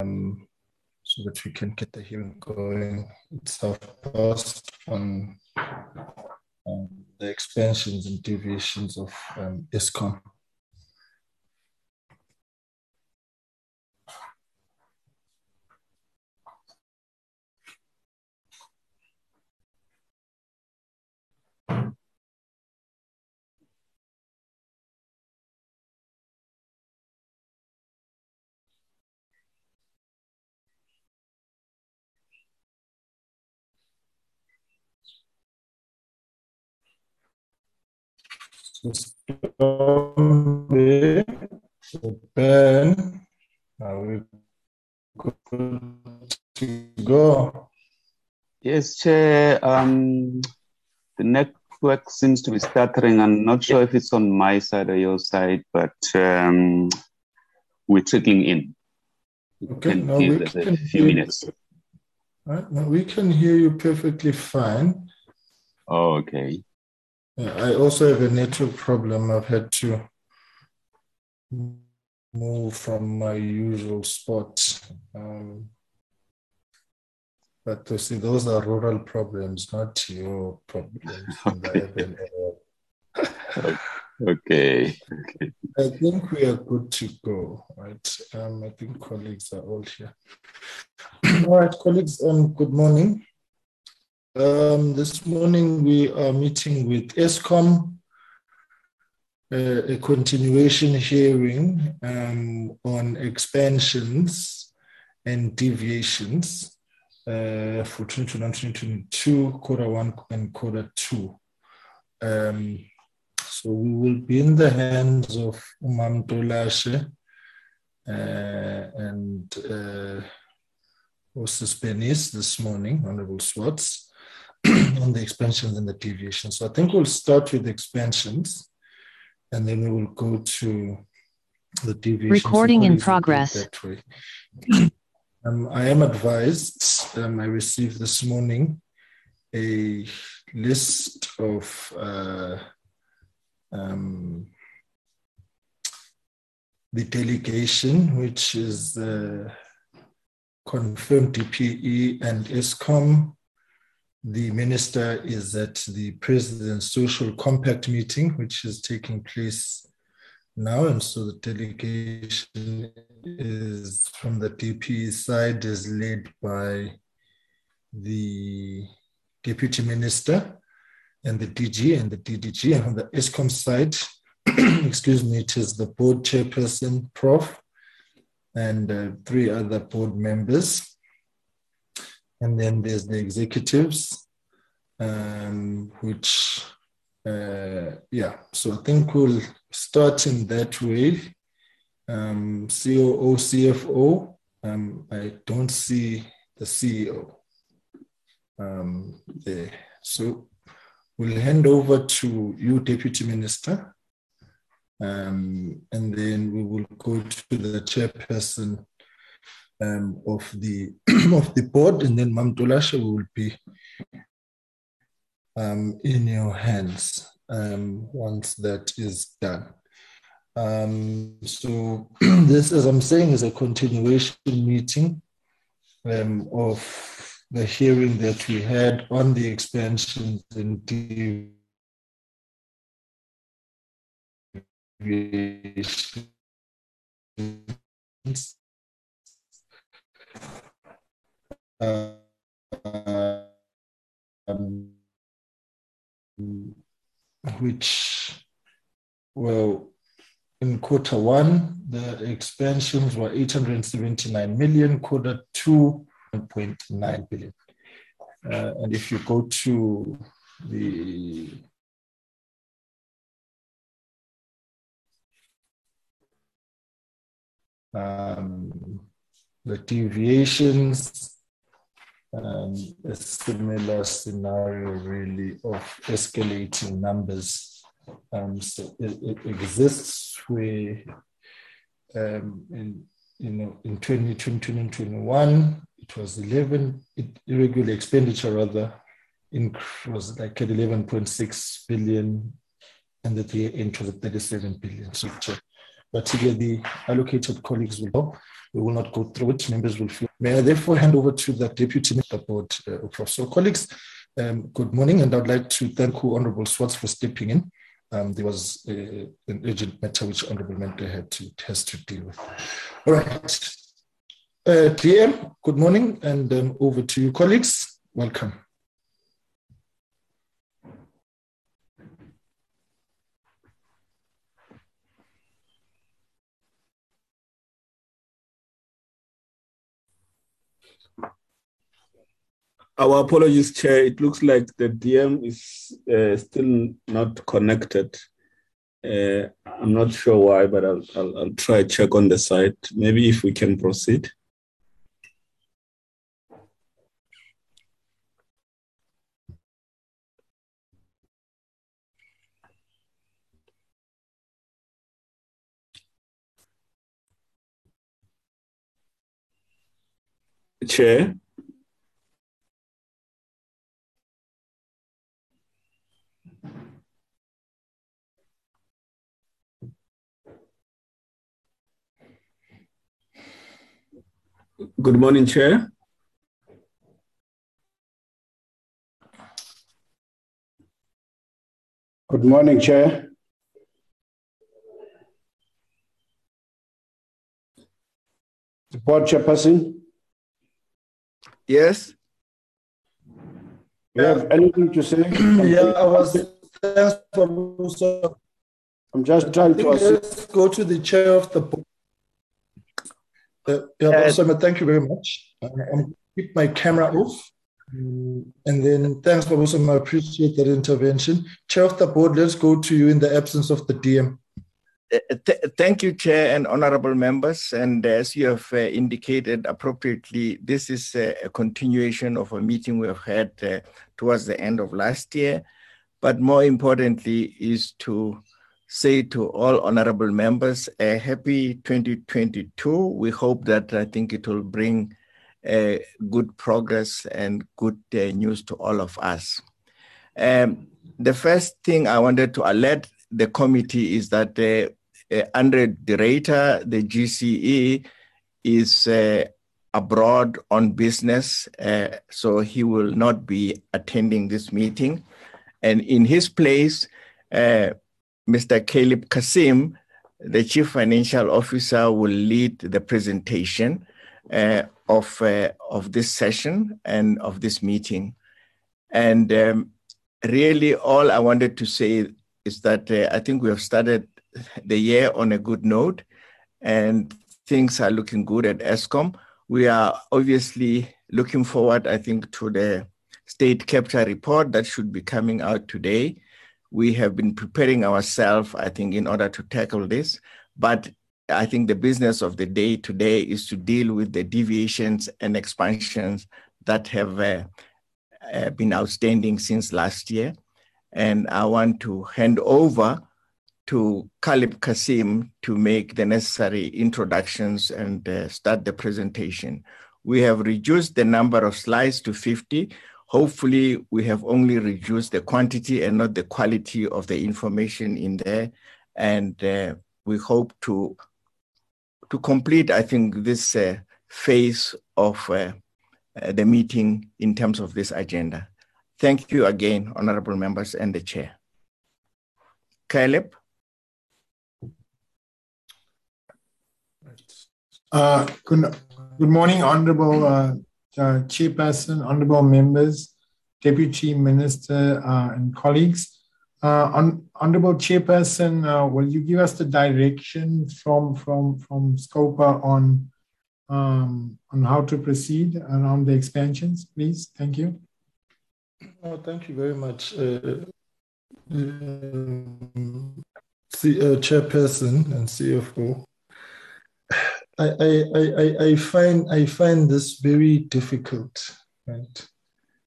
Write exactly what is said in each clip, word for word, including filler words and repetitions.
um, so that we can get the hearing going. It's half past on um, the expansions and deviations of um, Eskom. The pen. Are we good to go? Yes, Chair. Um, the network seems to be stuttering. I'm not sure if it's on my side or your side, but um, we're trickling in. Okay, no, we can hear you. A few minutes. Right, now we can hear you perfectly fine. Oh, okay. I also have a network problem. I've had to move from my usual spot. Um, but to see, those are rural problems, not your problems. Okay. okay. okay. I think we are good to go, right? Um, I think colleagues are all here. All right, colleagues, um, good morning. Um, this morning we are meeting with Eskom, uh, a continuation hearing um, on expansions and deviations uh, for twenty twenty-one twenty twenty-two, quarter one and quarter two. Um, so we will be in the hands of Umam Dolashe uh, and uh, Osis Benis this morning, Honorable Swartz, on the expansions and the deviations. So I think we'll start with expansions and then we will go to the deviations. Recording in progress. That way. um, I am advised, um, I received this morning a list of uh, um, the delegation, which is uh, confirmed D P E and Eskom. The minister is at the President's Social Compact meeting, which is taking place now. And so the delegation is from the D P E side is led by the Deputy Minister and the D G and the D D G. And on the Eskom side, excuse me, it is the board chairperson, Professor and uh, three other board members. And then there's the executives, um, which, uh, yeah. So I think we'll start in that way. Um, C O O, C F O, um, I don't see the C E O um, there. So we'll hand over to you, Deputy Minister, um, and then we will go to the chairperson Um, of the of the board, and then Mam Dolashe will be um, in your hands um, once that is done. Um, so this, as I'm saying, is a continuation meeting um, of the hearing that we had on the expansions and deviations. Uh, um, which, well, in quarter one, the expansions were eight hundred seventy-nine million, quarter two, one point nine billion. Uh, and if you go to the um, the deviations, um, a similar scenario really of escalating numbers. Um, so it, it exists where um, in, you know, in twenty twenty and twenty twenty-one, it was eleven, it, irregular expenditure rather, in, was like at eleven point six billion, and the year end was at thirty-seven billion. So particularly the allocated colleagues will know. We will not go through it. Members will feel. May I therefore hand over to the Deputy Minister of the Board, uh, Prof. So, colleagues, um, good morning, and I'd like to thank you, Honourable Swartz, for stepping in. Um, there was uh, an urgent matter which Honourable Mentor had to has to deal with. All right. Uh, P M, good morning, and um, over to you, colleagues. Welcome. Our apologies, Chair. It looks like the D M is uh, still not connected. Uh, I'm not sure why, but I'll, I'll, I'll try to check on the site. Maybe if we can proceed. Chair. Good morning, Chair. Good morning, Chair. The board chairperson. Yes. You have anything to say? Yeah, I was. I'm just trying to. Let's go to the chair of the board. Uh, yeah, uh, thank you very much. I'm going to keep my camera off. Um, and then thanks, Babusama. I appreciate that intervention. Chair of the board, let's go to you in the absence of the D M. Uh, th thank you, Chair and honorable members. And as you have uh, indicated appropriately, this is uh, a continuation of a meeting we have had uh, towards the end of last year. But more importantly is to say to all honorable members, a happy twenty twenty-two. We hope that I think it will bring uh, good progress and good uh, news to all of us. Um, the first thing I wanted to alert the committee is that uh, uh, Andre Dirater, the G C E, is uh, abroad on business, uh, so he will not be attending this meeting. And in his place, uh, Mister Caleb Kasim, the Chief Financial Officer, will lead the presentation uh, of, uh, of this session and of this meeting. And um, really all I wanted to say is that uh, I think we have started the year on a good note and things are looking good at Eskom. We are obviously looking forward, I think, to the state capture report that should be coming out today. We have been preparing ourselves, I think, in order to tackle this. But I think the business of the day today is to deal with the deviations and expansions that have uh, uh, been outstanding since last year. And I want to hand over to Caleb Kasim to make the necessary introductions and uh, start the presentation. We have reduced the number of slides to fifty. Hopefully, we have only reduced the quantity and not the quality of the information in there. And uh, we hope to, to complete, I think, this uh, phase of uh, uh, the meeting in terms of this agenda. Thank you again, honorable members and the chair. Caleb? Uh, good, good morning, honorable uh... Uh, Chairperson, honourable members, Deputy Minister uh, and colleagues. Uh, on, honourable Chairperson, uh, will you give us the direction from, from, from Scopa on, um, on how to proceed around the expansions, please? Thank you. Oh, thank you very much, uh, um, C uh, Chairperson and C F O. I, I, I, I, find, I find this very difficult, right?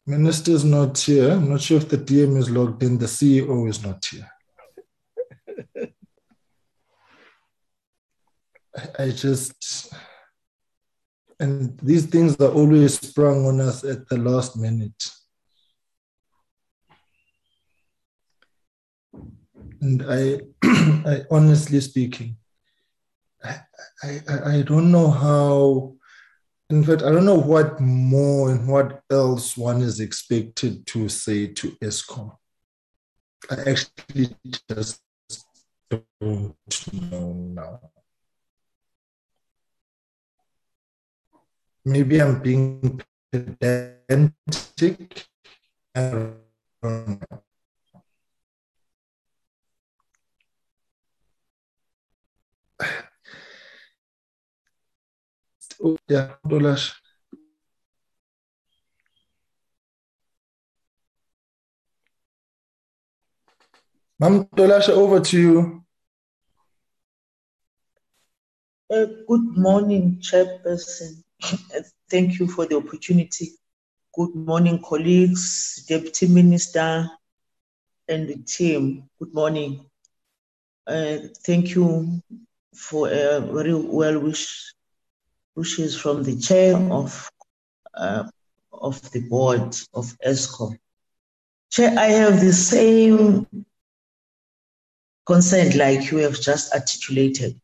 Minister's not here. I'm not sure if the D M is logged in. The C E O is not here. I, I just, and these things are always sprung on us at the last minute. And I, I honestly speaking, I, I, I don't know how, in fact, I don't know what more and what else one is expected to say to Eskom. I actually just don't know now. Maybe I'm being pedantic. I don't know. Oh, yeah, dollars. Mam Dolasha, over to you. Uh, good morning, Chairperson. Thank you for the opportunity. Good morning, colleagues, Deputy Minister, and the team. Good morning. Uh, thank you for a very well wish wishes from the chair of uh, of the board of Eskom. Chair, I have the same concern like you have just articulated.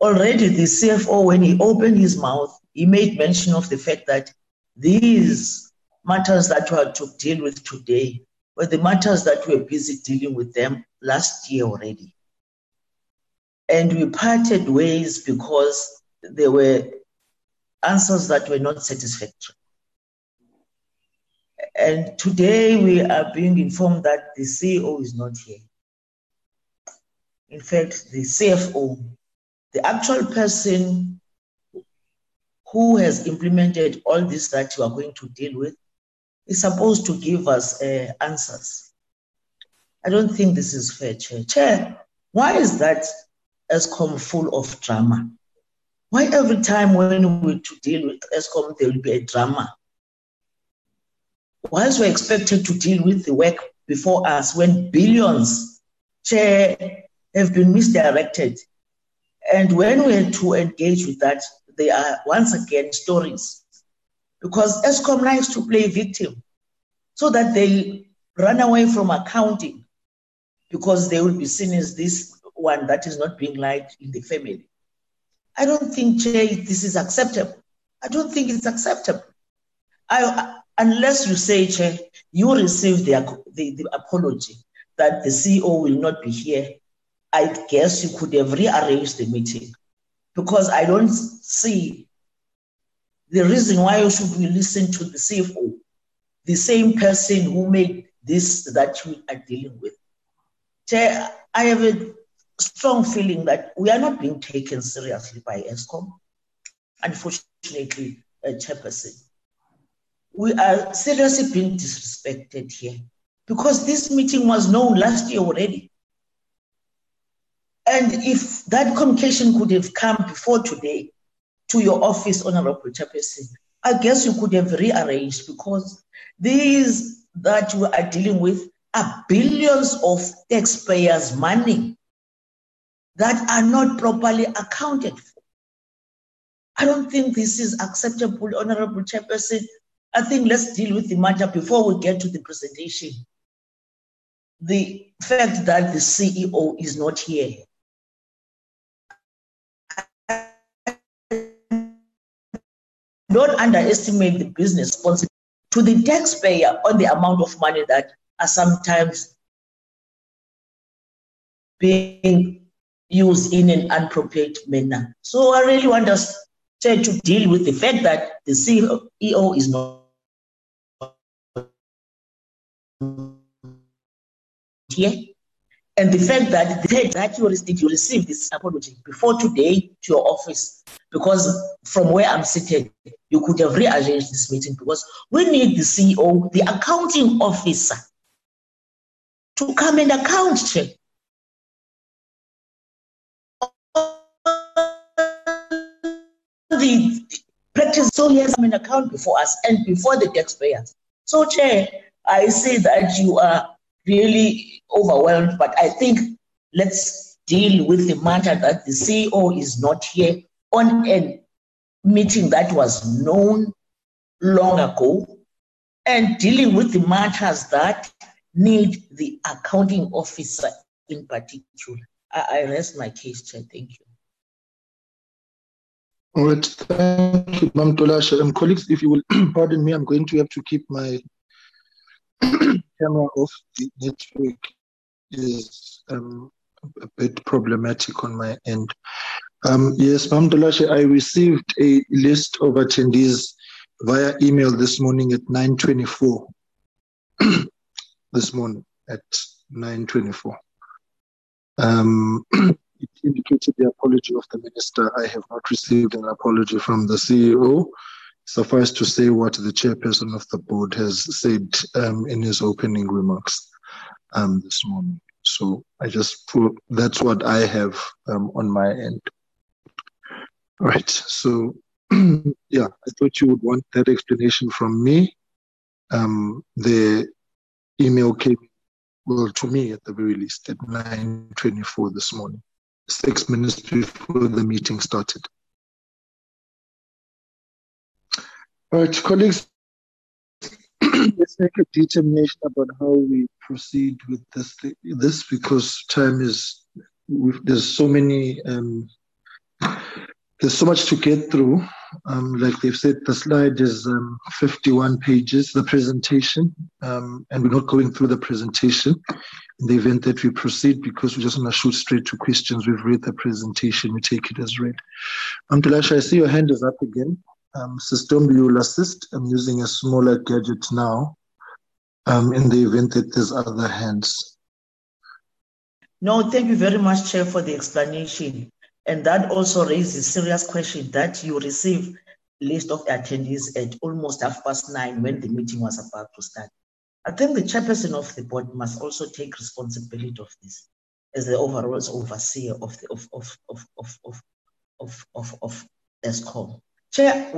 Already the C F O, when he opened his mouth, he made mention of the fact that these matters that we had to deal with today were the matters that we were busy dealing with them last year already. And we parted ways because there were answers that were not satisfactory. And today we are being informed that the C E O is not here. In fact, the C F O, the actual person who has implemented all this that you are going to deal with, is supposed to give us uh, answers. I don't think this is fair, Chair. Chair, why is that Eskom full of drama? Why every time when we to deal with Eskom, there will be a drama? Whilst we're expected to deal with the work before us, when billions, Chair, have been misdirected, and when we had to engage with that, they are once again stories. Because Eskom likes to play victim so that they run away from accounting because they will be seen as this one that is not being liked in the family. I don't think, Chair, this is acceptable. I don't think it's acceptable. I, unless you say, Chair, you receive the, the, the apology that the C E O will not be here, I guess you could have rearranged the meeting, because I don't see the reason why you should be listening to the C F O, the same person who made this that we are dealing with. Chair, I have a strong feeling that we are not being taken seriously by Eskom, unfortunately, uh, Chairperson. We are seriously being disrespected here because this meeting was known last year already. And if that communication could have come before today to your office, Honorable Chairperson, I guess you could have rearranged, because these that we are dealing with are billions of taxpayers' money that are not properly accounted for. I don't think this is acceptable, Honorable Chairperson. I think let's deal with the matter before we get to the presentation. The fact that the C E O is not here, don't underestimate the business responsibility to the taxpayer on the amount of money that are sometimes being used in an appropriate manner. So I really want us to, to deal with the fact that the C E O is not here, and the fact that the that you received, you received this apology before today to your office, because from where I'm seated, you could have rearranged this meeting, because we need the C E O, the accounting officer, to come and account, Chair. The practice, so he has an account before us and before the taxpayers. So, Chair, I say that you are really overwhelmed, but I think let's deal with the matter that the C E O is not here on a meeting that was known long ago, and dealing with the matters that need the accounting officer in particular. I, I rest my case, Chair. Thank you. All right. Thank you, Mam Tolashe. Um, colleagues, if you will pardon me, I'm going to have to keep my camera off. The network is um, a bit problematic on my end. Um, yes, Mam Tolashe, I received a list of attendees via email this morning at nine twenty-four. This morning at nine twenty-four. Um, it indicated the apology of the minister. I have not received an apology from the C E O. Suffice to say what the chairperson of the board has said um, in his opening remarks um, this morning. So I just put, that's what I have um, on my end. All right. So yeah, I thought you would want that explanation from me. Um, the email came, well, to me at the very least, at nine twenty-four this morning, six minutes before the meeting started. All right, colleagues, let's make a determination about how we proceed with this, this because time is, there's so many, um, there's so much to get through. Um, like they've said, the slide is um, fifty-one pages, the presentation, um, and we're not going through the presentation in the event that we proceed because we just want to shoot straight to questions. We've read the presentation, we take it as read. Um, Tolashe, I see your hand is up again. Um, System, you'll assist. I'm using a smaller gadget now um, in the event that there's other hands. No, thank you very much, Chair, for the explanation. And that also raises a serious question that you receive list of attendees at almost half past nine when the meeting was about to start. I think the chairperson of the board must also take responsibility of this as the overall overseer of the of of of of of of of, of Eskom. Chair,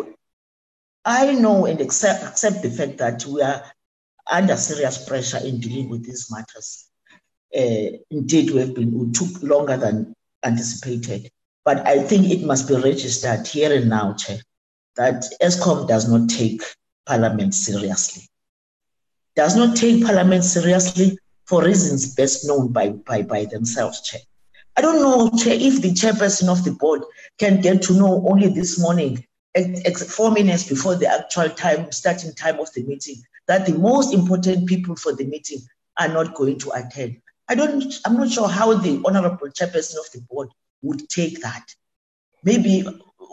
I know and accept, accept the fact that we are under serious pressure in dealing with these matters. Uh, indeed, we have been we took longer than anticipated, but I think it must be registered here and now, Chair, that Eskom does not take Parliament seriously. Does not take Parliament seriously for reasons best known by, by, by themselves, Chair. I don't know, Chair, if the chairperson of the board can get to know only this morning, four minutes before the actual time, starting time of the meeting, that the most important people for the meeting are not going to attend. I don't, I'm not sure how the honorable chairperson of the board would take that. Maybe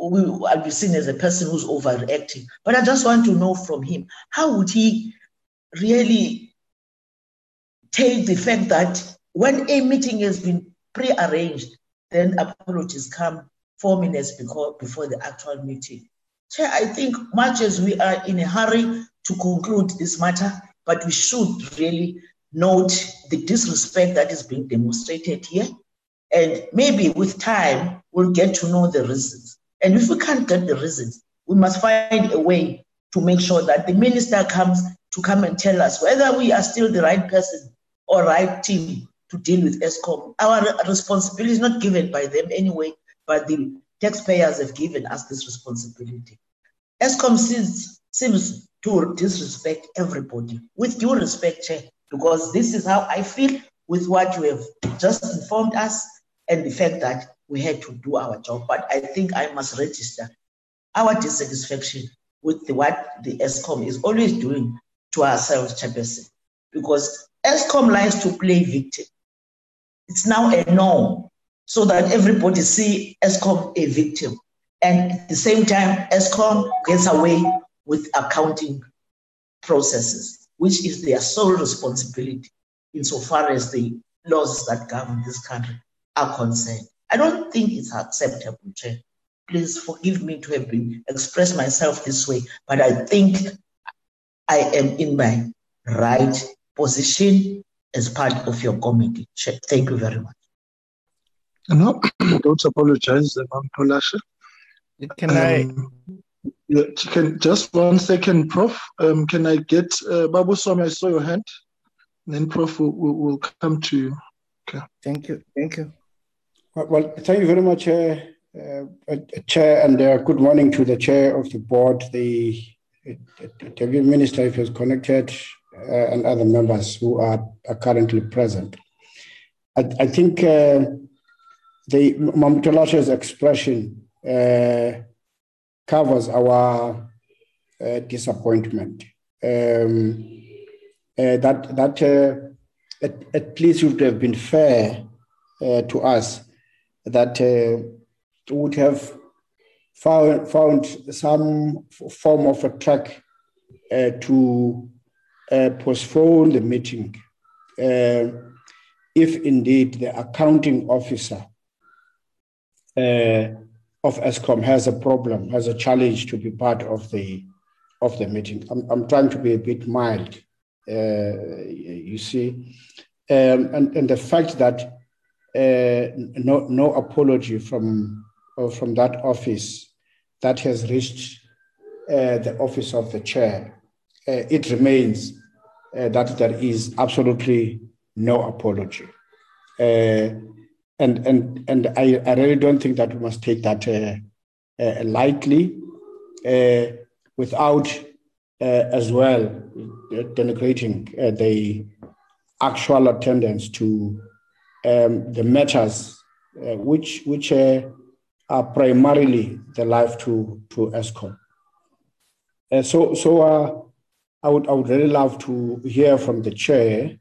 we, I'll be seen as a person who's overreacting, but I just want to know from him, how would he really take the fact that when a meeting has been pre-arranged, then apologies come four minutes before, before the actual meeting. So I think much as we are in a hurry to conclude this matter, but we should really note the disrespect that is being demonstrated here, and maybe with time we'll get to know the reasons. And if we can't get the reasons, we must find a way to make sure that the minister comes to come and tell us whether we are still the right person or right team to deal with Eskom. Our responsibility is not given by them anyway, but the taxpayers have given us this responsibility. Eskom seems, seems to disrespect everybody. With due respect, Chair, because this is how I feel with what you have just informed us and the fact that we had to do our job. But I think I must register our dissatisfaction with the, what the Eskom is always doing to ourselves, Chairperson, because Eskom likes to play victim. It's now a norm so that everybody see Eskom a victim. And at the same time, Eskom gets away with accounting processes, which is their sole responsibility insofar as the laws that govern this country are concerned. I don't think it's acceptable, Chair. Please forgive me to have been expressed myself this way, but I think I am in my right position as part of your committee, Chair. Thank you very much. No, don't apologize, Mam Tolashe. Can I... Um, Yeah, can, just one second, Prof Um, can I get uh, Babu Swami? I saw your hand, and then Prof will, will, will come to you. Okay. Thank you. Thank you. Well, well thank you very much, uh, uh, Chair, and uh, good morning to the Chair of the Board, the Deputy Minister, if he's connected, uh, and other members who are, are currently present. I, I think uh, the Mamutolash's expression uh, covers our uh, disappointment. Um, uh, that that uh, at, at least would have been fair uh, to us, that uh, would have found found some form of a track uh, to uh, postpone the meeting, uh, if indeed the accounting officer Uh, of Eskom has a problem, has a challenge to be part of the of the meeting. I'm, I'm trying to be a bit mild, uh, you see, um, and and the fact that uh, no no apology from uh, from that office that has reached uh, the office of the chair, uh, it remains uh, that there is absolutely no apology. Uh, And and and I, I really don't think that we must take that uh, uh, lightly, uh, without uh, as well denigrating uh, the actual attendance to um, the matters uh, which which uh, are primarily the life to to Eskom. Uh, so so uh, I would I would really love to hear from the chair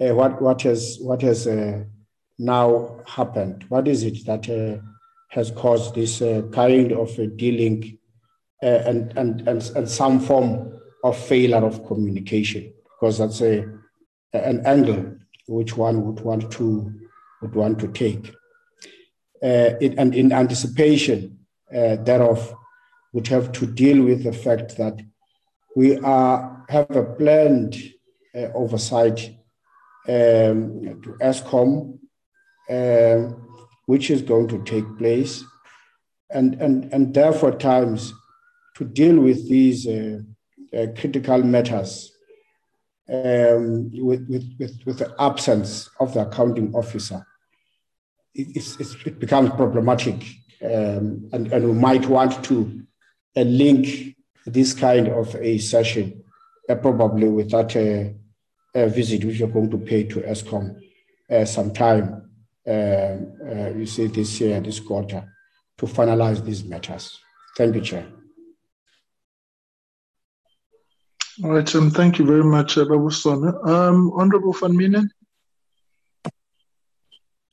uh, what what has what has. Uh, now happened? What is it that uh, has caused this uh, kind of uh, dealing uh, and, and, and, and some form of failure of communication? Because that's a, an angle which one would want to, would want to take. Uh, it, and in anticipation uh, thereof, would have to deal with the fact that we are, have a planned uh, oversight um, to Eskom, Uh, which is going to take place, and and and therefore times to deal with these uh, uh, critical matters um, with, with with with the absence of the accounting officer, it, it's, it becomes problematic, um, and and we might want to uh, link this kind of a session uh, probably with that uh, uh, visit which you're going to pay to Eskom uh, sometime. Uh, uh, you see this year, this quarter, to finalize these matters. Thank you, Chair. All right, um, thank you very much, uh, Babu Sana. Um, Honorable Van Meenen.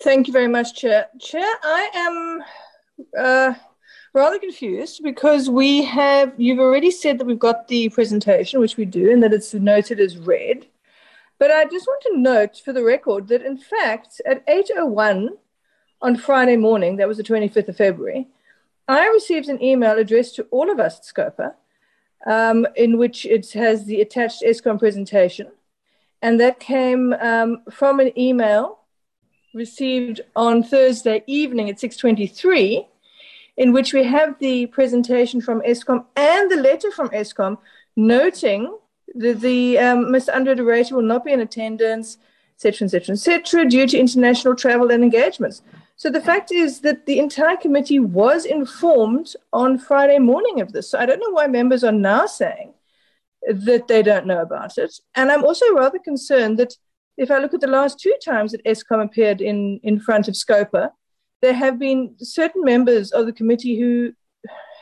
Thank you very much, Chair. Chair, I am uh, rather confused because we have, you've already said that we've got the presentation, which we do, and that it's noted as read. But I just want to note for the record that, in fact, at eight oh one on Friday morning, that was the twenty-fifth of February, I received an email addressed to all of us at Scopa, um, in which it has the attached Eskom presentation. And that came um, from an email received on Thursday evening at six twenty-three, in which we have the presentation from Eskom and the letter from Eskom noting The, the um, Miz Andre de Ruyter will not be in attendance, et cetera, et cetera, et cetera, due to international travel and engagements. So the fact is that the entire committee was informed on Friday morning of this. So I don't know why members are now saying that they don't know about it. And I'm also rather concerned that if I look at the last two times that Eskom appeared in, in front of Scopa, there have been certain members of the committee who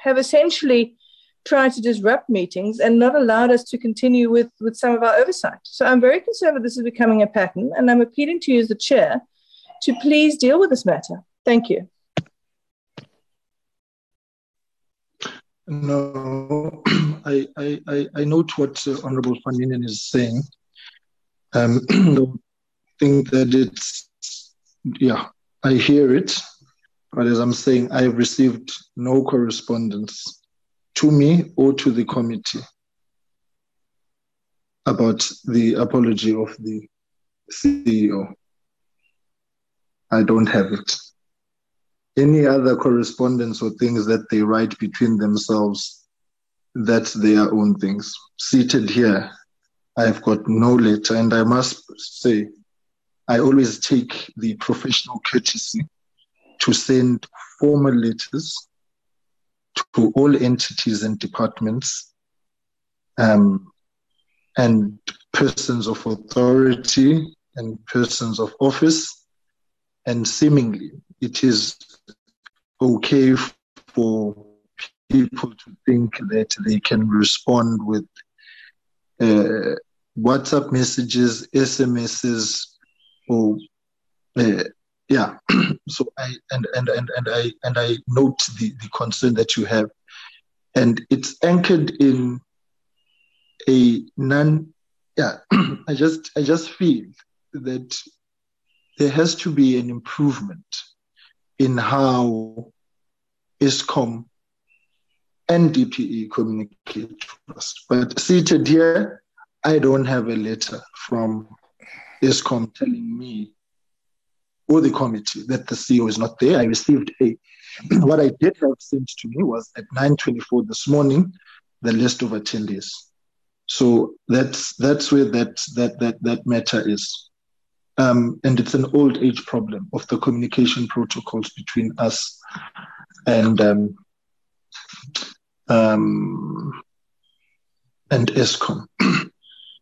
have essentially trying to disrupt meetings and not allowed us to continue with, with some of our oversight. So I'm very concerned that this is becoming a pattern, and I'm appealing to you as the chair to please deal with this matter. Thank you. No, I, I, I note what uh, Honourable Van Meenen is saying. Um, I think that it's, yeah, I hear it, but as I'm saying, I have received no correspondence to me or to the committee about the apology of the C E O. I don't have it. Any other correspondence or things that they write between themselves, that's their own things. Seated here, I've got no letter, and I must say, I always take the professional courtesy to send formal letters to all entities and departments um, and persons of authority and persons of office, and seemingly it is okay for people to think that they can respond with uh, WhatsApp messages, S M Ses, or uh, yeah. So I and and and and I and I note the, the concern that you have, and it's anchored in a non. Yeah, I just I just feel that there has to be an improvement in how Eskom and D P E communicate to us. But seated here, I don't have a letter from Eskom telling me or the committee that the C E O is not there. I received a, what I did have sent to me was at nine twenty-four this morning, the list of attendees. So that's that's where that that that that matter is. Um, and it's an old age problem of the communication protocols between us and um, um, and Eskom.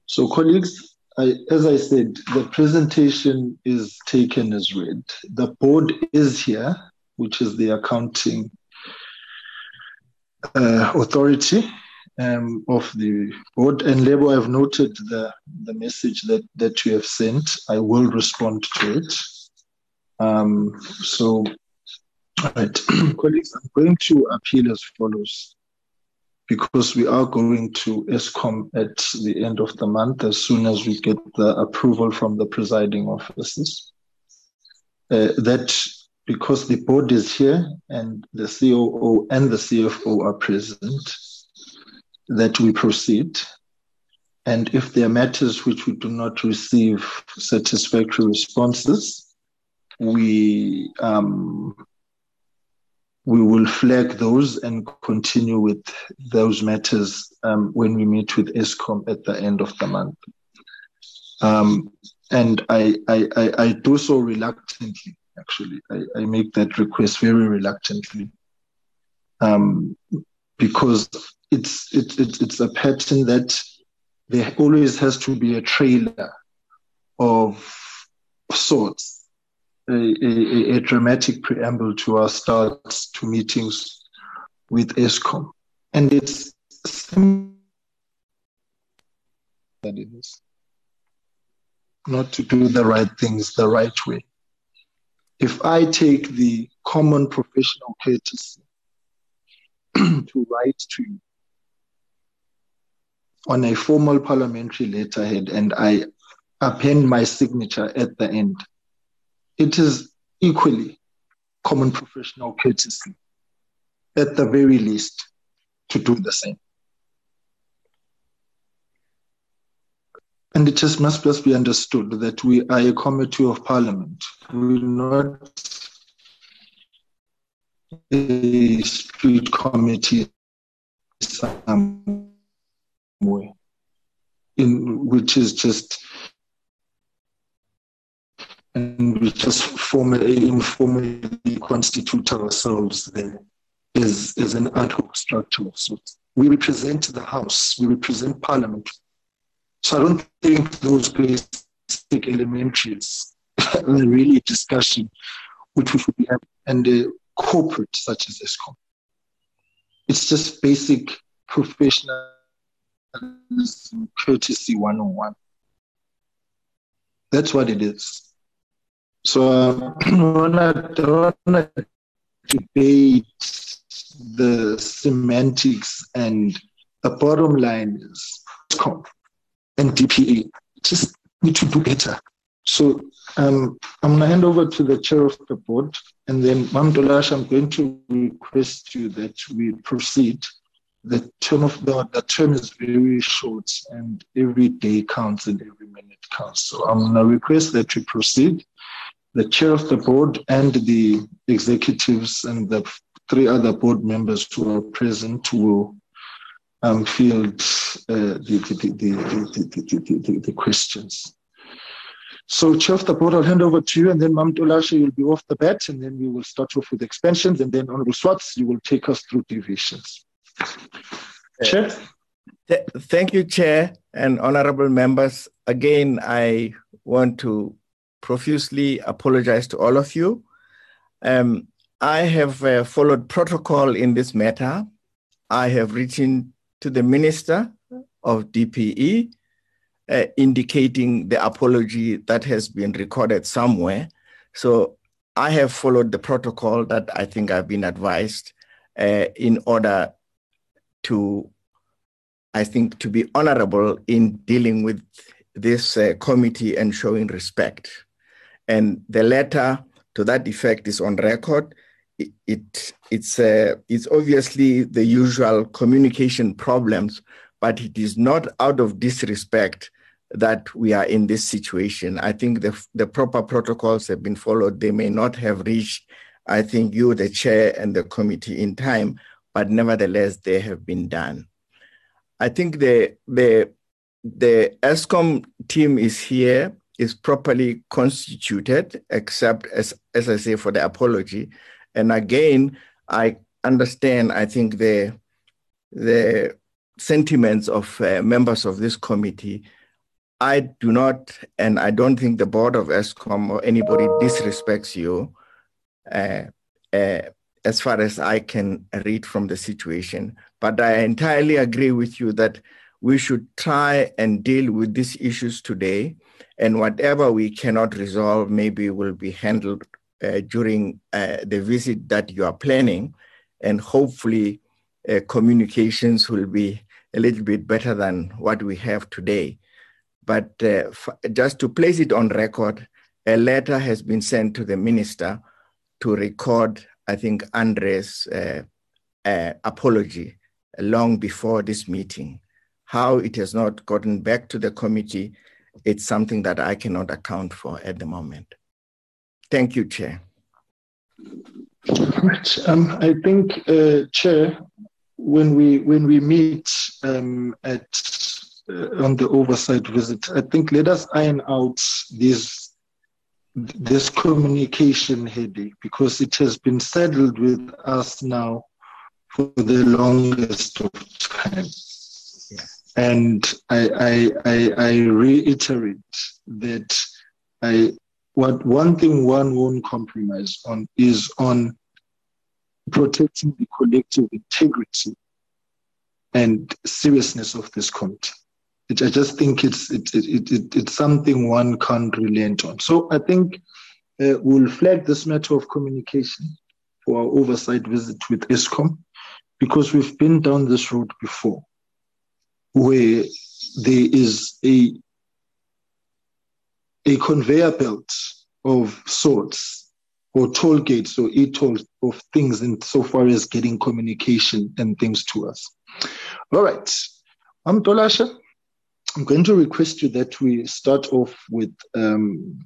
So, colleagues, I, as I said, the presentation is taken as read. The board is here, which is the accounting uh, authority um, of the board. And Lebo, I've noted the, the message that, that you have sent. I will respond to it. Um, so, all right. Colleagues, I'm going to appeal as follows, because we are going to Eskom at the end of the month as soon as we get the approval from the presiding officers. Uh, that because the board is here and the C O O and the C F O are present, that we proceed. And if there are matters which we do not receive satisfactory responses, we um, we will flag those and continue with those matters um, when we meet with Eskom at the end of the month. Um, and I, I, I, I do so reluctantly, actually. I, I make that request very reluctantly um, because it's, it, it, it's a pattern that there always has to be a trailer of sorts. A, a, a dramatic preamble to our starts to meetings with Eskom, and it's that it is not to do the right things the right way. If I take the common professional courtesy to write to you on a formal parliamentary letterhead, and I append my signature at the end, it is equally common professional courtesy, at the very least, to do the same. And it just must just be understood that we are a committee of parliament. We're not a street committee somewhere, in which is just and we just formally, informally constitute ourselves there as, as an ad hoc structure. So we represent the House, we represent Parliament. So I don't think those basic elementaries are really a discussion which we should be having. And a corporate such as Eskom, it's just basic professionalism, courtesy one oh one. That's what it is. So um, I don't want to debate the semantics, and the bottom line is Eskom and D P E just need to do better. So um, I'm going to hand over to the chair of the board, and then Mamdulash, I'm going to request you that we proceed. The term of the, the term is very short, and every day counts and every minute counts. So I'm going to request that we proceed. The chair of the board and the executives and the three other board members who are present will um, field uh, the, the, the, the, the, the, the questions. So, chair of the board, I'll hand over to you, and then Mamdulash, you'll be off the bat, and then we will start off with expansions, and then Honorable Swartz, you will take us through divisions. Chair? Th thank you, Chair, and honorable members. Again, I want to profusely apologize to all of you. Um, I have uh, followed protocol in this matter. I have written to the Minister of D P E uh, indicating the apology that has been recorded somewhere. So I have followed the protocol that I think I've been advised uh, in order to, I think, to be honorable in dealing with this uh, committee and showing respect. And the letter to that effect is on record. It, it it's uh, it's obviously the usual communication problems, but it is not out of disrespect that we are in this situation. I think the the proper protocols have been followed. They may not have reached, I think, you, the chair, and the committee in time, but nevertheless, they have been done. I think the the the ESCOM team is here, is properly constituted, except as as I say for the apology. And again, I understand, I think, the the sentiments of uh, members of this committee. I do not, and I don't think the board of ESCOM or anybody disrespects you uh, uh, as far as I can read from the situation. But I entirely agree with you that we should try and deal with these issues today, and whatever we cannot resolve maybe will be handled uh, during uh, the visit that you are planning, and hopefully uh, communications will be a little bit better than what we have today. But uh, f- just to place it on record, a letter has been sent to the minister to record, I think, Andre's uh, uh, apology long before this meeting. How it has not gotten back to the committee, it's something that I cannot account for at the moment. Thank you, Chair. Right. Um, I think, uh, Chair, when we when we meet um, at Uh, on the oversight visit, I think let us iron out this this communication headache, because it has been saddled with us now for the longest of time. Yeah. And I, I I I reiterate that I what one thing one won't compromise on is on protecting the collective integrity and seriousness of this committee. I just think it's it, it, it, it's something one can't relent on. So I think uh, we'll flag this matter of communication for our oversight visit with ESCOM, because we've been down this road before, where there is a a conveyor belt of sorts, or toll gates, or e-tolls of things, in so far as getting communication and things to us. All right, I'm Dolasha. I'm going to request you that we start off with um,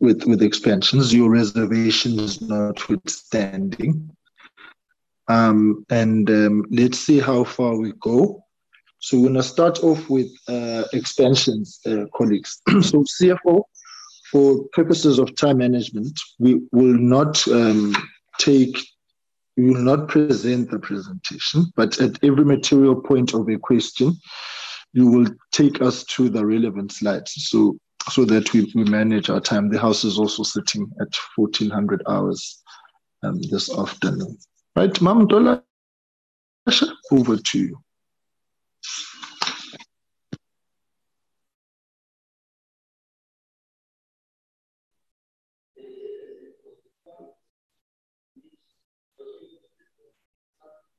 with with expansions, your reservations notwithstanding, um, and um, let's see how far we go. So we're going to start off with uh, expansions, uh, colleagues. So C F O, for purposes of time management, we will not um, take, we will not present the presentation, but at every material point of a question, you will take us to the relevant slides, so so that we, we manage our time. The House is also sitting at fourteen hundred hours um, this afternoon. Right, Mam Dola, over to you.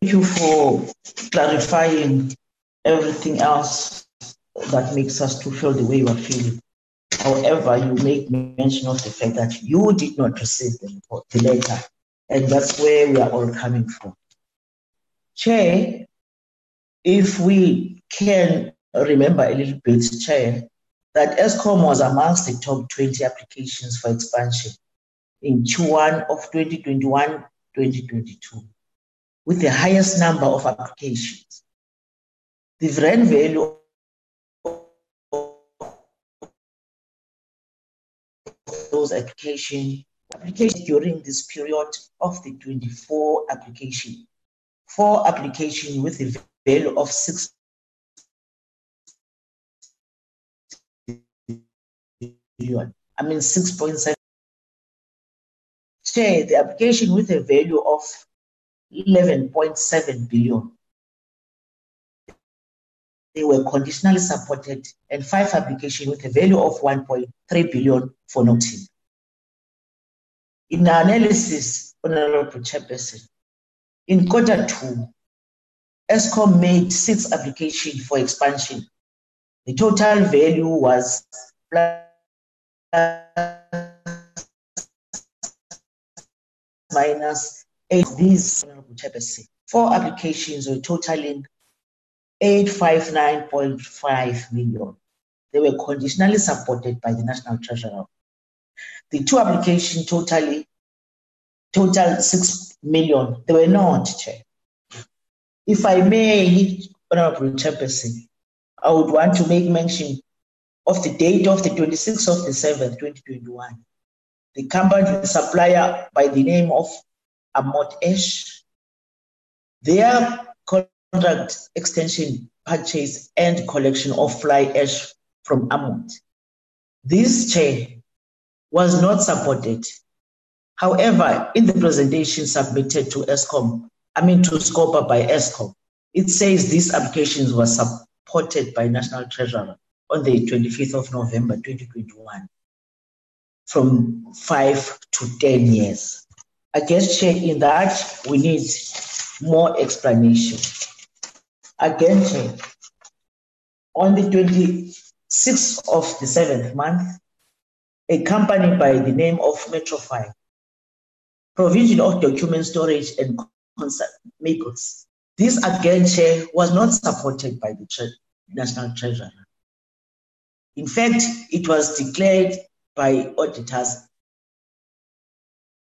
Thank you for clarifying everything else that makes us to feel the way we're feeling. However, you make mention of the fact that you did not receive the report, the letter, and that's where we are all coming from. Chair, if we can remember a little bit, Chair, that ESCOM was amongst the top twenty applications for expansion in Q one of twenty twenty-one twenty twenty-two, with the highest number of applications. The brand value of those applications application during this period of the twenty-four application, four applications with a value of six million. I mean six point seven share the application with a value of eleven point seven billion. They were conditionally supported, and five applications with a value of one point three billion for noting. In our analysis, Honourable Chairperson, in quarter two, Eskom made six applications for expansion. The total value was minus eight. These four applications were totaling eight hundred fifty-nine point five million. They were conditionally supported by the National Treasury. The two applications totally totaled six million. They were not checked. If I may, Honourable Chairperson, I would want to make mention of the date of the twenty-sixth of the seventh, twenty twenty-one. The company supplier by the name of Arnot Ash, their contract extension, purchase and collection of fly ash from Arnot. This chain was not supported. However, in the presentation submitted to Eskom, I mean to Scopa by Eskom, it says these applications were supported by National Treasury on the twenty-fifth of November, twenty twenty-one, from five to ten years. I guess, Chair, in that, we need more explanation. Again, Chair, on the twenty-sixth of the seventh month, a company by the name of Metrofile, provision of document storage and concert makers. This, again, Chair, was not supported by the tre National Treasury. In fact, it was declared by auditors,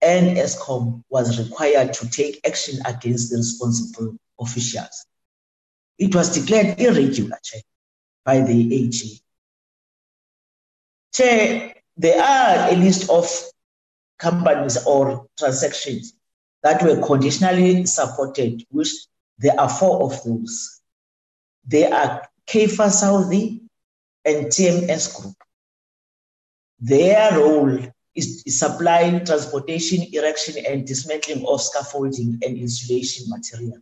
and Eskom was required to take action against the responsible officials. It was declared irregular, Chair, by the A G. Chair, there are a list of companies or transactions that were conditionally supported, which there are four of those. They are K F A Saudi and T M S Group. Their role is supplying transportation, erection, and dismantling of scaffolding and insulation material.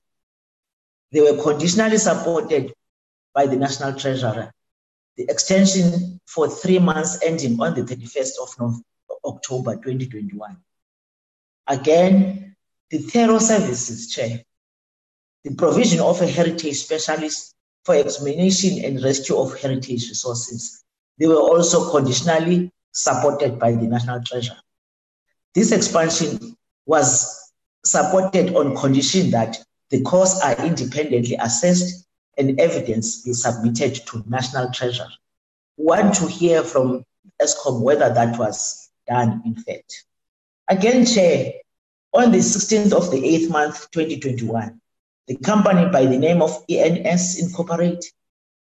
They were conditionally supported by the National Treasurer. The extension for three months ending on the thirty-first of October, twenty twenty-one. Again, the Thero Services, Chair, the provision of a heritage specialist for examination and rescue of heritage resources. They were also conditionally supported by the National Treasury. This expansion was supported on condition that the costs are independently assessed and evidence be submitted to National Treasury. We want to hear from Eskom whether that was done in fact. Again, Chair, on the sixteenth of the eighth month, twenty twenty-one, the company by the name of E N S Incorporate,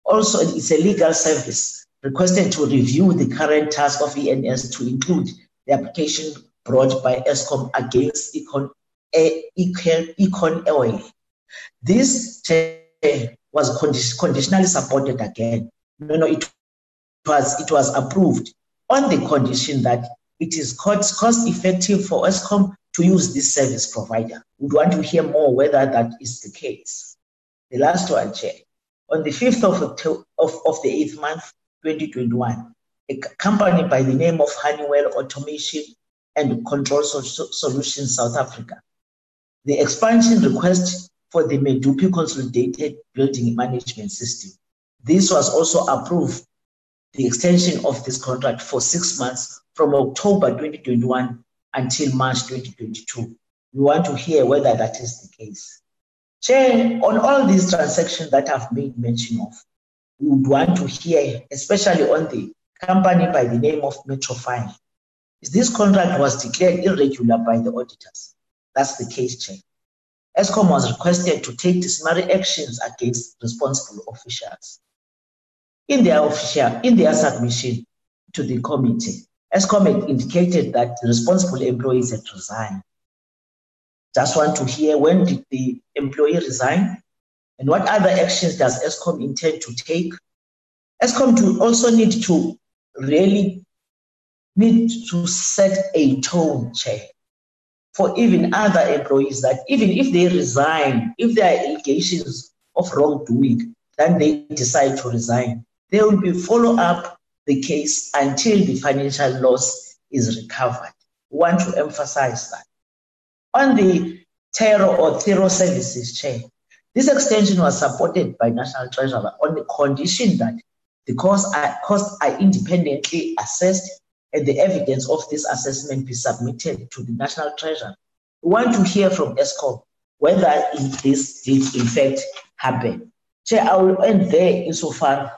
also it's a legal service, requested to review the current task of E N S to include the application brought by Eskom against Econ, Econ, Econ Oil. This was conditionally supported again. No, no, it was it was approved on the condition that it is cost cost effective for Eskom to use this service provider. We'd want to hear more whether that is the case. The last one, Chair, on the fifth of the eighth month, twenty twenty-one, a company by the name of Honeywell Automation and Control Solutions South Africa. The expansion request for the Medupi Consolidated Building Management System. This was also approved, the extension of this contract for six months from October twenty twenty-one until March twenty twenty-two. We want to hear whether that is the case. Chair, on all these transactions that I've made mention of, we would want to hear, especially on the company by the name of Metrofile. This contract was declared irregular by the auditors. That's the case, Chair. Eskom was requested to take disciplinary actions against responsible officials. In their official, in their submission to the committee, Eskom indicated that the responsible employees had resigned. Just want to hear, when did the employee resign? And what other actions does Eskom intend to take? Eskom to also need to really need to set a tone, Chair, for even other employees that even if they resign, if there are allegations of wrongdoing, then they decide to resign, they will be follow up the case until the financial loss is recovered. We want to emphasize that. On the Thero or Thero Services chain, this extension was supported by National Treasury on the condition that the costs are, costs are independently assessed and the evidence of this assessment be submitted to the National Treasury. We want to hear from Eskom whether this did in fact happen. Chair, I will end there insofar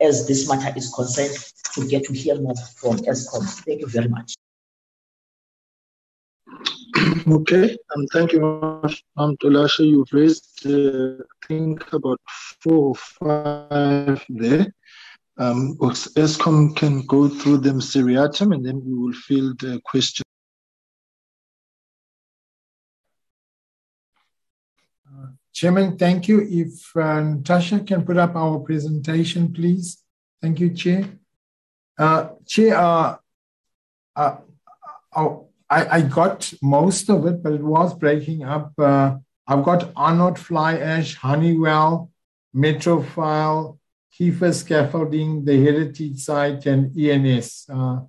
as this matter is concerned to get to hear more from Eskom. Thank you very much. Okay, um, thank you much, um, Tolashe. You've raised, uh, I think, about four or five there. Um, Eskom can go through them seriatim, and then we will field the questions. Uh, Chairman, thank you. If uh, Natasha can put up our presentation, please. Thank you, Chair. Uh, Chair, uh, uh, uh, I, I got most of it, but it was breaking up. Uh, I've got Arnot Ash, Honeywell, Metrofile, K F A Scaffolding, the Heritage Site, and E N S. Uh,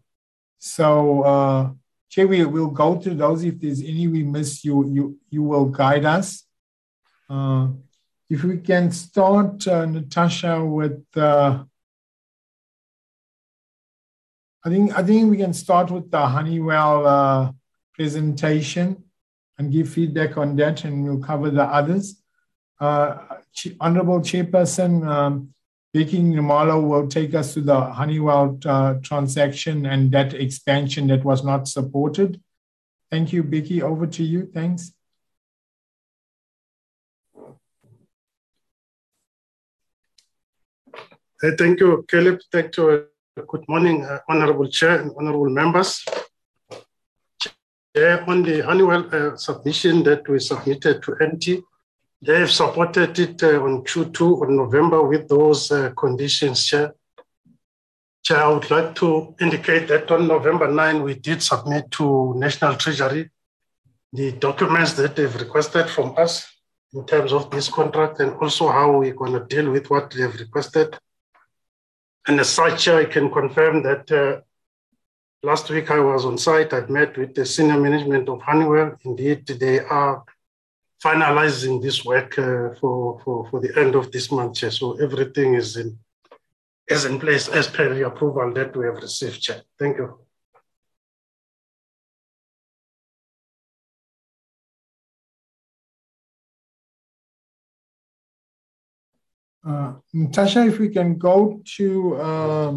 so, uh, Chair, we will go through those. If there's any we miss, you you you will guide us. Uh, if we can start, uh, Natasha, with uh, I think I think we can start with the Honeywell uh, presentation and give feedback on that, and we'll cover the others. Uh, Honourable Chairperson. Um, Vicky Nxumalo will take us to the Honeywell uh, transaction and that expansion that was not supported. Thank you, Vicky. Over to you. Thanks. Hey, thank you, Caleb. Thank you. Good morning, uh, Honorable Chair and Honorable Members. Chair, on the Honeywell uh, submission that we submitted to M T, they have supported it uh, on Q two on November with those uh, conditions, Chair. Chair, I would like to indicate that on November ninth, we did submit to National Treasury the documents that they've requested from us in terms of this contract and also how we're going to deal with what they've requested. And as such, Chair, I can confirm that uh, last week I was on site. I've met with the senior management of Honeywell. Indeed, they are finalizing this work uh, for, for, for the end of this month, Chair. So everything is in, is in place as per the approval that we have received, Chair. Thank you. Uh, Natasha, if we can go to uh,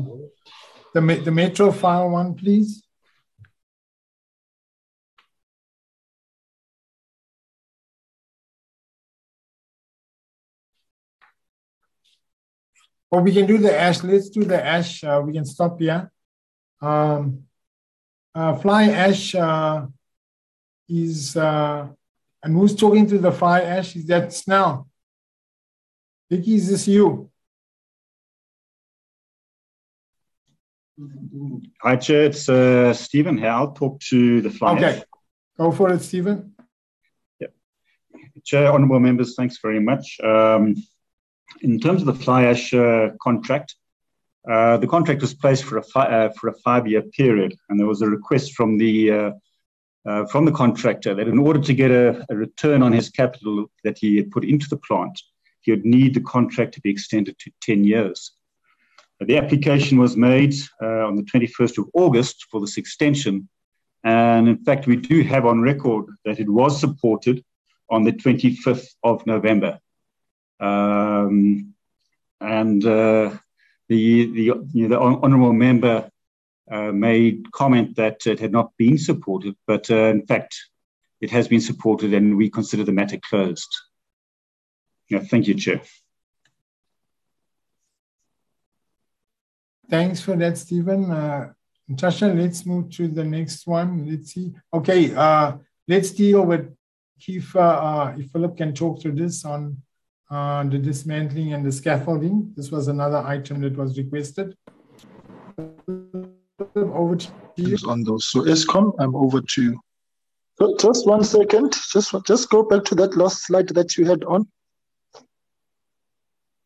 the, the Metrofile one, please. Or well, we can do the ash. Let's do the ash. Uh, we can stop here. Um, uh, fly ash uh, is, uh, and who's talking to the fly ash? Is that Snell? Vicky, is this you? Hi, Chair. It's uh, Stephen here. I'll talk to the fly okay. ash. Okay. Go for it, Stephen. Yeah. Chair, Honourable Members, thanks very much. Um, In terms of the fly ash uh, contract, uh, the contract was placed for a fi uh, for a five-year period, and there was a request from the uh, uh, from the contractor that in order to get a, a return on his capital that he had put into the plant, he would need the contract to be extended to ten years. The application was made uh, on the twenty-first of August for this extension, and in fact, we do have on record that it was supported on the twenty-fifth of November. Um, and uh, the, the, you know, the honourable member uh, made comment that it had not been supported, but uh, in fact, it has been supported and we consider the matter closed. Yeah, thank you, Chair. Thanks for that, Stephen. Uh, Natasha, let's move to the next one. Let's see. Okay, uh, let's deal with K F A. Uh, if Philip can talk to this on Uh, the dismantling and the scaffolding. This was another item that was requested. Over to you. On those. So Eskom, I'm over to you. Just one second. Just just go back to that last slide that you had on.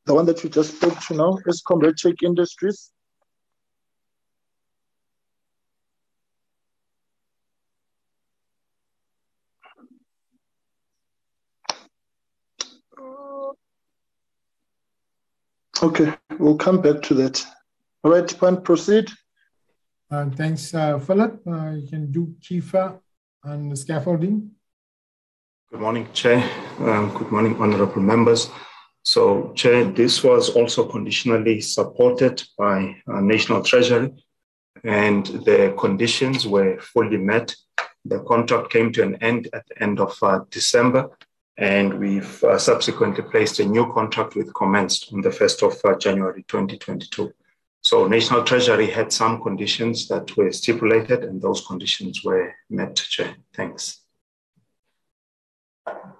The one that you just spoke to now, ESCOM Road Tech Industries. Okay, we'll come back to that. All right, Pan, proceed. Uh, thanks, uh, Philip. Uh, you can do Kifa and the scaffolding. Good morning, Chair. Um, good morning, honorable members. So, Chair, this was also conditionally supported by uh, National Treasury, and the conditions were fully met. The contract came to an end at the end of uh, December. And we've uh, subsequently placed a new contract which commenced on the first of January twenty twenty-two. So National Treasury had some conditions that were stipulated, and those conditions were met, Chair. Thanks. Uh,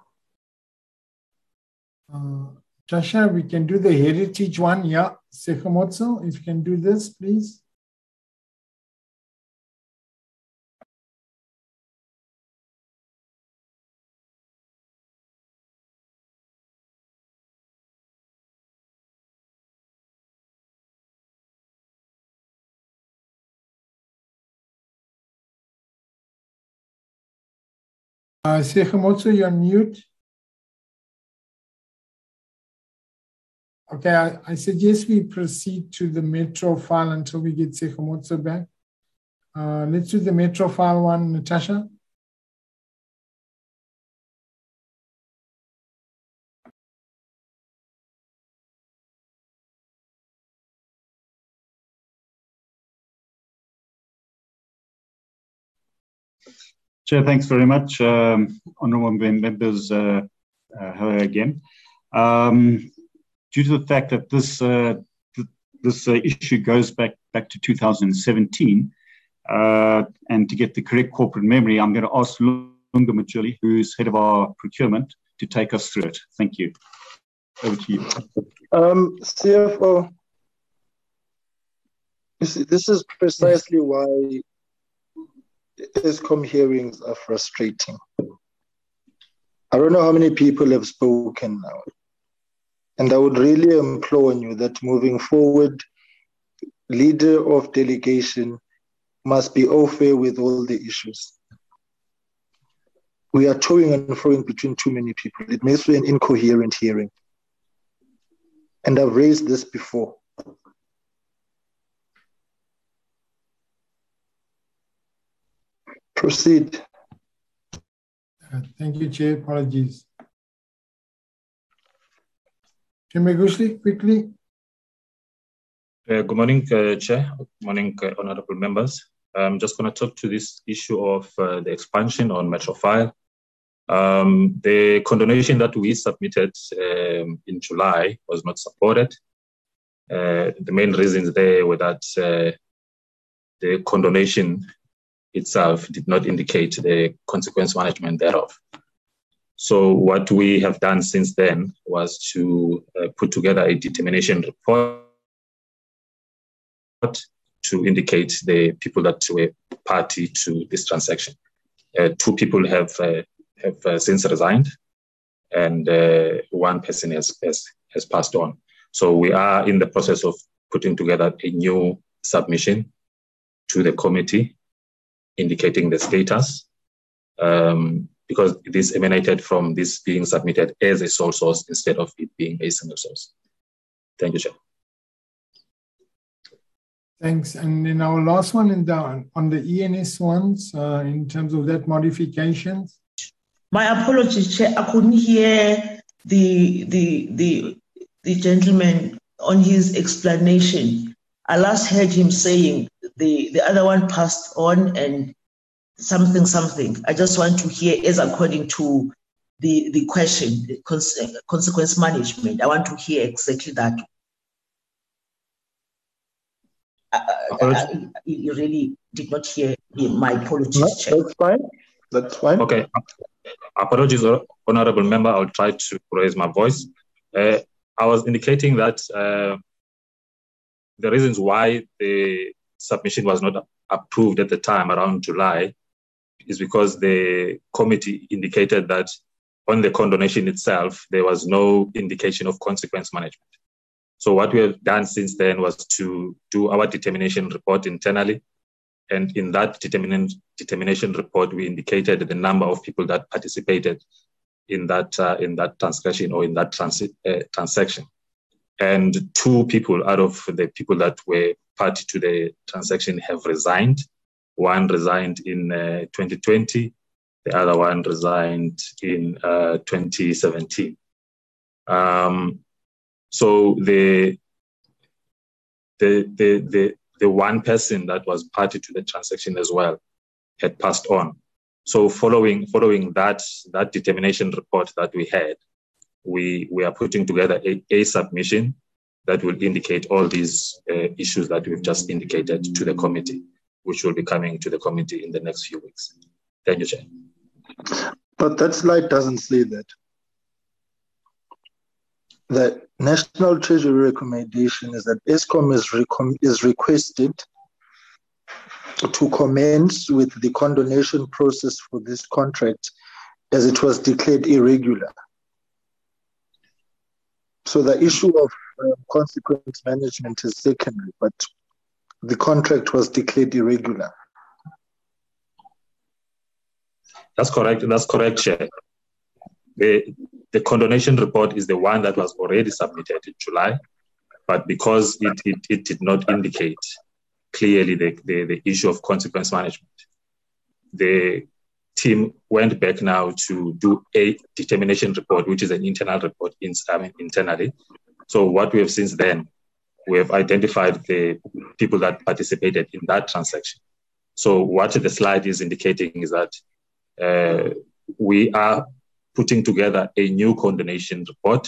Tasha, we can do the heritage one. Yeah, Sekomotso, if you can do this, please. Uh, Sekomotso, you're mute. Okay, I, I suggest we proceed to the Metrofile until we get Sekomotso back. Uh, let's do the Metrofile one, Natasha. Chair, thanks very much. Um, Honourable members, uh, uh, hello again. Um, due to the fact that this uh, th this uh, issue goes back back to two thousand seventeen, uh, and to get the correct corporate memory, I'm going to ask Lunga Majuli, who's head of our procurement, to take us through it. Thank you. Over to you. Um, C F O, you see, this is precisely why ESCOM hearings are frustrating. I don't know how many people have spoken now. And I would really implore you that moving forward, leader of delegation must be au fait with all the issues. We are towing and throwing between too many people. It makes for an incoherent hearing. And I've raised this before. Proceed. Uh, thank you, Chair. Apologies. Megushli, quickly. Uh, good morning, uh, Chair. Good morning, uh, honourable members. I'm just going to talk to this issue of uh, the expansion on Metrofile. Um, the condonation that we submitted um, in July was not supported. Uh, the main reasons there were that uh, the condonation itself did not indicate the consequence management thereof. So what we have done since then was to uh, put together a determination report to indicate the people that were party to this transaction. Uh, two people have, uh, have uh, since resigned, and uh, one person has, has, has passed on. So we are in the process of putting together a new submission to the committee indicating the status, um, because this emanated from this being submitted as a sole source instead of it being a single source. Thank you, Chair. Thanks. And in our last one, in the, on the E N S ones, uh, in terms of that modifications. My apologies, Chair. I couldn't hear the, the, the, the gentleman on his explanation. I last heard him saying the, the other one passed on and something, something. I just want to hear as according to the, the question, the cons consequence management. I want to hear exactly that. I, I, I, you really did not hear me. My apologies. No, Chair. That's fine. That's fine. Okay. Apologies, honorable member. I'll try to raise my voice. Uh, I was indicating that uh, the reasons why the submission was not approved at the time around July is because the committee indicated that on the condonation itself, there was no indication of consequence management. So what we have done since then was to do our determination report internally. And in that determination report, we indicated the number of people that participated in that uh, in that transgression or in that transi uh, transaction. And two people out of the people that were party to the transaction have resigned. One resigned in uh, twenty twenty. The other one resigned in uh, twenty seventeen. Um, so the, the, the, the, the one person that was party to the transaction as well had passed on. So following, following that, that determination report that we had, we, we are putting together a, a submission that will indicate all these uh, issues that we've just indicated to the committee, which will be coming to the committee in the next few weeks. Thank you, Chair. But that slide doesn't say that. The National Treasury recommendation is that Eskom is, is requested to commence with the condonation process for this contract as it was declared irregular. So the issue of uh, consequence management is secondary, but the contract was declared irregular. That's correct. That's correct, Chair. The, the condonation report is the one that was already submitted in July, but because it, it, it did not indicate clearly the, the, the issue of consequence management, the team went back now to do a determination report, which is an internal report in, I mean, internally. So what we have since then, we have identified the people that participated in that transaction. So what the slide is indicating is that Uh, we are putting together a new condonation report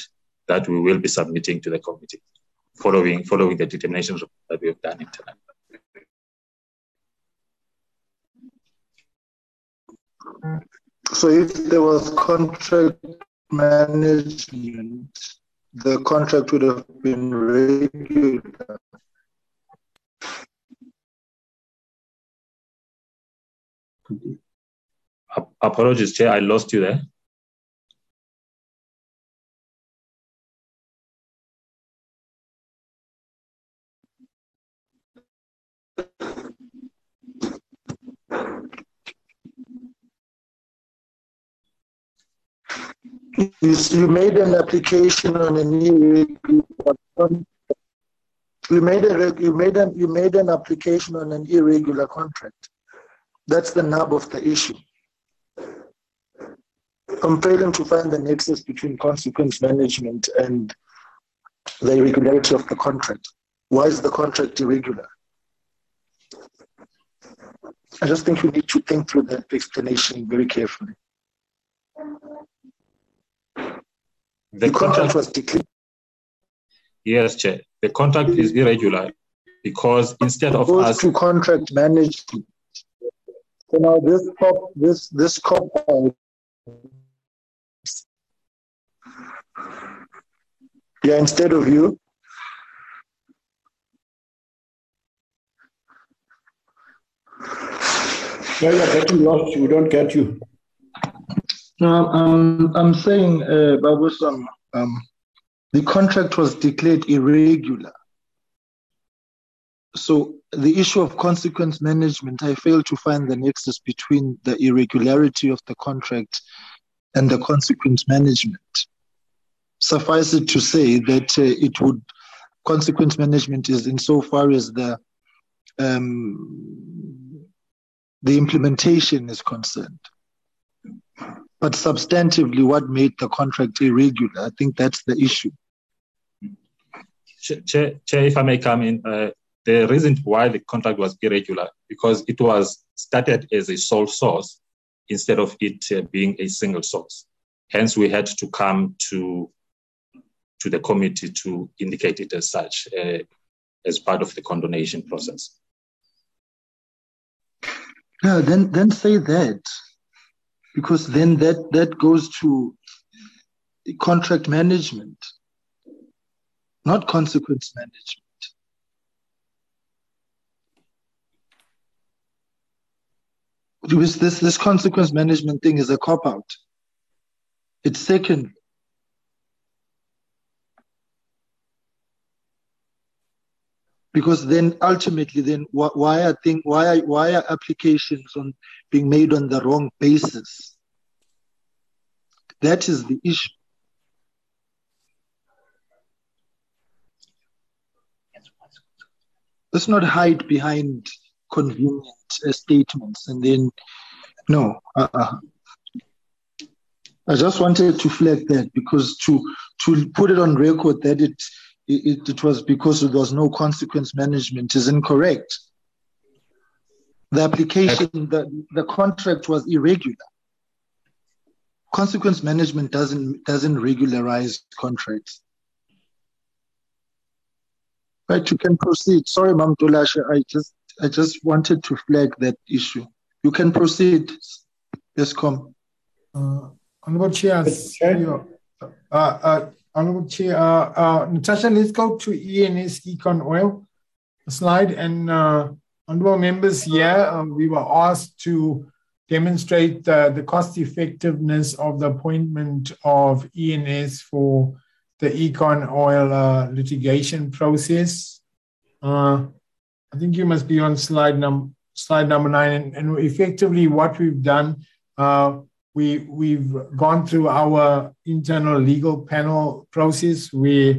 that we will be submitting to the committee following, following the determination report that we have done internally. So if there was contract management, the contract would have been regular. Apologies, Chair, I lost you there. You, you made an application on a new contract. You made a you made an you made an application on an irregular contract. That's the nub of the issue. I'm failing to find the nexus between consequence management and the irregularity of the contract. Why is the contract irregular? I just think we need to think through that explanation very carefully. The, the contract, contract was declared. Yes, Chair. The contract is irregular because instead of us to contract management. So now this cop, this this cop. Yeah, instead of you. Yeah, yeah, getting lost. We don't get you. No, um, I'm saying, uh, Babusam, um, the contract was declared irregular. So the issue of consequence management, I fail to find the nexus between the irregularity of the contract and the consequence management. Suffice it to say that uh, it would, consequence management is insofar as the um, the implementation is concerned. But substantively, what made the contract irregular? I think that's the issue. Chair, Chair, if I may come in, uh, the reason why the contract was irregular because it was started as a sole source instead of it uh, being a single source. Hence, we had to come to to the committee to indicate it as such, uh, as part of the condonation process. No, then then say that, because then that that goes to contract management, not consequence management. this, this consequence management thing is a cop-out. It's second. Because then ultimately, then why are thing why are, why are applications on being made on the wrong basis? That is the issue. Let's not hide behind convenient uh, statements and then no. Uh-uh. I just wanted to flag that because to to put it on record that it. It, it was because there was no consequence management is incorrect. The application, the, the contract was irregular. Consequence management doesn't doesn't regularize contracts. Right, you can proceed. Sorry, Mam Dulashe, I just I just wanted to flag that issue. You can proceed. Eskom. Uh, Honourable Chair, uh, uh, Honourable Chair, uh, uh, Natasha, let's go to E N S Econ Oil slide. And uh, honourable members, yeah, uh, we were asked to demonstrate uh, the cost effectiveness of the appointment of E N S for the Econ Oil uh, litigation process. Uh, I think you must be on slide number slide number nine. And, and effectively, what we've done. Uh, We, we've gone through our internal legal panel process where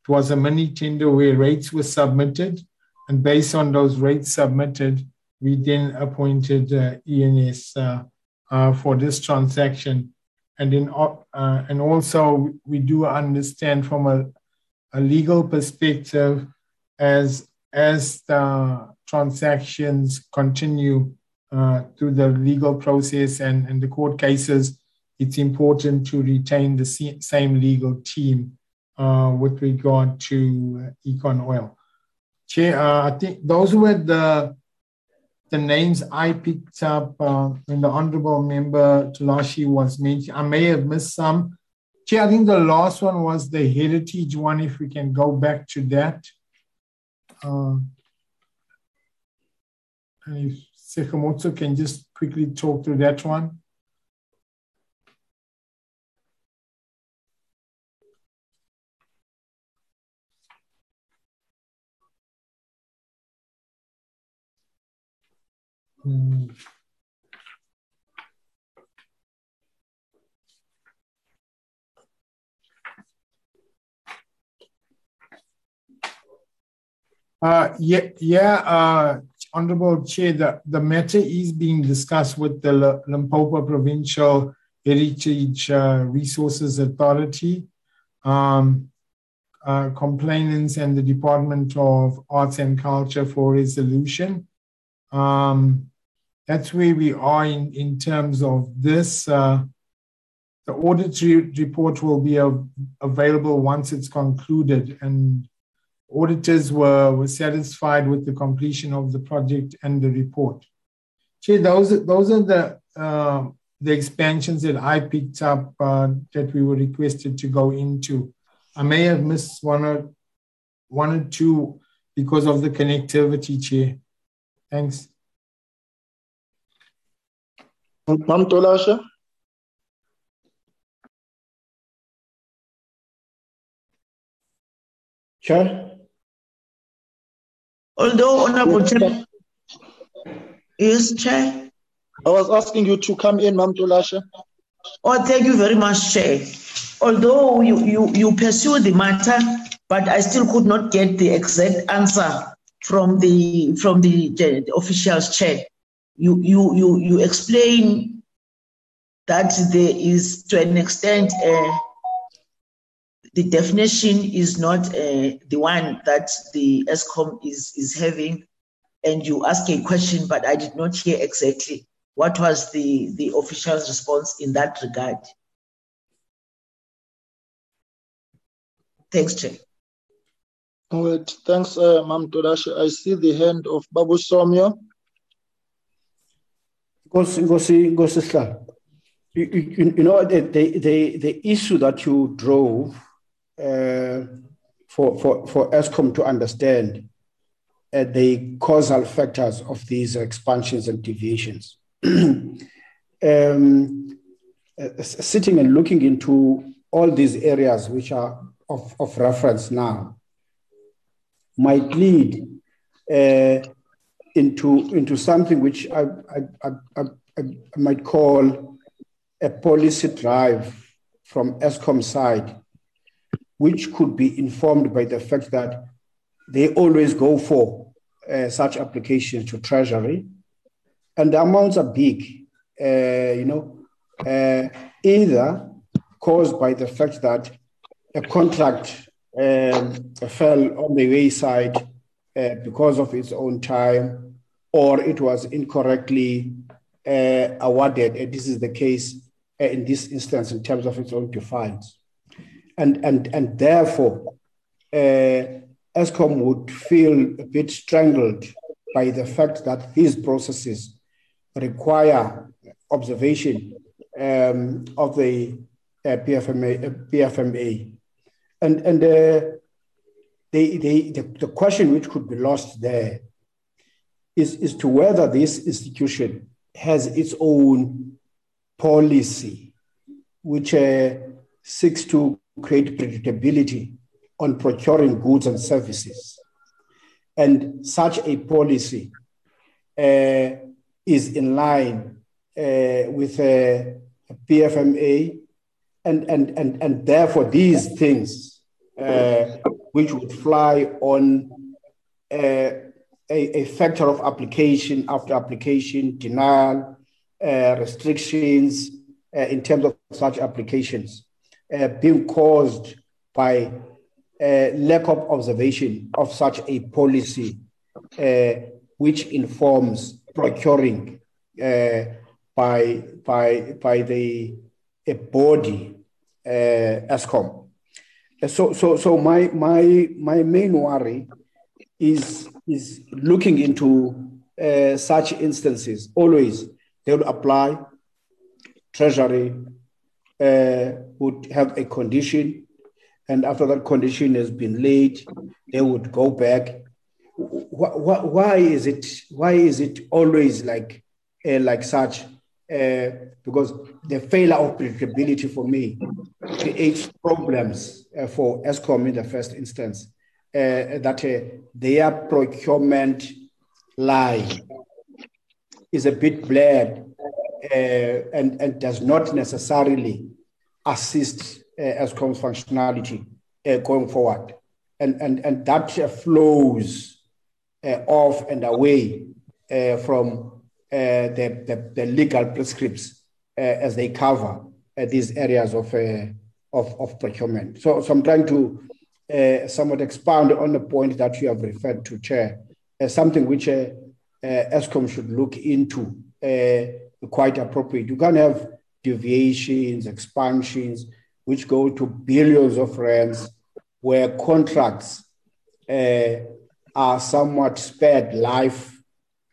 it was a mini tender where rates were submitted. And based on those rates submitted, we then appointed uh, E N S uh, uh, for this transaction. And, in, uh, and also, we do understand from a, a legal perspective, as, as the transactions continue, Uh, through the legal process and, and the court cases, it's important to retain the same legal team uh, with regard to uh, Econ Oil. Chair, uh, I think those were the, the names I picked up uh, when the Honourable Member Tulashi was mentioned. I may have missed some. Chair, I think the last one was the heritage one, if we can go back to that. Uh, and if Sekimotso can just quickly talk through that one. Hmm. Uh, yeah, yeah. Uh, Honourable Chair, the, the matter is being discussed with the L Limpopo Provincial Heritage uh, Resources Authority, um, uh, complainants and the Department of Arts and Culture for resolution. Um, that's where we are in, in terms of this. Uh, the audit re report will be av available once it's concluded, and auditors were, were satisfied with the completion of the project and the report. Chair, those, those are the, uh, the expansions that I picked up uh, that we were requested to go into. I may have missed one or, one or two because of the connectivity, Chair. Thanks. Mam Dulashe? Chair? Although Honourable Chair, yes, Chair. I was asking you to come in, Mam Dulashe. Oh, thank you very much, Chair. Although you, you, you pursued the matter, but I still could not get the exact answer from the from the, the, the officials, Chair. You you you you explain that there is to an extent uh, the definition is not uh, the one that the Eskom is, is having, and you ask a question, but I did not hear exactly what was the, the official's response in that regard. Thanks, Chair. All right. Thanks, uh, Mam Dulashe. I see the hand of Babu Somyo. You, you, you know, the, the, the, the issue that you drove Uh, for, for, for Eskom to understand uh, the causal factors of these expansions and deviations. um, uh, sitting and looking into all these areas which are of, of reference now might lead uh, into, into something which I, I, I, I, I might call a policy drive from Eskom side, which could be informed by the fact that they always go for uh, such applications to Treasury, and the amounts are big, uh, you know, uh, either caused by the fact that a contract uh, fell on the wayside uh, because of its own time, or it was incorrectly uh, awarded, and this is the case uh, in this instance in terms of its own defiance. And, and, and therefore, uh, Eskom would feel a bit strangled by the fact that these processes require observation um, of the uh, P F M A. Uh, P F M A. And, and uh, they, they, the, the question which could be lost there is, is to whether this institution has its own policy, which uh, seeks to create predictability on procuring goods and services. And such a policy uh, is in line uh, with a, a P F M A, and, and, and, and therefore these things uh, which would fly on uh, a, a factor of application after application, denial, uh, restrictions uh, in terms of such applications uh, being caused by Uh, lack of observation of such a policy uh, which informs procuring uh, by, by, by the a body, uh, Eskom. So, so, so my, my, my main worry is, is looking into uh, such instances. Always they would apply, Treasury uh, would have a condition, and after that condition has been laid, they would go back. Why, why is it? Why is it always like, uh, like such? Uh, because the failure of predictability for me creates problems uh, for Eskom in the first instance. Uh, that uh, their procurement line is a bit blurred uh, and and does not necessarily assist Uh, Eskom's functionality uh, going forward, and and and that uh, flows uh, off and away uh, from uh, the, the the legal prescripts uh, as they cover uh, these areas of uh, of of procurement. So, so I'm trying to uh, somewhat expound on the point that you have referred to, Chair, as uh, something which uh, uh, Eskom should look into uh, quite appropriate. You can have deviations, expansions, which go to billions of rands, where contracts uh, are somewhat spared life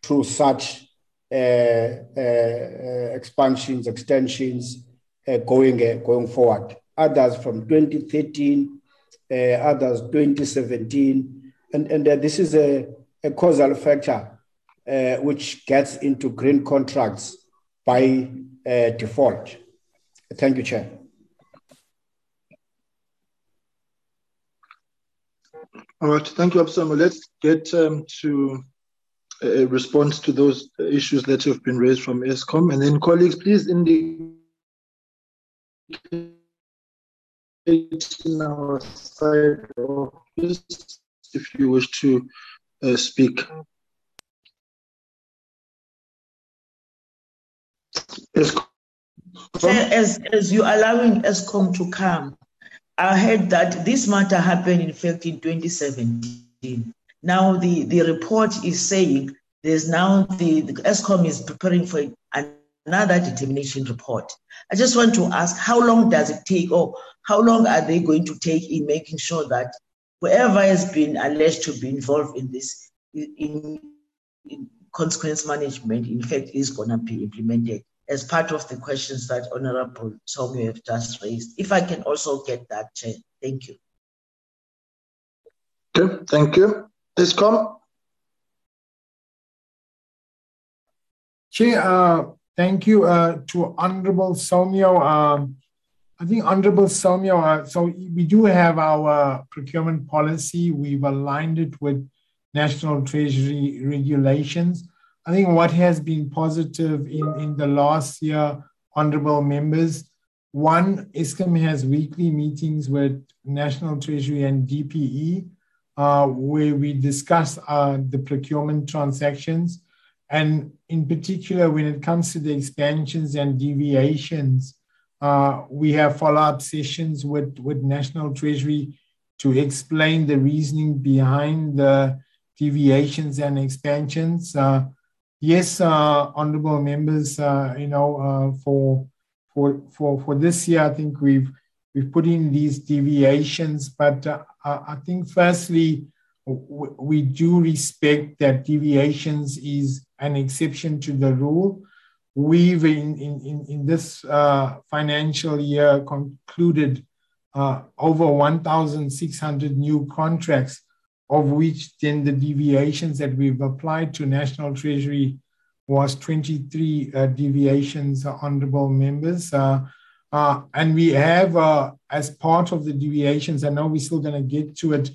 through such uh, uh, expansions, extensions uh, going, uh, going forward. Others from twenty thirteen, uh, others twenty seventeen. And, and uh, this is a, a causal factor uh, which gets into green contracts by uh, default. Thank you, Chair. All right, thank you, Absamo. Let's get um, to a response to those issues that have been raised from Eskom. And then colleagues, please indicate in our side office if you wish to uh, speak. Eskom. As, as you're allowing Eskom to come, I heard that this matter happened, in fact, in twenty seventeen. Now the, the report is saying there's now the, the Eskom is preparing for another determination report. I just want to ask, how long does it take, or how long are they going to take in making sure that whoever has been alleged to be involved in this in, in consequence management, in fact, is going to be implemented? As part of the questions that Honorable Somio have just raised. If I can also get that, Chair. Thank you. Okay, thank you. Eskom. Chair, uh, Thank you uh, to Honorable Somio. Um, I think Honorable Somio, uh, so we do have our uh, procurement policy. We've aligned it with National Treasury regulations. I think what has been positive in, in the last year, Honorable members, one, Eskom has weekly meetings with National Treasury and D P E, uh, where we discuss uh, the procurement transactions. And in particular, when it comes to the expansions and deviations, uh, we have follow-up sessions with, with National Treasury to explain the reasoning behind the deviations and expansions. Uh, yes, uh, honorable members, uh, you know, uh, for, for, for, for this year, I think we've, we've put in these deviations, but uh, I think firstly, we do respect that deviations is an exception to the rule. We've, in, in, in this uh, financial year, concluded uh, over one thousand six hundred new contracts, of which then the deviations that we've applied to National Treasury was twenty-three uh, deviations, honorable members. Uh, uh, and we have, uh, as part of the deviations, I know we're still going to get to it,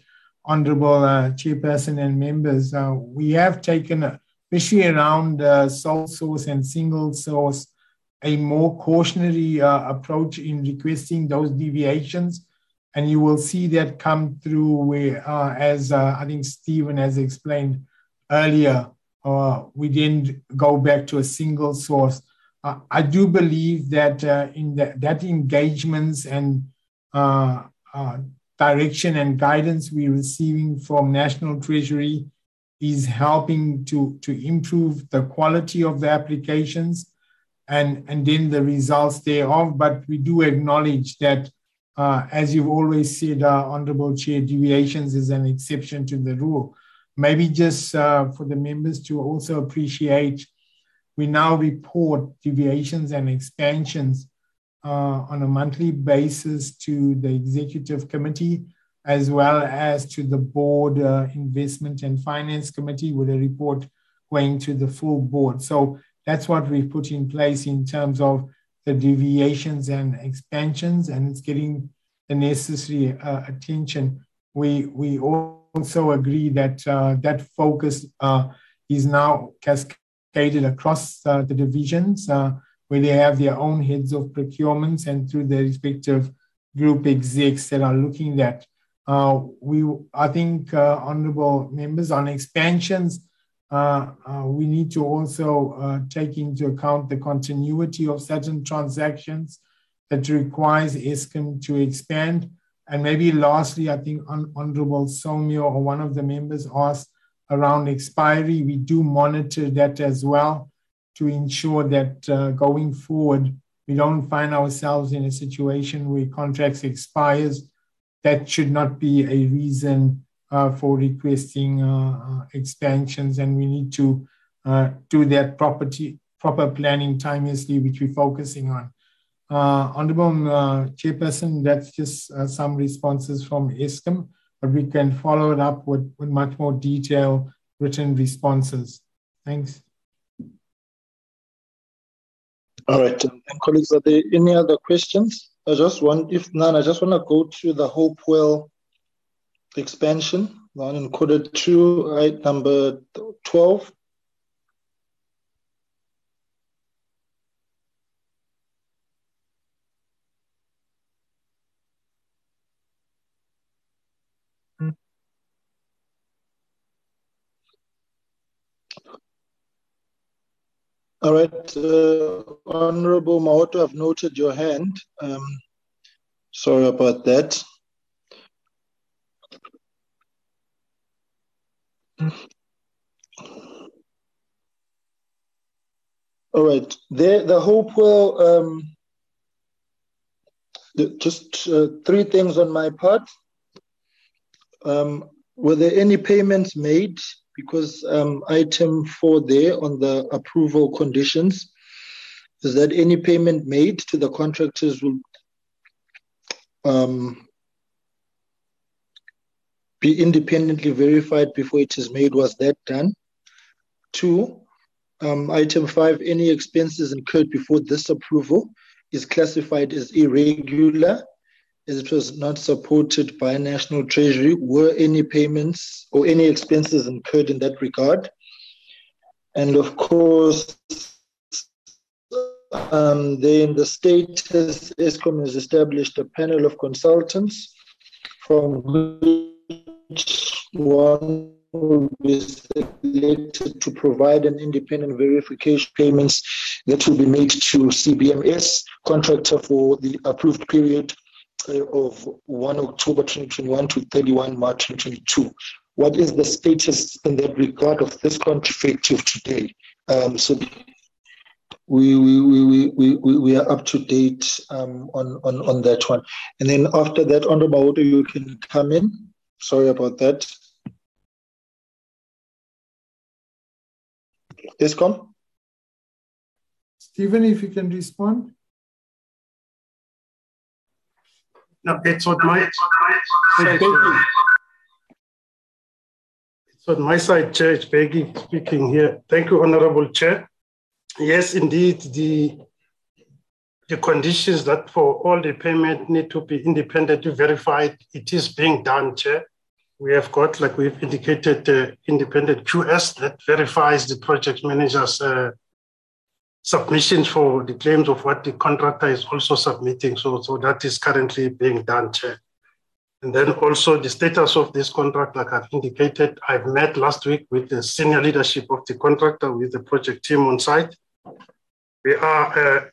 Honorable uh, Chairperson and members, uh, we have taken, uh, especially around uh, sole source and single source, a more cautionary uh, approach in requesting those deviations. And you will see that come through where, uh, as uh, I think Stephen has explained earlier, uh, we didn't go back to a single source. Uh, I do believe that uh, in the, that engagements and uh, uh, direction and guidance we're receiving from National Treasury is helping to, to improve the quality of the applications and, and then the results thereof. But we do acknowledge that, uh, as you've always said, uh, Honorable Chair, deviations is an exception to the rule. Maybe just uh, for the members to also appreciate, we now report deviations and expansions Uh, on a monthly basis to the Executive Committee, as well as to the Board uh, Investment and Finance Committee, with a report going to the full board. So that's what we've put in place in terms of the deviations and expansions, and it's getting the necessary uh, attention. We, we also agree that uh, that focus uh, is now cascaded across uh, the divisions, uh, where they have their own heads of procurements and through their respective group execs that are looking at. Uh, we, I think, uh, honorable members, on expansions, uh, uh, we need to also uh, take into account the continuity of certain transactions that requires Eskom to expand. And maybe lastly, I think on, honorable Somio or one of the members asked around expiry. We do monitor that as well, to ensure that uh, going forward, we don't find ourselves in a situation where contracts expires. That should not be a reason uh, for requesting uh, expansions. And we need to uh, do that property, proper planning timelessly, which we're focusing on. Uh, Honorable uh, Chairperson, that's just uh, some responses from Eskom, but we can follow it up with, with much more detailed written responses. Thanks. All right, and colleagues, are there any other questions? I just want, if none, I just want to go to the Hopewell expansion, the one in quarter two, right, number twelve. All right, uh, Honorable Maoto, I've noted your hand. Um, sorry about that. All right, the, the Hopewell, um, the, just uh, three things on my part. Um, were there any payments made? Because um, item four there on the approval conditions is that any payment made to the contractors will um, be independently verified before it is made. Was that done? Two, Um, item five, any expenses incurred before this approval is classified as irregular, as it was not supported by National Treasury. Were any payments or any expenses incurred in that regard? And of course, um, then the status, Eskom has established a panel of consultants from which one will be selected to provide an independent verification payments that will be made to C B M S, contractor, for the approved period of first of October twenty twenty-one to thirty-first of March twenty twenty-two. What is the status in that regard of this contract effective today? Um, so we we, we, we we we are up to date um, on, on, on that one. And then after that, Honorable Mawoto, you can come in. Sorry about that. Eskom? Stephen, if you can respond. No, it's on my, thank you. It's on my side, Chair. It's Peggy speaking here. Thank you, Honorable Chair. Yes, indeed, the, the conditions that for all the payment need to be independently verified, it is being done, Chair. We have got, like we've indicated, the uh, independent Q S that verifies the project manager's uh, submissions for the claims of what the contractor is also submitting. So, so that is currently being done, Chair. And then also the status of this contract, like I've indicated, I've met last week with the senior leadership of the contractor with the project team on site. We are uh,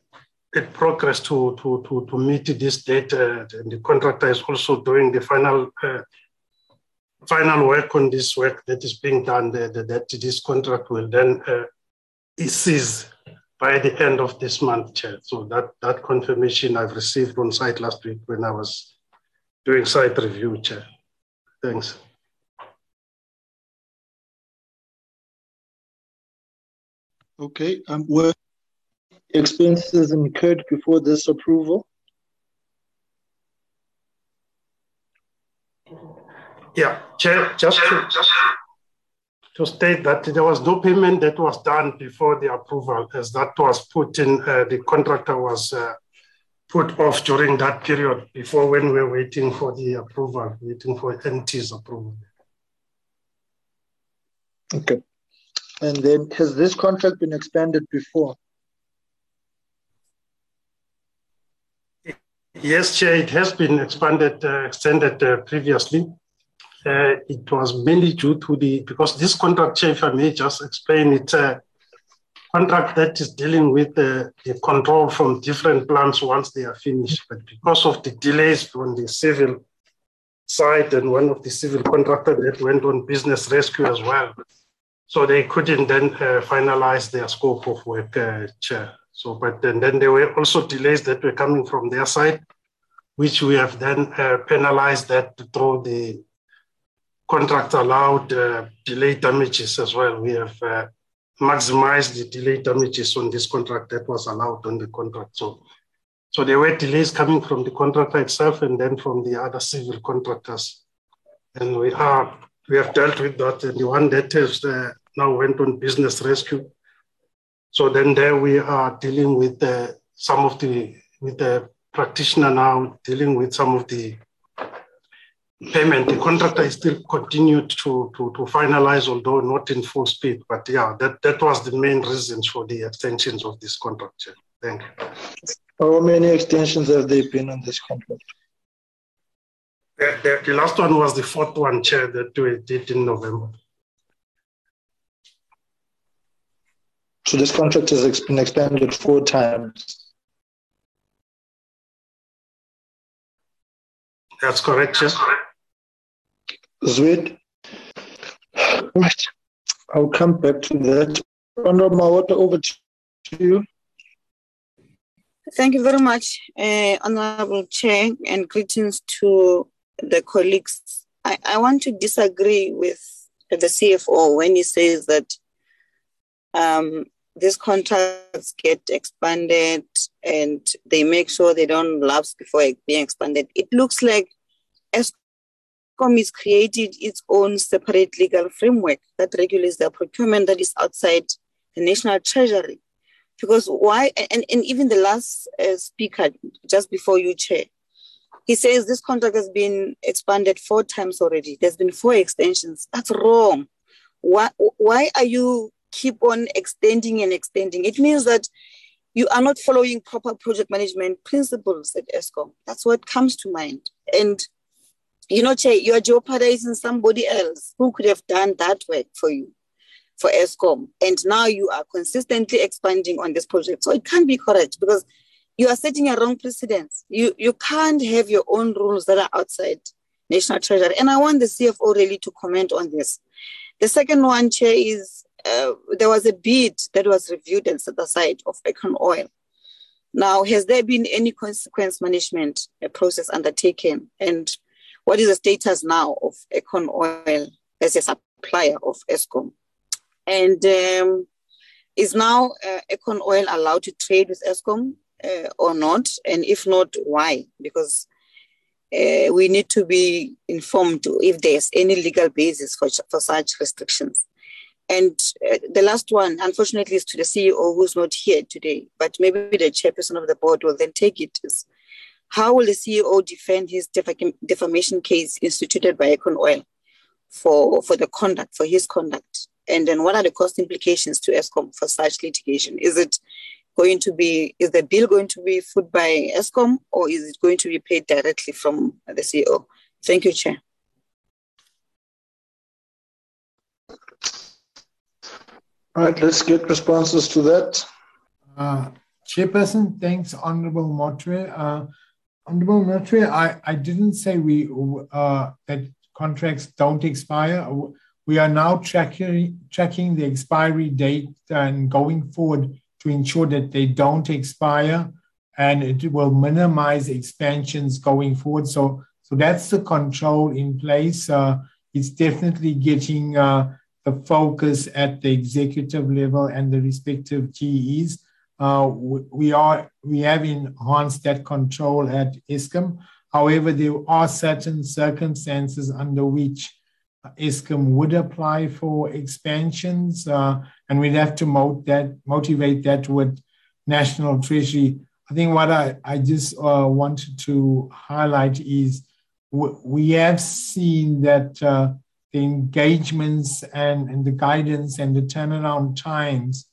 in progress to, to, to, to meet this date, uh, and the contractor is also doing the final uh, final work on this work that is being done, the, the, that this contract will then uh, cease by the end of this month, Chair. So that, that confirmation I've received on site last week when I was doing site review, Chair. Thanks. Okay. Um, were expenses incurred before this approval? Yeah, Chair, just to, to state that there was no payment that was done before the approval, as that was put in, uh, the contractor was uh, put off during that period before when we were waiting for the approval, waiting for N T's approval. Okay. And then has this contract been expanded before? Yes, Chair, it has been expanded, uh, extended uh, previously. Uh, it was mainly due to the, because this contract, Chair, if I may just explain, it's a contract that is dealing with the, the control from different plants once they are finished. But because of the delays on the civil side, and one of the civil contractors that went on business rescue as well, so they couldn't then uh, finalize their scope of work, uh, Chair. So, but then, then there were also delays that were coming from their side, which we have then uh, penalized that through the contract allowed uh, delay damages as well. We have uh, maximized the delay damages on this contract that was allowed on the contract. So, so there were delays coming from the contractor itself and then from the other civil contractors. And we are we have dealt with that. And the one that has uh, now went on business rescue. So then there we are dealing with uh, some of the, with the practitioner now dealing with some of the payment. The contractor is still continued to, to, to finalize, although not in full speed. But yeah, that, that was the main reasons for the extensions of this contract. Thank you. How many extensions have there been on this contract? The, the, the last one was the fourth one, Chair, that we did in November. So this contract has been expanded four times. That's correct, Chair. Zwid. Right. I'll come back to that. Honorable Mawoto, over to you. Thank you very much, uh, Honorable Chair, and greetings to the colleagues. I, I want to disagree with the C F O when he says that um, these contracts get expanded and they make sure they don't lapse before being expanded. It looks like Eskom has created its own separate legal framework that regulates their procurement that is outside the National Treasury. Because why, and, and even the last uh, speaker, just before you, Chair, he says this contract has been expanded four times already. There's been four extensions. That's wrong. Why, why are you keep on extending and extending? It means that you are not following proper project management principles at Eskom. That's what comes to mind. And, you know, Chair, you are jeopardizing somebody else who could have done that work for you, for Eskom. And now you are consistently expanding on this project. So it can't be correct because you are setting a wrong precedent. You you can't have your own rules that are outside National Treasury. And I want the C F O really to comment on this. The second one, Chair, is uh, there was a bid that was reviewed and set aside of Econ Oil. Now, has there been any consequence management process undertaken? And what is the status now of Econ Oil as a supplier of Eskom? And um, is now uh, Econ Oil allowed to trade with Eskom uh, or not? And if not, why? Because uh, we need to be informed if there's any legal basis for, for such restrictions. And uh, the last one, unfortunately, is to the C E O who's not here today, but maybe the chairperson of the board will then take it. Is how will the C E O defend his defam- defamation case instituted by Econ Oil for, for the conduct, for his conduct? And then what are the cost implications to Eskom for such litigation? Is it going to be, is the bill going to be footed by Eskom or is it going to be paid directly from the C E O? Thank you, Chair. All right, let's get responses to that. Uh, Chairperson, thanks, Honorable Motre. Uh, Honorable Motre, I, I didn't say we uh, that contracts don't expire. We are now tracking, tracking the expiry date and going forward to ensure that they don't expire, and it will minimize expansions going forward. So, so that's the control in place. Uh, it's definitely getting uh, the focus at the executive level and the respective G Es. Uh, we are we have enhanced that control at Eskom. However, there are certain circumstances under which Eskom would apply for expansions, uh, and we'd have to motivate that, motivate that with National Treasury. I think what I, I just uh, wanted to highlight is w- we have seen that uh, the engagements and, and the guidance and the turnaround times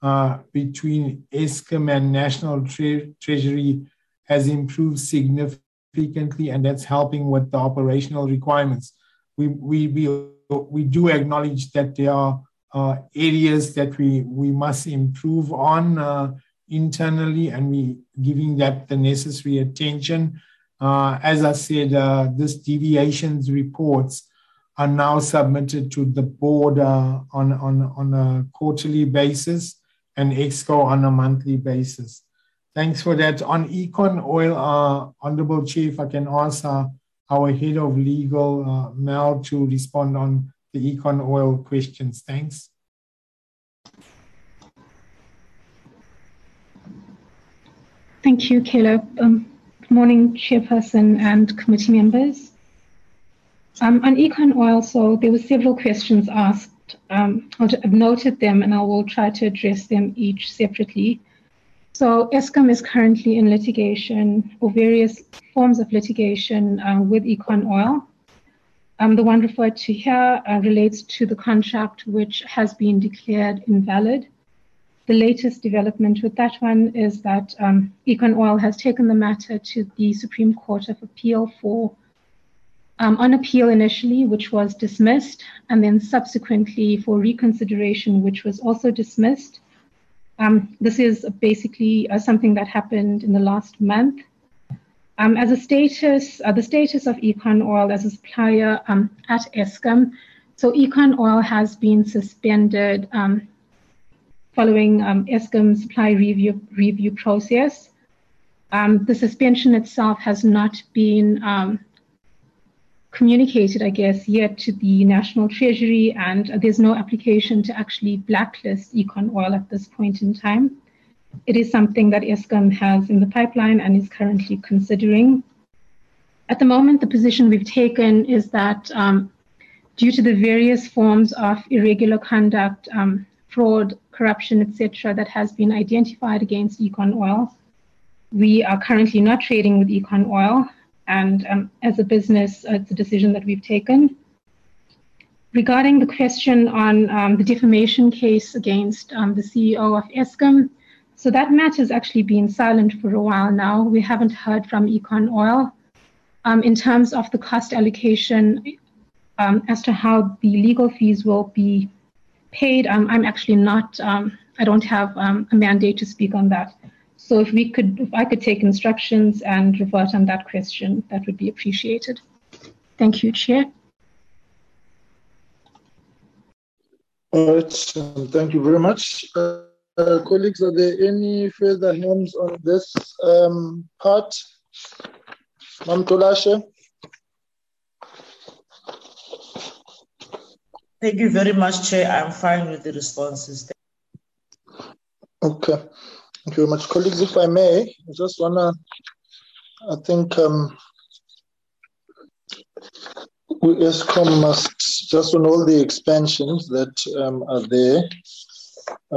uh, between Eskom and National Tre- Treasury has improved significantly, and that's helping with the operational requirements. We we we we do acknowledge that there are uh, areas that we, we must improve on uh, internally, and we're giving that the necessary attention. Uh, as I said, uh, this deviations reports are now submitted to the board uh, on, on, on a quarterly basis and Exco on a monthly basis. Thanks for that. On Econ Oil, uh, Honorable Chief, I can answer our head of legal, uh, Mel, to respond on the Econ Oil questions. Thanks. Thank you, Caleb. Um, good morning, Chairperson and committee members. Um, on Econ Oil, so there were several questions asked. Um, I've noted them and I will try to address them each separately. So Eskom is currently in litigation or various forms of litigation uh, with Econ Oil. Um, the one referred to here uh, relates to the contract which has been declared invalid. The latest development with that one is that um, Econ Oil has taken the matter to the Supreme Court of Appeal for um, on appeal initially, which was dismissed, and then subsequently for reconsideration, which was also dismissed. Um, this is basically uh, something that happened in the last month. Um, as a status, uh, the status of Econ Oil as a supplier um, at Eskom. So Econ Oil has been suspended um, following um, Eskom's supply review review process. Um, the suspension itself has not been um, communicated, I guess, yet to the National Treasury, and there's no application to actually blacklist Econ Oil at this point in time. It is something that Eskom has in the pipeline and is currently considering. At the moment, the position we've taken is that um, due to the various forms of irregular conduct, um, fraud, corruption, et cetera, that has been identified against Econ Oil. We are currently not trading with Econ Oil, and um, as a business, uh, it's a decision that we've taken. Regarding the question on um, the defamation case against um, the C E O of Eskom, so that matter's actually been silent for a while now. We haven't heard from Econ Oil. Um, in terms of the cost allocation um, as to how the legal fees will be paid, um, I'm actually not, um, I don't have um, a mandate to speak on that. So if we could, if I could take instructions and revert on that question, that would be appreciated. Thank you, Chair. All right, um, thank you very much. Uh, uh, colleagues, are there any further hands on this um, part? Mam Tolashe. Thank you very much, Chair. I'm fine with the responses. Okay, thank you very much. Colleagues, if I may, I just wanna, I think um, we ESCOM must, just on all the expansions that um, are there,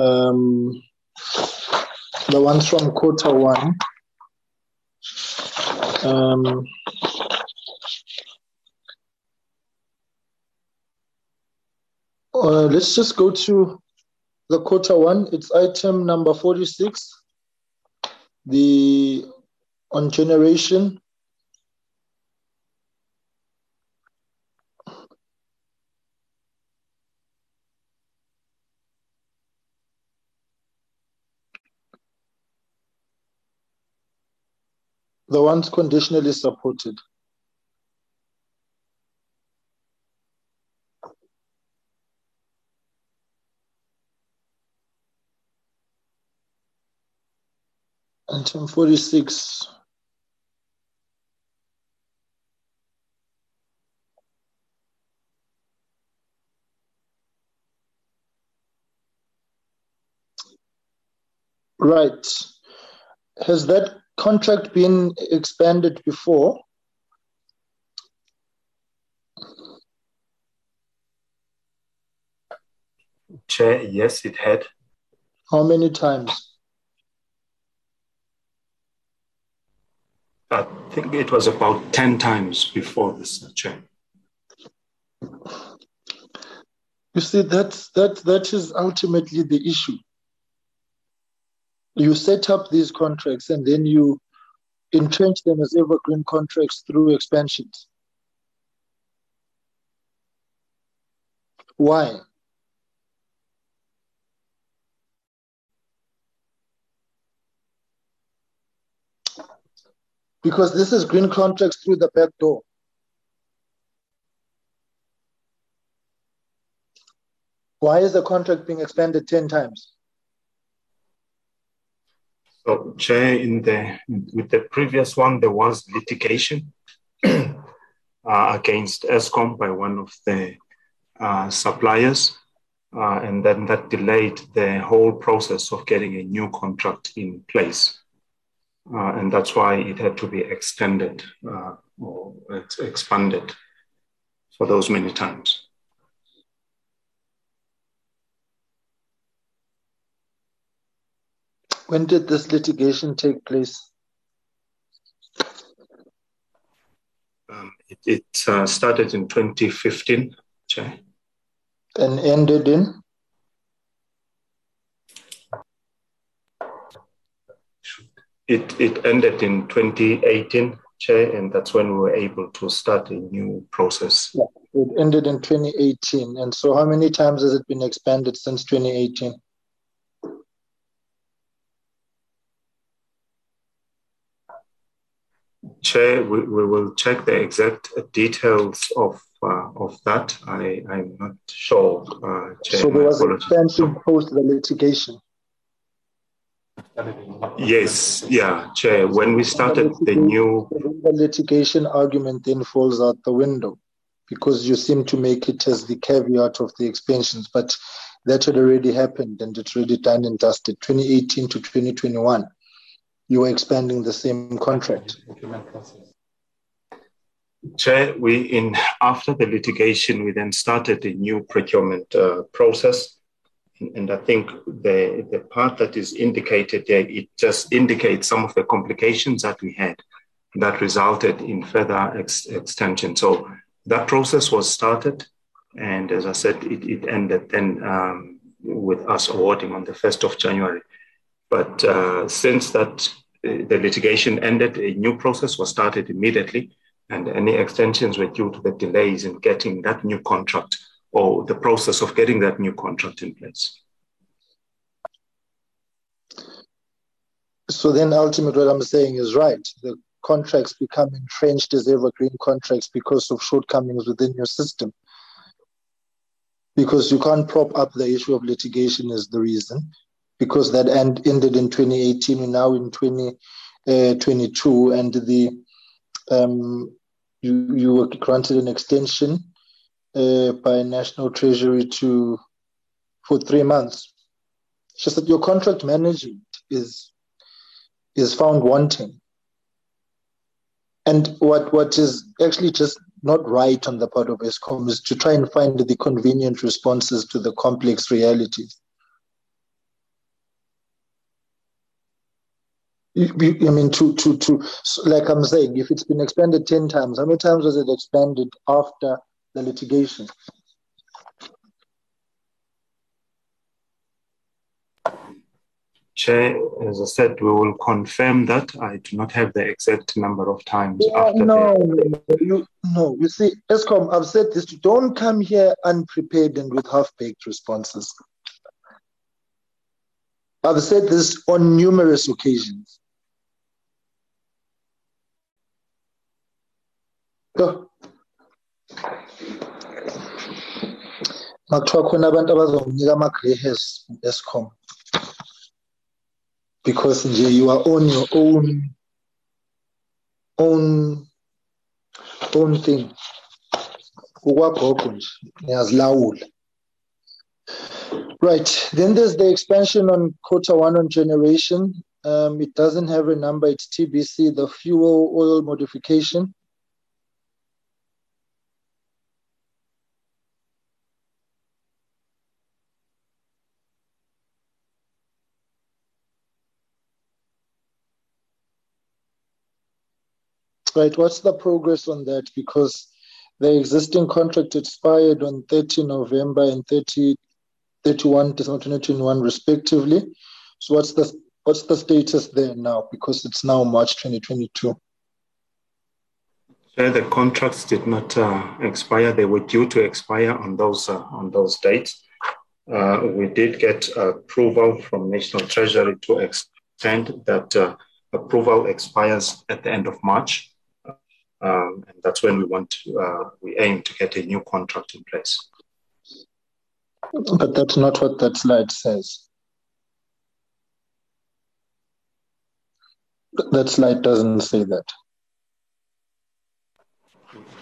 um, the ones from quarter one, um, uh, let's just go to the quarter one. It's item number forty-six, the on generation. The ones conditionally supported. Item forty-six. Right. Has that contract been expanded before? Chair, yes, it had. How many times? I think it was about ten times before this, uh, Chair. You see, that's, that, that is ultimately the issue. You set up these contracts and then you entrench them as evergreen contracts through expansions. Why? Because this is green contracts through the back door. Why is the contract being expanded ten times? So, Chair, in the with the previous one, there was litigation uh, against Eskom by one of the uh, suppliers, uh, and then that delayed the whole process of getting a new contract in place, uh, and that's why it had to be extended uh, or expanded for those many times. When did this litigation take place? Um, it it uh, started in twenty fifteen, Chair. And ended in? It, it ended in twenty eighteen, Chair, and that's when we were able to start a new process. Yeah, it ended in twenty eighteen. And so how many times has it been expanded since twenty eighteen? Chair, we, we will check the exact details of uh, of that. I, I'm not sure. Uh, Chair, so there was an expansion post the litigation? Yes, yeah, Chair. When we started the, the new... The litigation argument then falls out the window because you seem to make it as the caveat of the expansions, but that had already happened and it's already done and dusted. twenty eighteen to twenty twenty-one. You were expanding the same contract. Chair, we in after the litigation, we then started a new procurement uh, process, And I think the, the part that is indicated there, it just indicates some of the complications that we had that resulted in further ex extension. So that process was started. And as I said, it, it ended then um, with us awarding on the first of January. But uh, since that, uh, the litigation ended, a new process was started immediately. And any extensions were due to the delays in getting that new contract or the process of getting that new contract in place. So then ultimately what I'm saying is right. The contracts become entrenched as evergreen contracts because of shortcomings within your system. Because you can't prop up the issue of litigation is the reason. Because that end, ended in twenty eighteen, we're now in twenty twenty-two, and the um, you, you were granted an extension Uh, by National Treasury to for three months. It's just that your contract management is is found wanting. And what what is actually just not right on the part of Eskom is to try and find the convenient responses to the complex realities. I mean, to to to so like I'm saying, if it's been expanded ten times, how many times was it expanded after the litigation? Chair, as I said, we will confirm that. I do not have the exact number of times yeah, after no, the... you, no, you see, Eskom, I've said this, you don't come here unprepared and with half-baked responses. I've said this on numerous occasions. Go. Because you are on your own own own thing. Right. Then there's the expansion on quota one on generation. Um, it doesn't have a number, it's T B C, the fuel oil modification. Right, what's the progress on that? Because the existing contract expired on the thirtieth of November and thirty, thirty-first December twenty twenty-one, respectively. So what's the what's the status there now? Because it's now March twenty twenty-two. So the contracts did not uh, expire; they were due to expire on those uh, on those dates. Uh, we did get approval from National Treasury to extend that. Uh, approval expires at the end of March. Um, and that's when we want to, uh, we aim to get a new contract in place. But that's not what that slide says. That slide doesn't say that.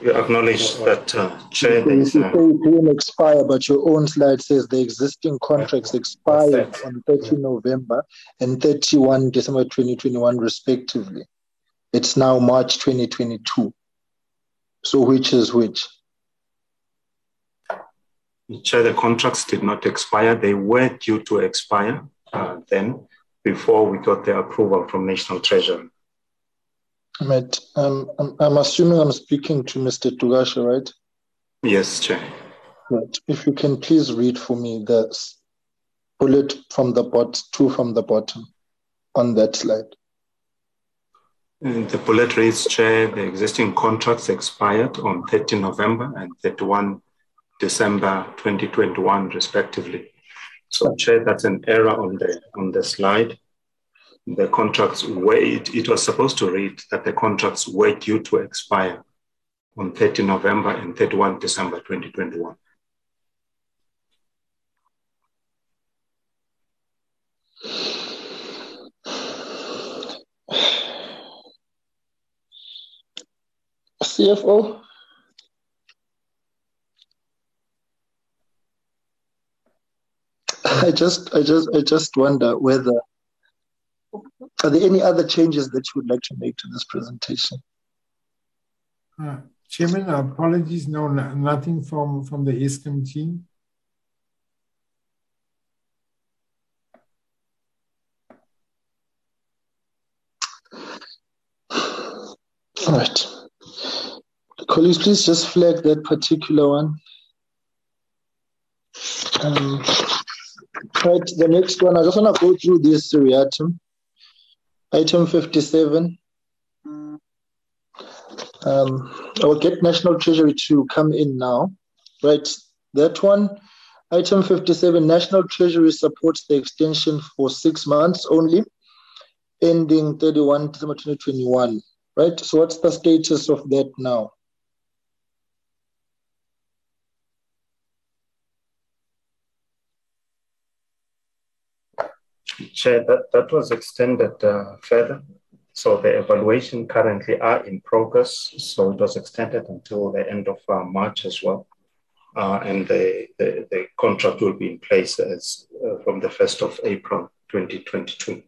You acknowledge that, uh, Chair. You say it will expire, but your own slide says the existing contracts expired on the thirtieth of November and the thirty-first of December twenty twenty-one, respectively. It's now March twenty twenty-two. So which is which? Chair, the contracts did not expire. They were due to expire uh, then, before we got the approval from National Treasury. Matt, um, I'm, I'm assuming I'm speaking to Mister Tugasha, right? Yes, Chair. Right. If you can please read for me the bullet from the bot, two from the bottom on that slide. And the bullet reads, Chair, the existing contracts expired on the thirtieth of November and the thirty-first of December twenty twenty-one, respectively. So, Chair, that's an error on the on the slide. The contracts were, it, it was supposed to read that the contracts were due to expire on the thirtieth of November and the thirty-first of December twenty twenty-one. C F O? I just, I just, I just wonder whether are there any other changes that you would like to make to this presentation? Uh, Chairman, apologies, no, nothing from, from the Eskom team. All right. Colleagues, please just flag that particular one. Um, right, the next one, I just want to go through this three item. Item fifty-seven. Um, I will get National Treasury to come in now. Right, that one. Item fifty-seven, National Treasury supports the extension for six months only, ending thirty-first December twenty twenty-one. Right, so what's the status of that now? Chair, that, that was extended uh, further. So the evaluation currently are in progress. So it was extended until the end of uh, March as well. Uh, and the, the, the contract will be in place as, uh, from the first of April twenty twenty-two.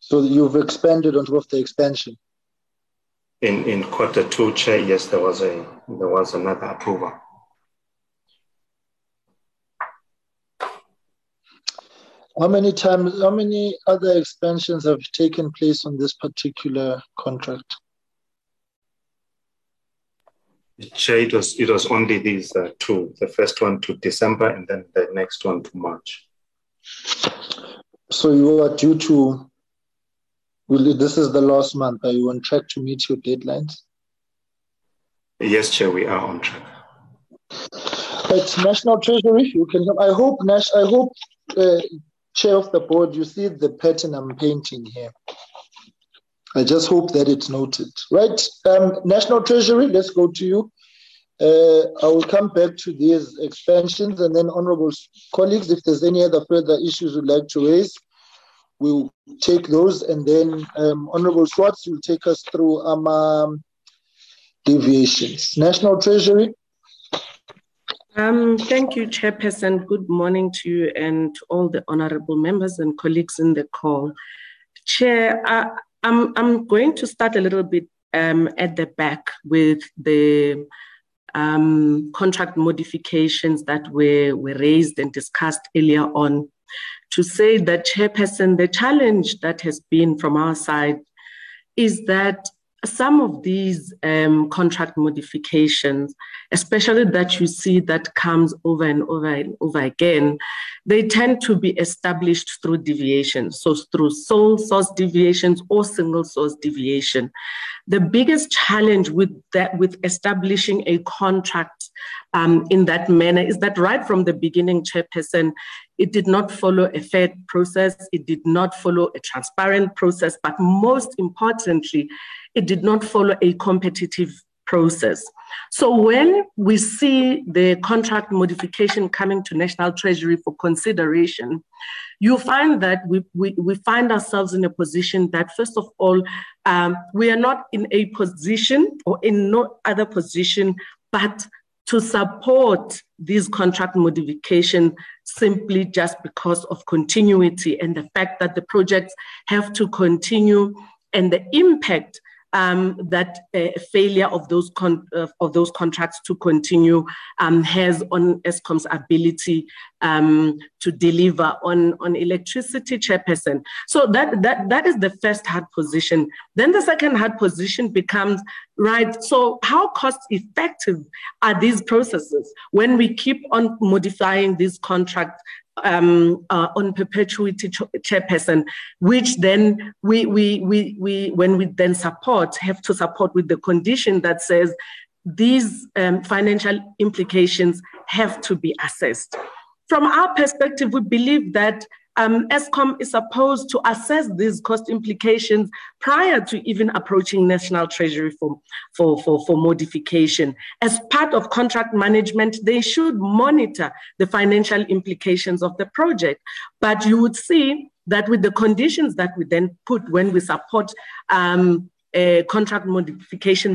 So you've expanded on top of the expansion? In, in quarter two, Chair, yes, there was, a, there was another approval. How many times, how many other expansions have taken place on this particular contract? Chair, it was, it was only these uh, two, the first one to December and then the next one to March. So you are due to, well, this is the last month, are you on track to meet your deadlines? Yes, Chair, we are on track. It's National Treasury, you can, I hope, Nash, I hope, uh, Chair of the board, you see the pattern I'm painting here. I just hope that it's noted. Right, um, National Treasury, let's go to you. Uh, I will come back to these expansions and then honorable colleagues, if there's any other further issues you'd like to raise, we'll take those and then um, honorable Swartz will take us through AMA deviations. National Treasury. Um, thank you, Chairperson. Good morning to you and to all the honorable members and colleagues in the call. Chair, uh, I'm, I'm going to start a little bit um, at the back with the um, contract modifications that were, were raised and discussed earlier on. To say that, Chairperson, the challenge that has been from our side is that some of these um, contract modifications, especially that you see that comes over and over and over again, they tend to be established through deviations, so through sole source deviations or single source deviation. The biggest challenge with that, with establishing a contract um, in that manner is that right from the beginning, Chairperson, it did not follow a fair process, it did not follow a transparent process, but most importantly, it did not follow a competitive process. So when we see the contract modification coming to National Treasury for consideration, you find that we, we, we find ourselves in a position that, first of all, um, we are not in a position or in no other position but to support these contract modifications simply just because of continuity and the fact that the projects have to continue and the impact Um, that uh, failure of those con uh, of those contracts to continue um, has on Eskom's ability um, to deliver on, on electricity, Chairperson. So that, that, that is the first hard position. Then the second hard position becomes, right, so how cost effective are these processes when we keep on modifying these contracts Um, uh, on perpetuity, Chairperson, which then we, we, we, we, when we then support, have to support with the condition that says these um, financial implications have to be assessed. From our perspective, we believe that Um, Eskom is supposed to assess these cost implications prior to even approaching National Treasury for, for, for, for modification. As part of contract management, they should monitor the financial implications of the project. But you would see that with the conditions that we then put when we support um, a contract modification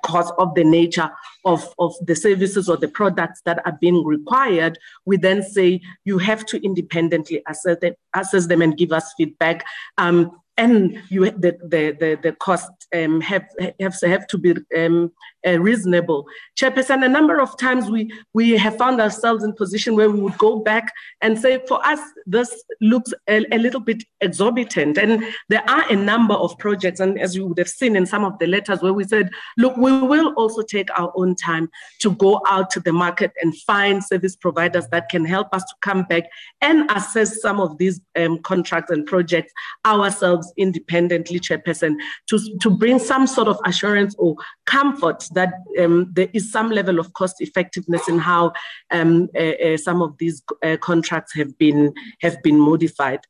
because of the nature of, of the services or the products that are being required, we then say you have to independently assess them, assess them and give us feedback. Um, and you the the the, the cost um, have have have to be um, uh, reasonable. Chairperson, a number of times we we have found ourselves in a position where we would go back and say, for us this looks a, a little bit exorbitant, and there are a number of projects, and as you would have seen in some of the letters, where we said, look, we will also take our own time to go out to the market and find service providers that can help us to come back and assess some of these um, contracts and projects ourselves independently, Chairperson, to, to bring some sort of assurance or comfort that um, there is some level of cost effectiveness in how um, uh, uh, some of these uh, contracts have been, have been modified.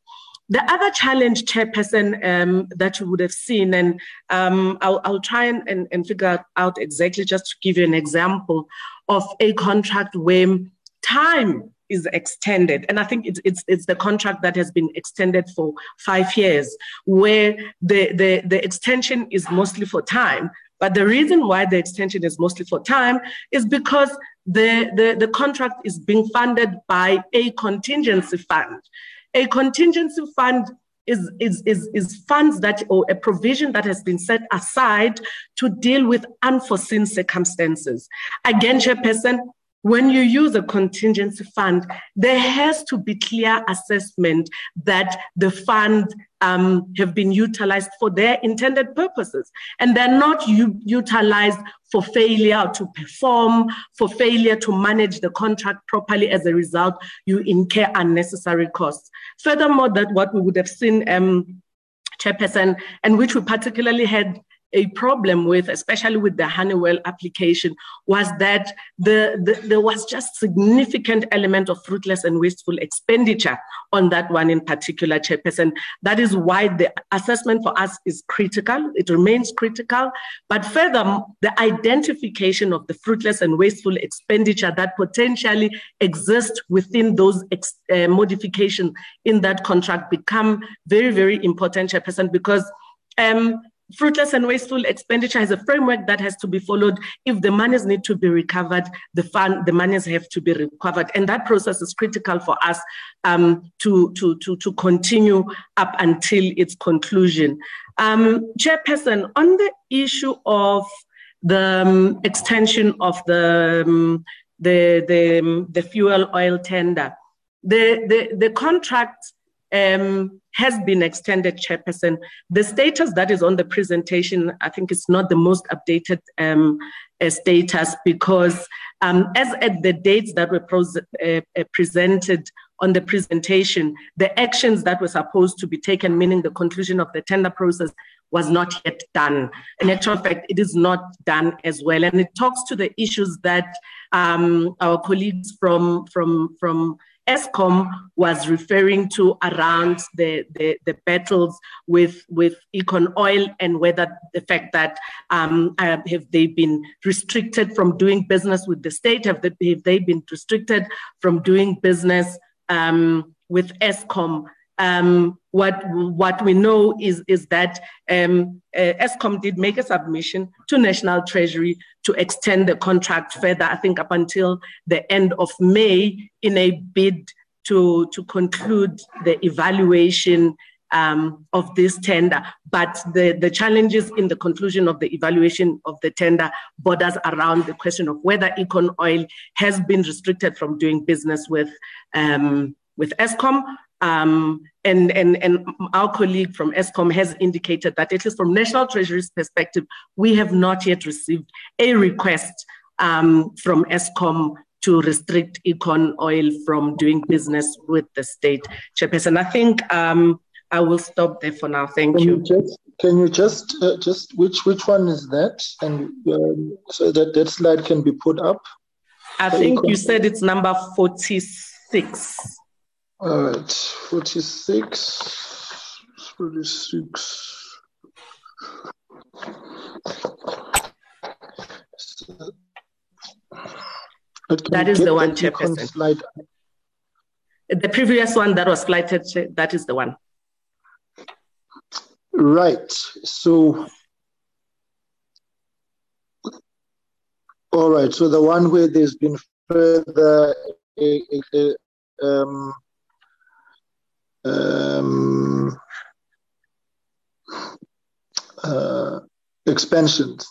The other challenge, Chairperson, um, that you would have seen, and um, I'll, I'll try and, and, and figure out exactly, just to give you an example of a contract where time is extended. And I think it's, it's, it's the contract that has been extended for five years, where the, the, the extension is mostly for time. But the reason why the extension is mostly for time is because the, the, the contract is being funded by a contingency fund. A contingency fund is, is, is, is funds that, or a provision that has been set aside to deal with unforeseen circumstances. Again, Chairperson, when you use a contingency fund, there has to be clear assessment that the fund um, have been utilized for their intended purposes, and they're not u- utilized for failure to perform, for failure to manage the contract properly. As a result, you incur unnecessary costs. Furthermore, that what we would have seen, um, Chairperson, and which we particularly had a problem with, especially with the Honeywell application, was that the, the there was just significant element of fruitless and wasteful expenditure on that one in particular, Chairperson. That is why the assessment for us is critical. It remains critical. But further, the identification of the fruitless and wasteful expenditure that potentially exists within those ex, uh, modifications in that contract become very, very important, Chairperson, because um, fruitless and wasteful expenditure is a framework that has to be followed. If the monies need to be recovered, the fund, the monies have to be recovered. And that process is critical for us um, to, to, to, to continue up until its conclusion. Um, Chairperson, on the issue of the um, extension of the, um, the, the, the fuel oil tender, the, the, the contract um, has been extended, Chairperson. The status that is on the presentation, I think it's not the most updated um, uh, status, because um, as at the dates that were pros- uh, uh, presented on the presentation, the actions that were supposed to be taken, meaning the conclusion of the tender process, was not yet done. In actual fact, it is not done as well. And it talks to the issues that um, our colleagues from, from, from Eskom was referring to around the, the, the battles with, with Econ Oil, and whether the fact that um, have they been restricted from doing business with the state, have they, have they been restricted from doing business um, with Eskom. Um, what what we know is is that um, uh, Eskom did make a submission to National Treasury to extend the contract further, I think up until the end of May, in a bid to to conclude the evaluation um, of this tender. But the, the challenges in the conclusion of the evaluation of the tender borders around the question of whether Econ Oil has been restricted from doing business with um, with Eskom. Um, and, and, and our colleague from Eskom has indicated that, at least from National Treasury's perspective, we have not yet received a request um, from Eskom to restrict Econ Oil from doing business with the state, Chairperson. I think um, I will stop there for now. Thank can you. you just, can you just, uh, just which which one is that? And um, so that, that slide can be put up. I think Econ. You said it's number forty-six. All right, forty-six, forty-six. That is the one, Chairperson. The previous one that was slided, that is the one. Right, so, all right, so the one where there's been further, uh, um, Um, expansions.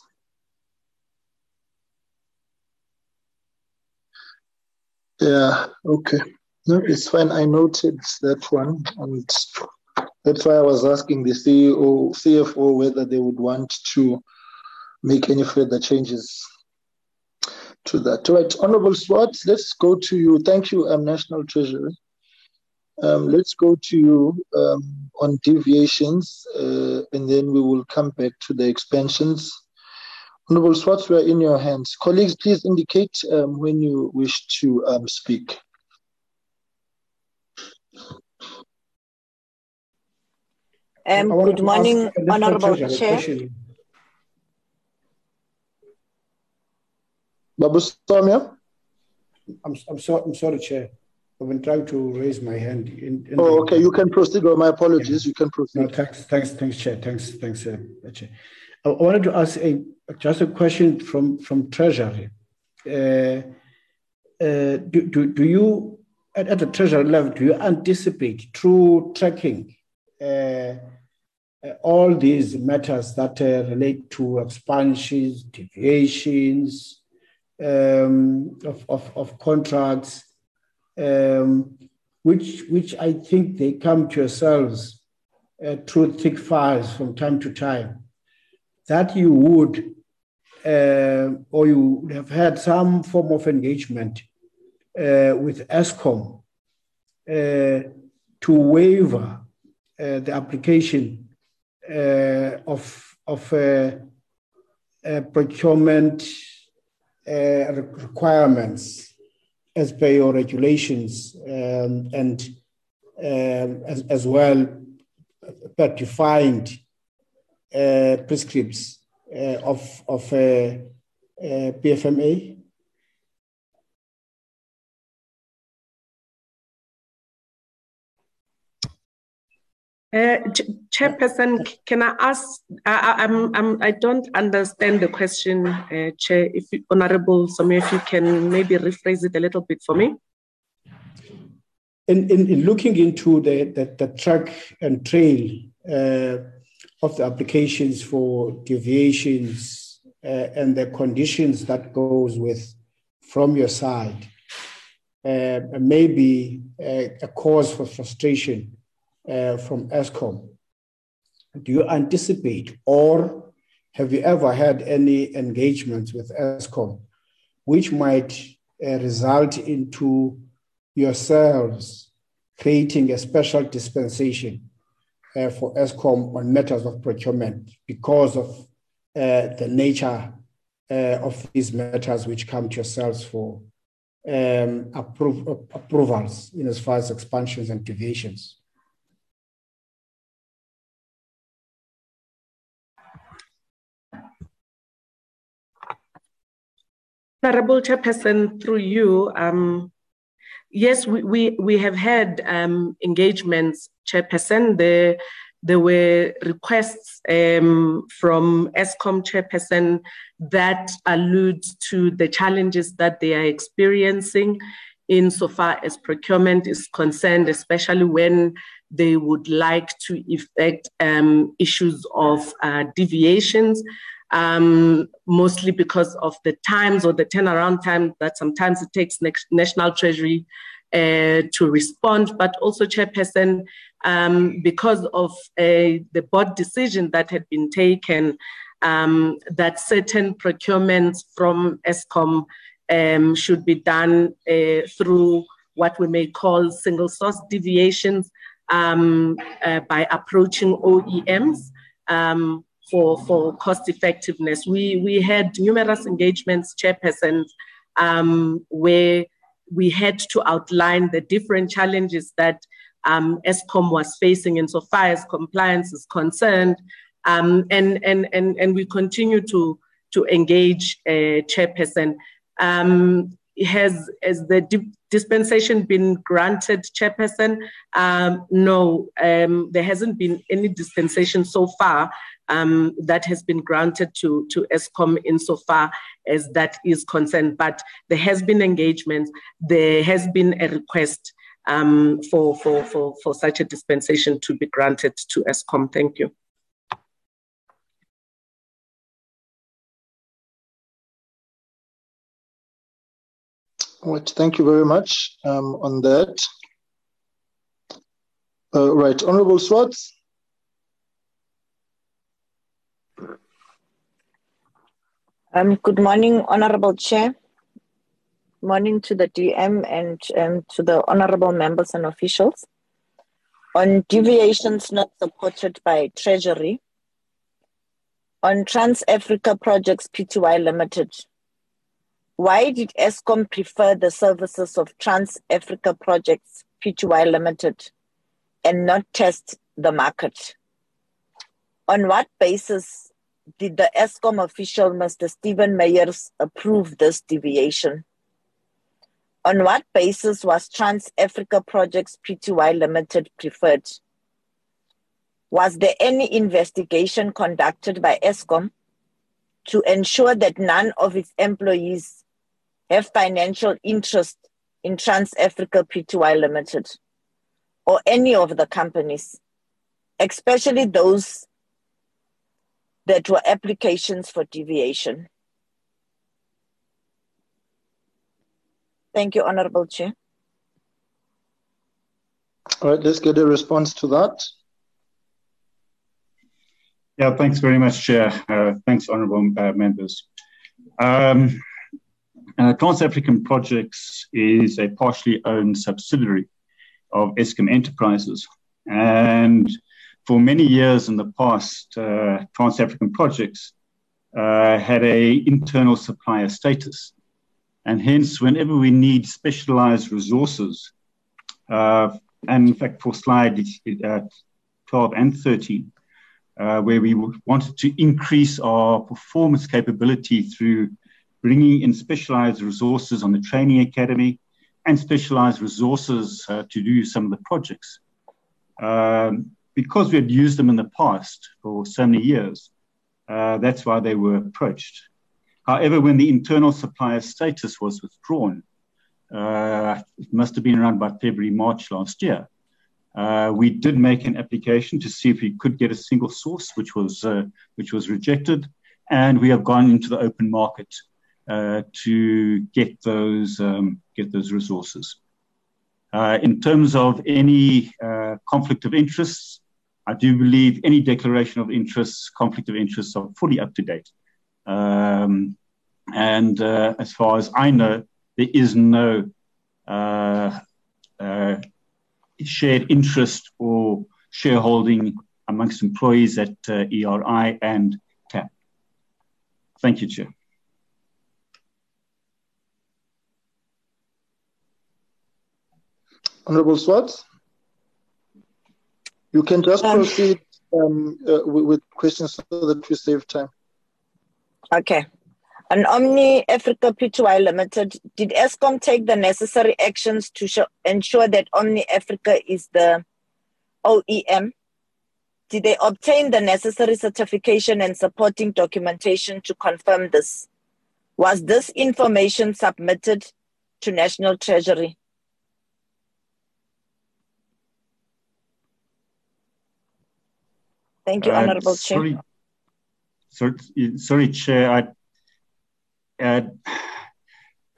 Yeah, okay. No, it's fine. I noted that one, and that's why I was asking the C E O, C F O whether they would want to make any further changes to that. All right, Honourable Swartz, let's go to you. Thank you, um, National Treasury. Um, let's go to you um, on deviations, uh, and then we will come back to the expansions. Honourable Swartz, we are in your hands. Colleagues, please indicate um, when you wish to um, speak. Um, good morning, Honourable Chair. Babu Samia? I'm, I'm, so, I'm sorry, Chair. I've been trying to raise my hand. In, in oh, okay. The... You can proceed. Well, my apologies. Yeah. You can proceed. No, thanks, thanks, thanks, Chair. Thanks, thanks, uh, Chair. I wanted to ask a, just a question from, from Treasury. Uh, uh, do, do, do you, at, at the Treasury level, do you anticipate through tracking uh, uh, all these matters that uh, relate to expansions, deviations um, of, of, of contracts, um, which, which I think they come to yourselves uh, through thick files from time to time? That you would, uh, or you have had some form of engagement uh, with Eskom uh, to waiver uh, the application uh, of, of uh, uh, procurement uh, requirements as per your regulations um, and um, as, as well per defined Uh, prescripts uh, of of uh, uh, P F M A? Uh, Chairperson, can I ask? I, I'm I'm I don't understand the question, uh, Chair. If you, Honourable Samir, if you can maybe rephrase it a little bit for me. In in, in looking into the, the the track and trail. Uh, of the applications for deviations uh, and the conditions that goes with from your side, uh, maybe a, a cause for frustration uh, from Eskom. Do you anticipate or have you ever had any engagements with Eskom which might uh, result into yourselves creating a special dispensation Uh, for Eskom on matters of procurement because of uh, the nature uh, of these matters which come to yourselves for um, appro approvals in as far as expansions and deviations? Honourable Chairperson, through you, um, yes, we, we, we have had um, engagements, Chairperson. There, there were requests um, from Eskom Chairperson that allude to the challenges that they are experiencing insofar as procurement is concerned, especially when they would like to effect um, issues of uh, deviations, um, mostly because of the times or the turnaround time that sometimes it takes National Treasury uh, to respond, but also, Chairperson, um, because of uh, the board decision that had been taken um, that certain procurements from Eskom um, should be done uh, through what we may call single source deviations um, uh, by approaching O E Ms. Um, For, for cost effectiveness. We, we had numerous engagements, Chairperson, um, where we had to outline the different challenges that um, Eskom was facing insofar as compliance is concerned. Um, and, and, and, and we continue to, to engage, uh, Chairperson. Um, has, has the di dispensation been granted, Chairperson? Um, no, um, there hasn't been any dispensation so far. Um, that has been granted to, to Eskom insofar as that is concerned. But there has been engagement. There has been a request um, for, for, for, for such a dispensation to be granted to Eskom. Thank you. Right, thank you very much um, on that. Uh, right, Honourable Swartz. Um, good morning, Honourable Chair. Morning to the D M and um, to the Honourable Members and Officials. On deviations not supported by Treasury. On Trans Africa Projects Pty Limited. Why did Eskom prefer the services of Trans Africa Projects Pty Limited and not test the market? On what basis did the Eskom official, Mister Stephen Meyers, approve this deviation? On what basis was Trans Africa Projects Pty Limited preferred? Was there any investigation conducted by Eskom to ensure that none of its employees have financial interest in Trans Africa Pty Limited or any of the companies, especially those that were applications for deviation? Thank you, Honourable Chair. All right, let's get a response to that. Yeah, thanks very much, Chair. Uh, thanks, Honourable uh, Members. Um, uh, Trans African Projects is a partially owned subsidiary of Eskom Enterprises. And for many years in the past, uh, Trans African Projects uh, had an internal supplier status. And hence, whenever we need specialized resources, uh, and in fact, for slide uh, twelve and thirteen, Uh, where we wanted to increase our performance capability through bringing in specialized resources on the training academy and specialized resources uh, to do some of the projects. Um, because we had used them in the past for so many years, uh, that's why they were approached. However, when the internal supplier status was withdrawn, uh, it must have been around about February, March last year, Uh, we did make an application to see if we could get a single source, which was uh, which was rejected, and we have gone into the open market uh, to get those um, get those resources. Uh, in terms of any uh, conflict of interests, I do believe any declaration of interests, conflict of interests, are fully up to date. Um, and uh, as far as I know, there is no Uh, uh, shared interest or shareholding amongst employees at uh, E R I and T A P. Thank you, Chair. Honourable Swartz, you can just um, proceed um, uh, with questions so that we save time. Okay. On Omni Africa Pty Limited, did Eskom take the necessary actions to show, ensure that Omni Africa is the O E M? Did they obtain the necessary certification and supporting documentation to confirm this? Was this information submitted to National Treasury? Thank you, uh, Honourable sorry, Chair. Sorry, sorry Chair. I Uh,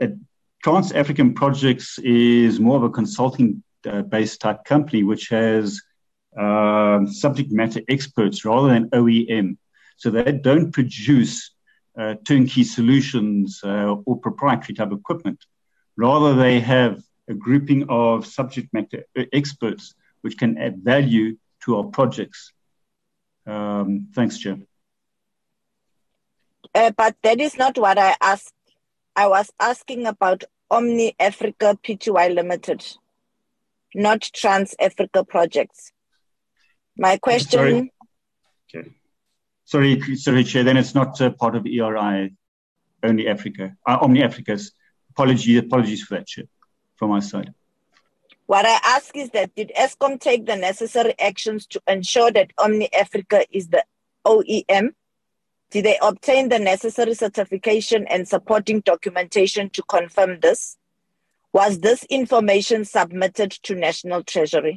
uh, Trans African Projects is more of a consulting-based uh, type company, which has uh, subject matter experts rather than O E M. So they don't produce uh, turnkey solutions uh, or proprietary type equipment. Rather, they have a grouping of subject matter experts which can add value to our projects. Um, thanks, Chair. Uh, but that is not what I asked. I was asking about Omni Africa Pty Limited, not Trans Africa Projects. My question. Sorry, okay. sorry, sorry, Chair. Then it's not uh, part of E R I. Only Africa, uh, Omni Africa's. Apology, apologies for that, Chair, from my side. What I ask is that did Eskom take the necessary actions to ensure that Omni Africa is the O E M? Did they obtain the necessary certification and supporting documentation to confirm this? Was this information submitted to National Treasury?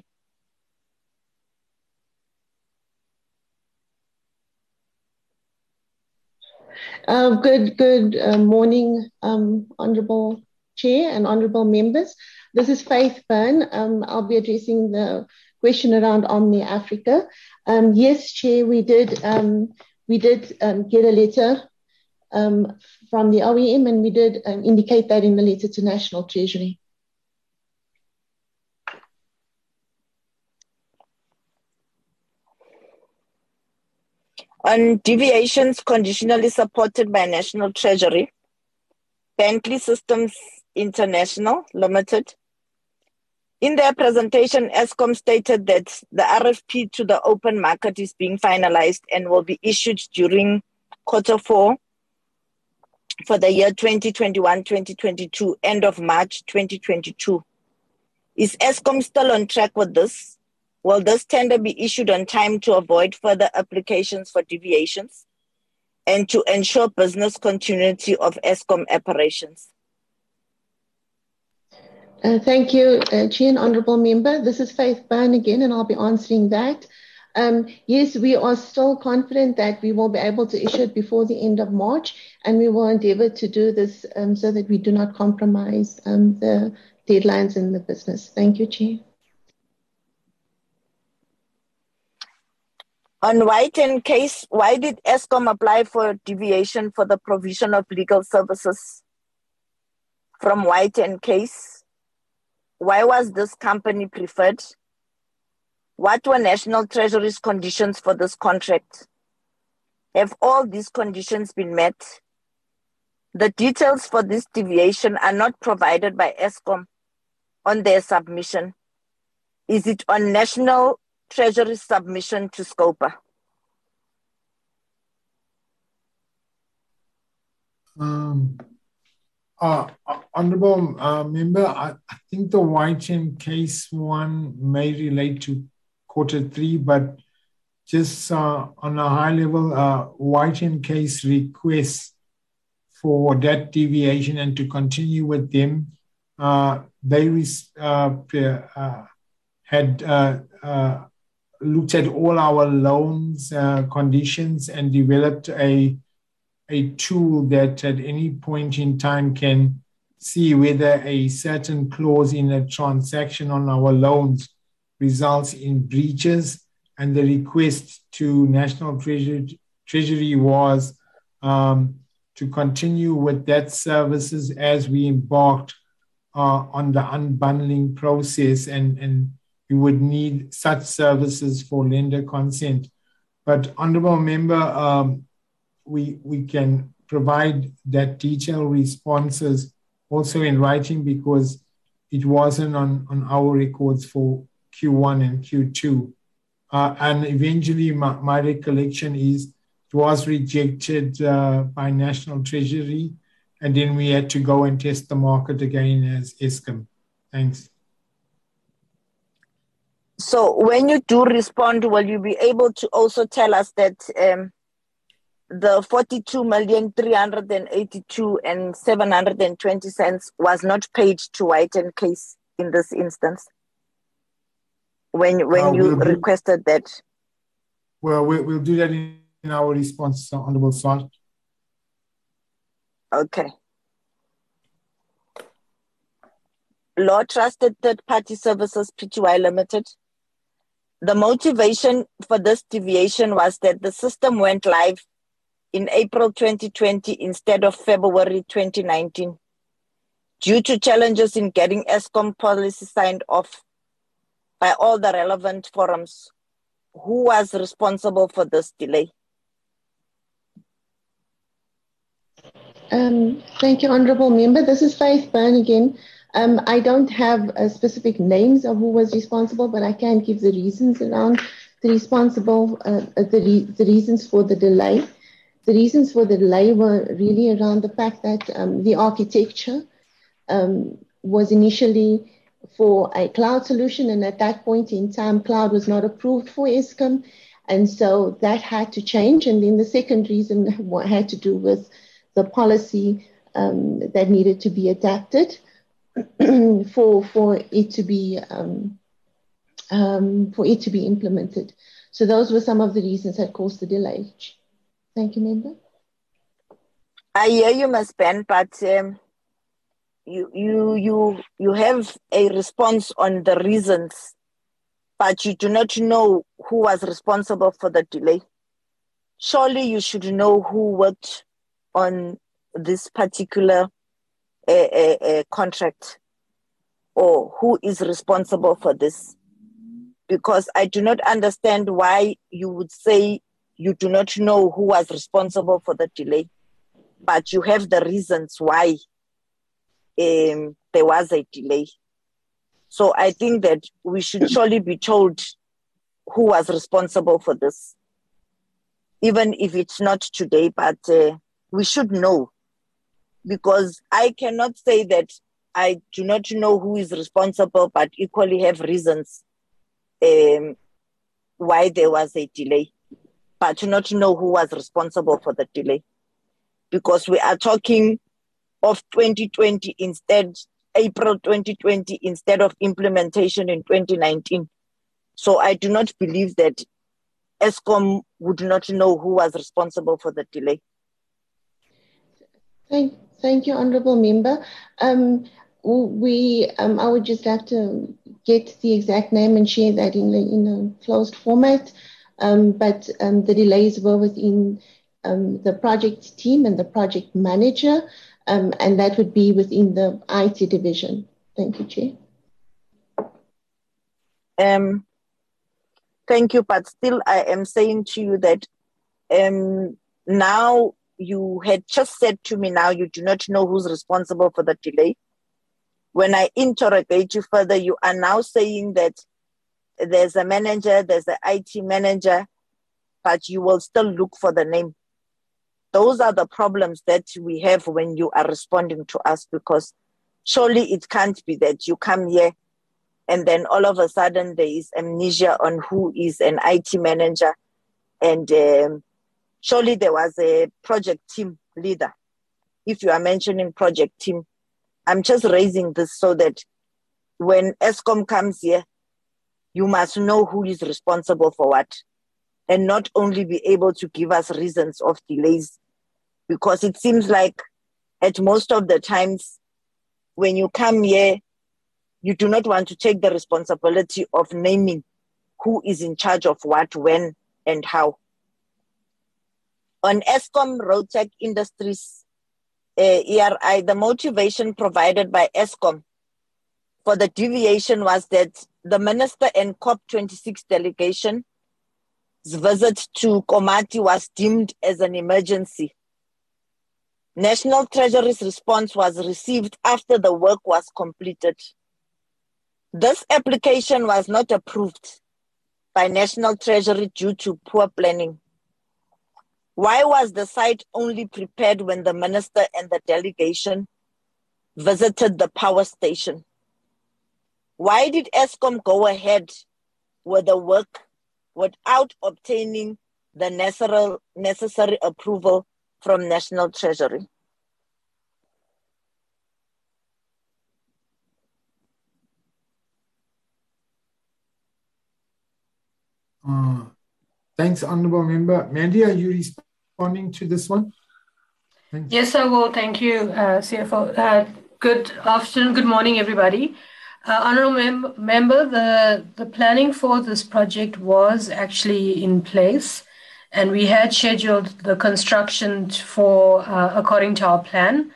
Uh, good good uh, morning, um, Honourable Chair and honourable members. This is Faith Byrne. Um, I'll be addressing the question around Omni Africa. Um, yes, Chair, we did um, we did um, get a letter um, from the O E M, and we did um, indicate that in the letter to National Treasury. On deviations conditionally supported by National Treasury, Bentley Systems International Limited. In their presentation, Eskom stated that the R F P to the open market is being finalized and will be issued during quarter four for the year twenty twenty-one twenty twenty-two, end of March twenty twenty-two. Is Eskom still on track with this? Will this tender be issued on time to avoid further applications for deviations and to ensure business continuity of Eskom operations? Uh, thank you, uh, Chair and Honourable Member. This is Faith Byrne again, and I'll be answering that. Um, yes, we are still confident that we will be able to issue it before the end of March, and we will endeavour to do this um, so that we do not compromise um, the deadlines in the business. Thank you, Chair. On White and Case, why did Eskom apply for deviation for the provision of legal services from White and Case? Why was this company preferred? What were National Treasury's conditions for this contract? Have all these conditions been met? The details for this deviation are not provided by Eskom on their submission. Is it on National Treasury's submission to Scopa? Um. Uh, Honourable uh, Member, I, I think the White and Case one may relate to quarter three, but just uh, on a high level, uh, White and Case requests for that deviation and to continue with them. Uh, they uh, uh, had uh, uh, looked at all our loans, uh, conditions, and developed a a tool that at any point in time can see whether a certain clause in a transaction on our loans results in breaches. And the request to National Treasury, Treasury was um, to continue with that services as we embarked uh, on the unbundling process, and, and we would need such services for lender consent. But Honourable Member, um, We, we can provide that detailed responses also in writing, because it wasn't on, on our records for Q one and Q two. Uh, and eventually, my, my recollection is it was rejected uh, by National Treasury, and then we had to go and test the market again as Eskom. Thanks. So when you do respond, will you be able to also tell us that um the forty-two million three hundred eighty-two and seven hundred twenty cents was not paid to White and Case in this instance when when uh, you we'll requested do, that? Well, well, we'll do that in, in our response, Honourable Sarge. Okay. Law Trusted Third Party Services Pty Limited. The motivation for this deviation was that the system went live in April twenty twenty instead of February twenty nineteen, due to challenges in getting Eskom policy signed off by all the relevant forums. Who was responsible for this delay? Um, thank you, Honourable Member. This is Faith Byrne again. Um, I don't have uh, specific names of who was responsible, but I can give the reasons around the responsible, uh, the, re the reasons for the delay. The reasons for the delay were really around the fact that um, the architecture um, was initially for a cloud solution, and at that point in time, cloud was not approved for Eskom, and so that had to change. And then the second reason had to do with the policy um, that needed to be adapted for for it to be um, um, for it to be implemented. So those were some of the reasons that caused the delay. Thank you, Member. I hear you, Miz Ben, but um, you you you you have a response on the reasons, but you do not know who was responsible for the delay. Surely you should know who worked on this particular uh, uh, uh, contract, or who is responsible for this. Because I do not understand why you would say you do not know who was responsible for the delay, but you have the reasons why um, there was a delay. So I think that we should surely be told who was responsible for this, even if it's not today, but uh, we should know. Because I cannot say that I do not know who is responsible, but equally have reasons um, why there was a delay, but do not know who was responsible for the delay. Because we are talking of twenty twenty instead, April twenty twenty instead of implementation in twenty nineteen. So I do not believe that Eskom would not know who was responsible for the delay. Thank, thank you, Honourable Member. Um, we, um, I would just like to get the exact name and share that in the in a closed format. Um, but um, the delays were within um, the project team and the project manager, um, and that would be within the I T division. Thank you, Chair. Um, thank you, but still I am saying to you that um, now you had just said to me now you do not know who's responsible for the delay. When I interrogate you further, you are now saying that there's a manager, there's an I T manager, but you will still look for the name. Those are the problems that we have when you are responding to us, because surely it can't be that you come here and then all of a sudden there is amnesia on who is an I T manager. And um, surely there was a project team leader. If you are mentioning project team, I'm just raising this so that when Eskom comes here, you must know who is responsible for what, and not only be able to give us reasons of delays. Because it seems like at most of the times when you come here, you do not want to take the responsibility of naming who is in charge of what, when, and how. On Eskom Road Tech Industries, uh, E R I, the motivation provided by Eskom for the deviation was that the Minister and COP twenty-six delegation's visit to Komati was deemed as an emergency. National Treasury's response was received after the work was completed. This application was not approved by National Treasury due to poor planning. Why was the site only prepared when the Minister and the delegation visited the power station? Why did Eskom go ahead with the work without obtaining the necessary approval from National Treasury? Uh, thanks, Honourable Member. Mandy, are you responding to this one? Thanks. Yes, I will. Thank you, uh, C F O. Uh, good afternoon, good morning, everybody. Uh, Honourable Mem- Member, the, the planning for this project was actually in place, and we had scheduled the construction for uh, according to our plan.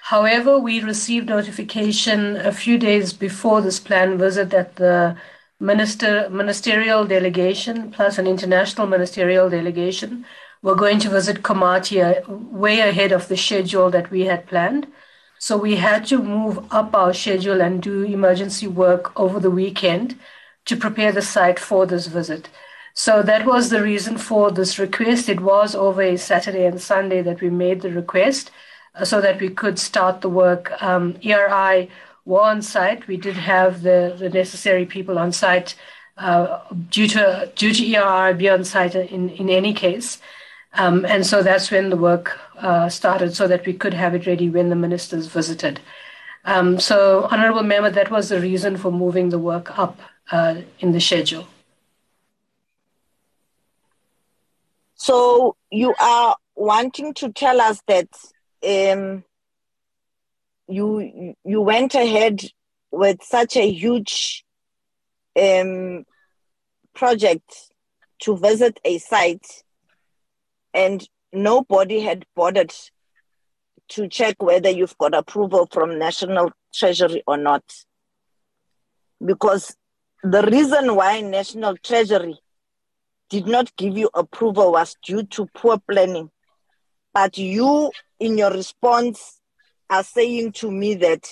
However, we received notification a few days before this plan visit that the minister ministerial delegation plus an international ministerial delegation were going to visit Komati way ahead of the schedule that we had planned. So we had to move up our schedule and do emergency work over the weekend to prepare the site for this visit. So that was the reason for this request. It was over a Saturday and Sunday that we made the request so that we could start the work. Um, E R I were on site. We did have the, the necessary people on site uh, due to due to E R I be on site in, in any case. Um, and so that's when the work uh, started, so that we could have it ready when the ministers visited. Um, so, Honourable Member, that was the reason for moving the work up uh, in the schedule. So you are wanting to tell us that um, you you went ahead with such a huge um, project to visit a site, and nobody had bothered to check whether you've got approval from National Treasury or not. Because the reason why National Treasury did not give you approval was due to poor planning. But you, in your response, are saying to me that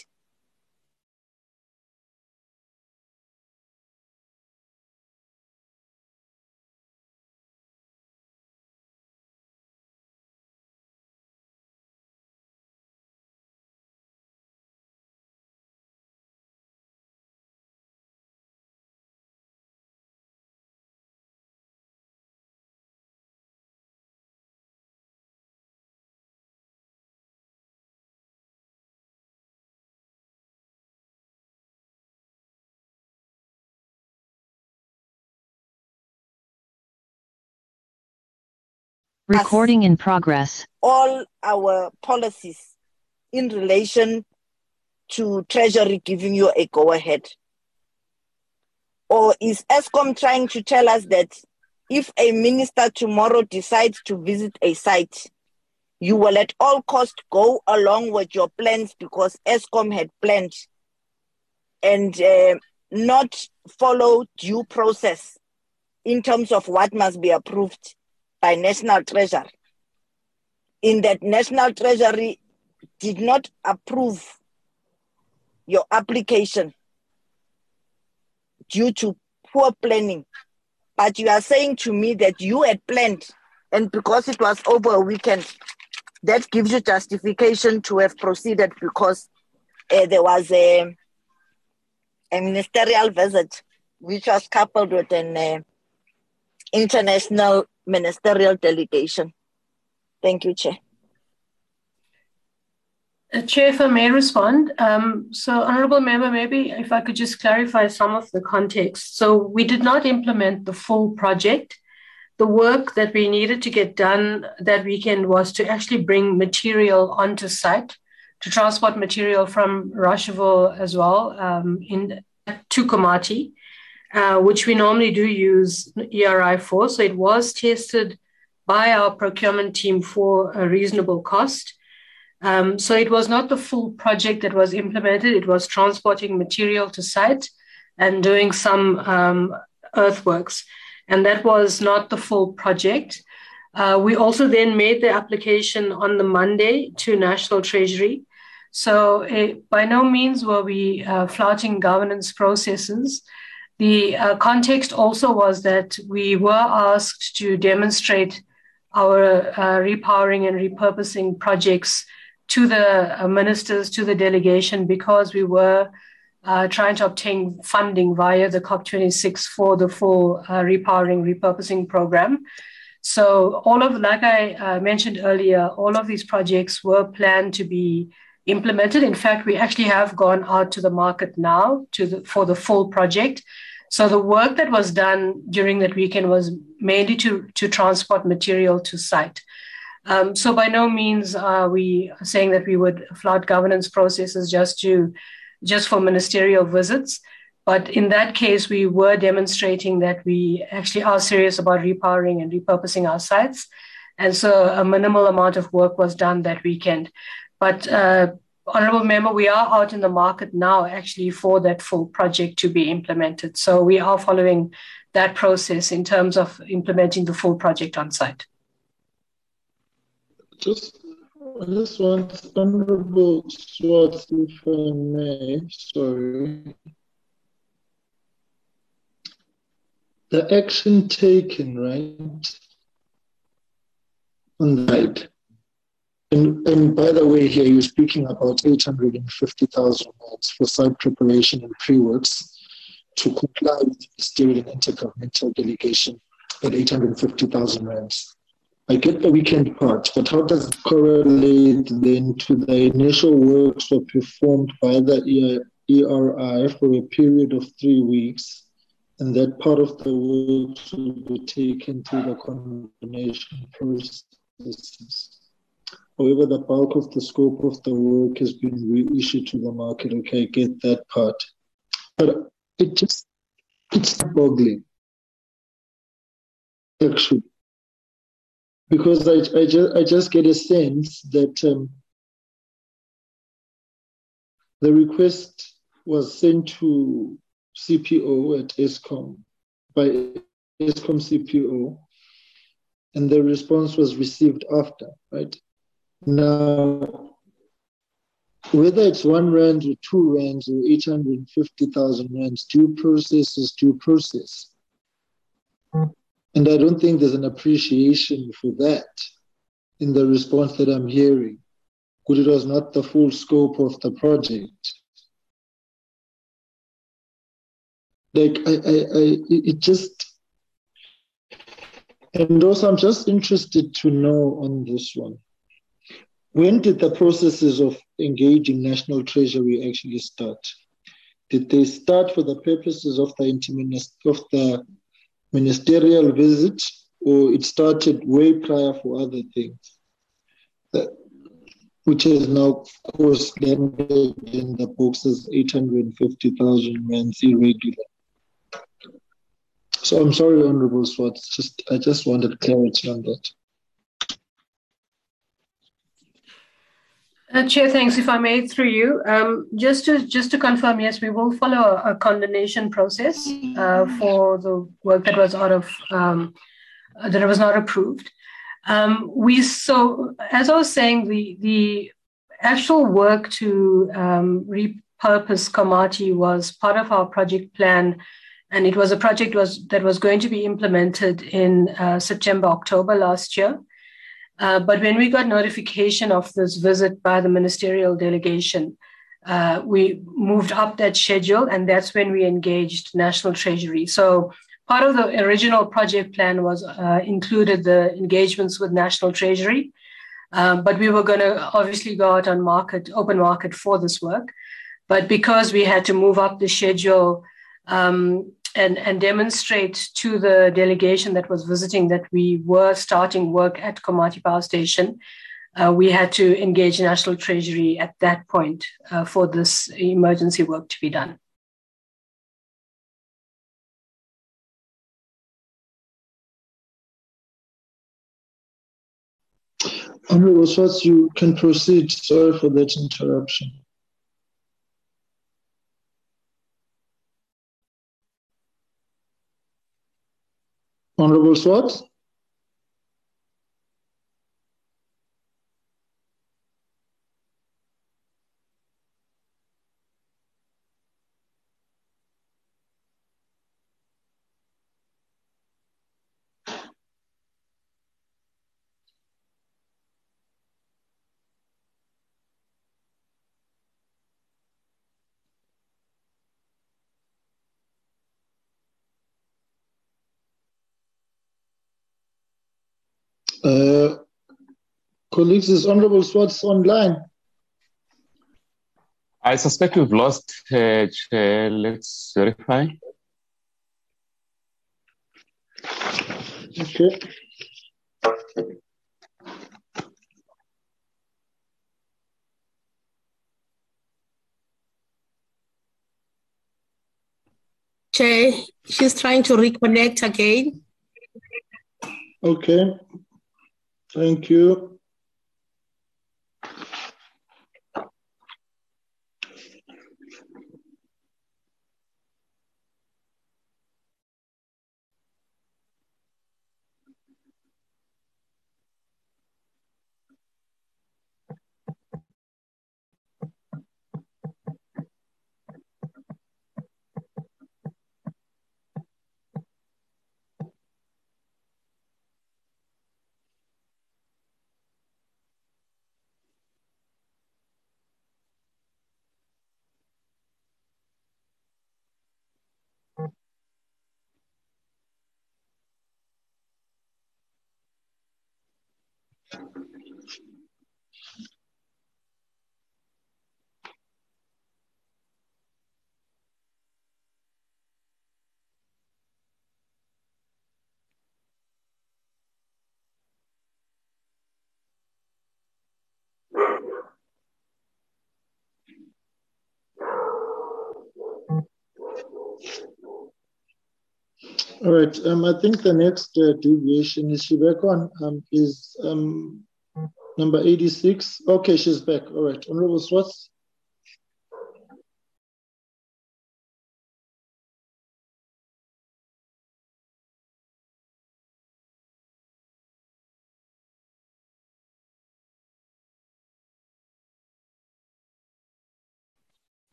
recording in progress. All our policies in relation to Treasury giving you a go-ahead? Or is Eskom trying to tell us that if a minister tomorrow decides to visit a site, you will at all costs go along with your plans because Eskom had planned, and uh, not follow due process in terms of what must be approved by National Treasury, in that National Treasury did not approve your application due to poor planning? But you are saying to me that you had planned, and because it was over a weekend, that gives you justification to have proceeded because uh, there was a, a ministerial visit which was coupled with an uh, international ministerial delegation. Thank you, Chair. Uh, Chair, if I may respond. Um, so, Honourable Member, maybe if I could just clarify some of the context. So, we did not implement the full project. The work that we needed to get done that weekend was to actually bring material onto site, to transport material from Rocheville as well um, in to Komati. Uh, which we normally do use E R I for. So it was tested by our procurement team for a reasonable cost. Um, so it was not the full project that was implemented. It was transporting material to site and doing some um, earthworks. And that was not the full project. Uh, we also then made the application on the Monday to National Treasury. So it, by no means were we uh, flouting governance processes. The uh, context also was that we were asked to demonstrate our uh, repowering and repurposing projects to the uh, ministers, to the delegation, because we were uh, trying to obtain funding via the COP twenty-six for the full uh, repowering, repurposing program. So all of, like I uh, mentioned earlier, all of these projects were planned to be implemented. In fact, we actually have gone out to the market now to the, for the full project. So the work that was done during that weekend was mainly to, to transport material to site. Um, so by no means are we saying that we would flout governance processes just to just for ministerial visits. But in that case, we were demonstrating that we actually are serious about repowering and repurposing our sites. And so a minimal amount of work was done that weekend. But, uh, Honourable Member, we are out in the market now actually for that full project to be implemented. So we are following that process in terms of implementing the full project on site. Just, I just want, Honourable Swartz, if I may, sorry. The action taken, right, on that. And, and by the way, here you're speaking about eight hundred fifty thousand for site preparation and pre-works to comply with the ministerial and intergovernmental delegation at eight hundred fifty thousand rand. I get the weekend part, but how does it correlate then to the initial works were performed by the E R I for a period of three weeks, and that part of the works will be taken through the coordination processes? However, the bulk of the scope of the work has been reissued to the market. Okay, I get that part. But it just, it's boggling, actually. Because I, I, just, I just get a sense that um, the request was sent to C P O at Eskom by Eskom C P O, and the response was received after, right? Now, whether it's one rand or two rands or eight hundred fifty thousand rands, due process is due process. And I don't think there's an appreciation for that in the response that I'm hearing. Good, it was not the full scope of the project. Like, I, I, I, it just, and also I'm just interested to know on this one. When did the processes of engaging National Treasury actually start? Did they start for the purposes of the of the ministerial visit, or it started way prior for other things, that, which is now, of course, landed in the books as eight hundred fifty thousand rands irregular. So I'm sorry, Honourable Swartz, just, I just wanted clarity on that. Uh, Chair, thanks. If I may, through you, um, just to just to confirm, yes, we will follow a, a condonation process uh, for the work that was out of um, that was not approved. Um, we so as I was saying, the the actual work to um, repurpose Komati was part of our project plan, and it was a project was that was going to be implemented in uh, September, October last year. Uh, but when we got notification of this visit by the ministerial delegation, uh, we moved up that schedule, and that's when we engaged National Treasury. So part of the original project plan was uh, included the engagements with National Treasury, uh, but we were going to obviously go out on market, open market for this work. But because we had to move up the schedule um, And, and demonstrate to the delegation that was visiting that we were starting work at Komati Power Station, uh, we had to engage National Treasury at that point uh, for this emergency work to be done. Honourable Swartz, you can proceed. Sorry for that interruption. Honourable Swartz? Uh, colleagues, is Honourable Swartz online? I suspect we've lost uh, Chair. Let's verify. Okay. Chair, she's trying to reconnect again. Okay. Thank you. All right. Um, I think the next uh, deviation is she back on? Um, is um, number eighty-six. Okay, she's back. All right. Honorable Swartz.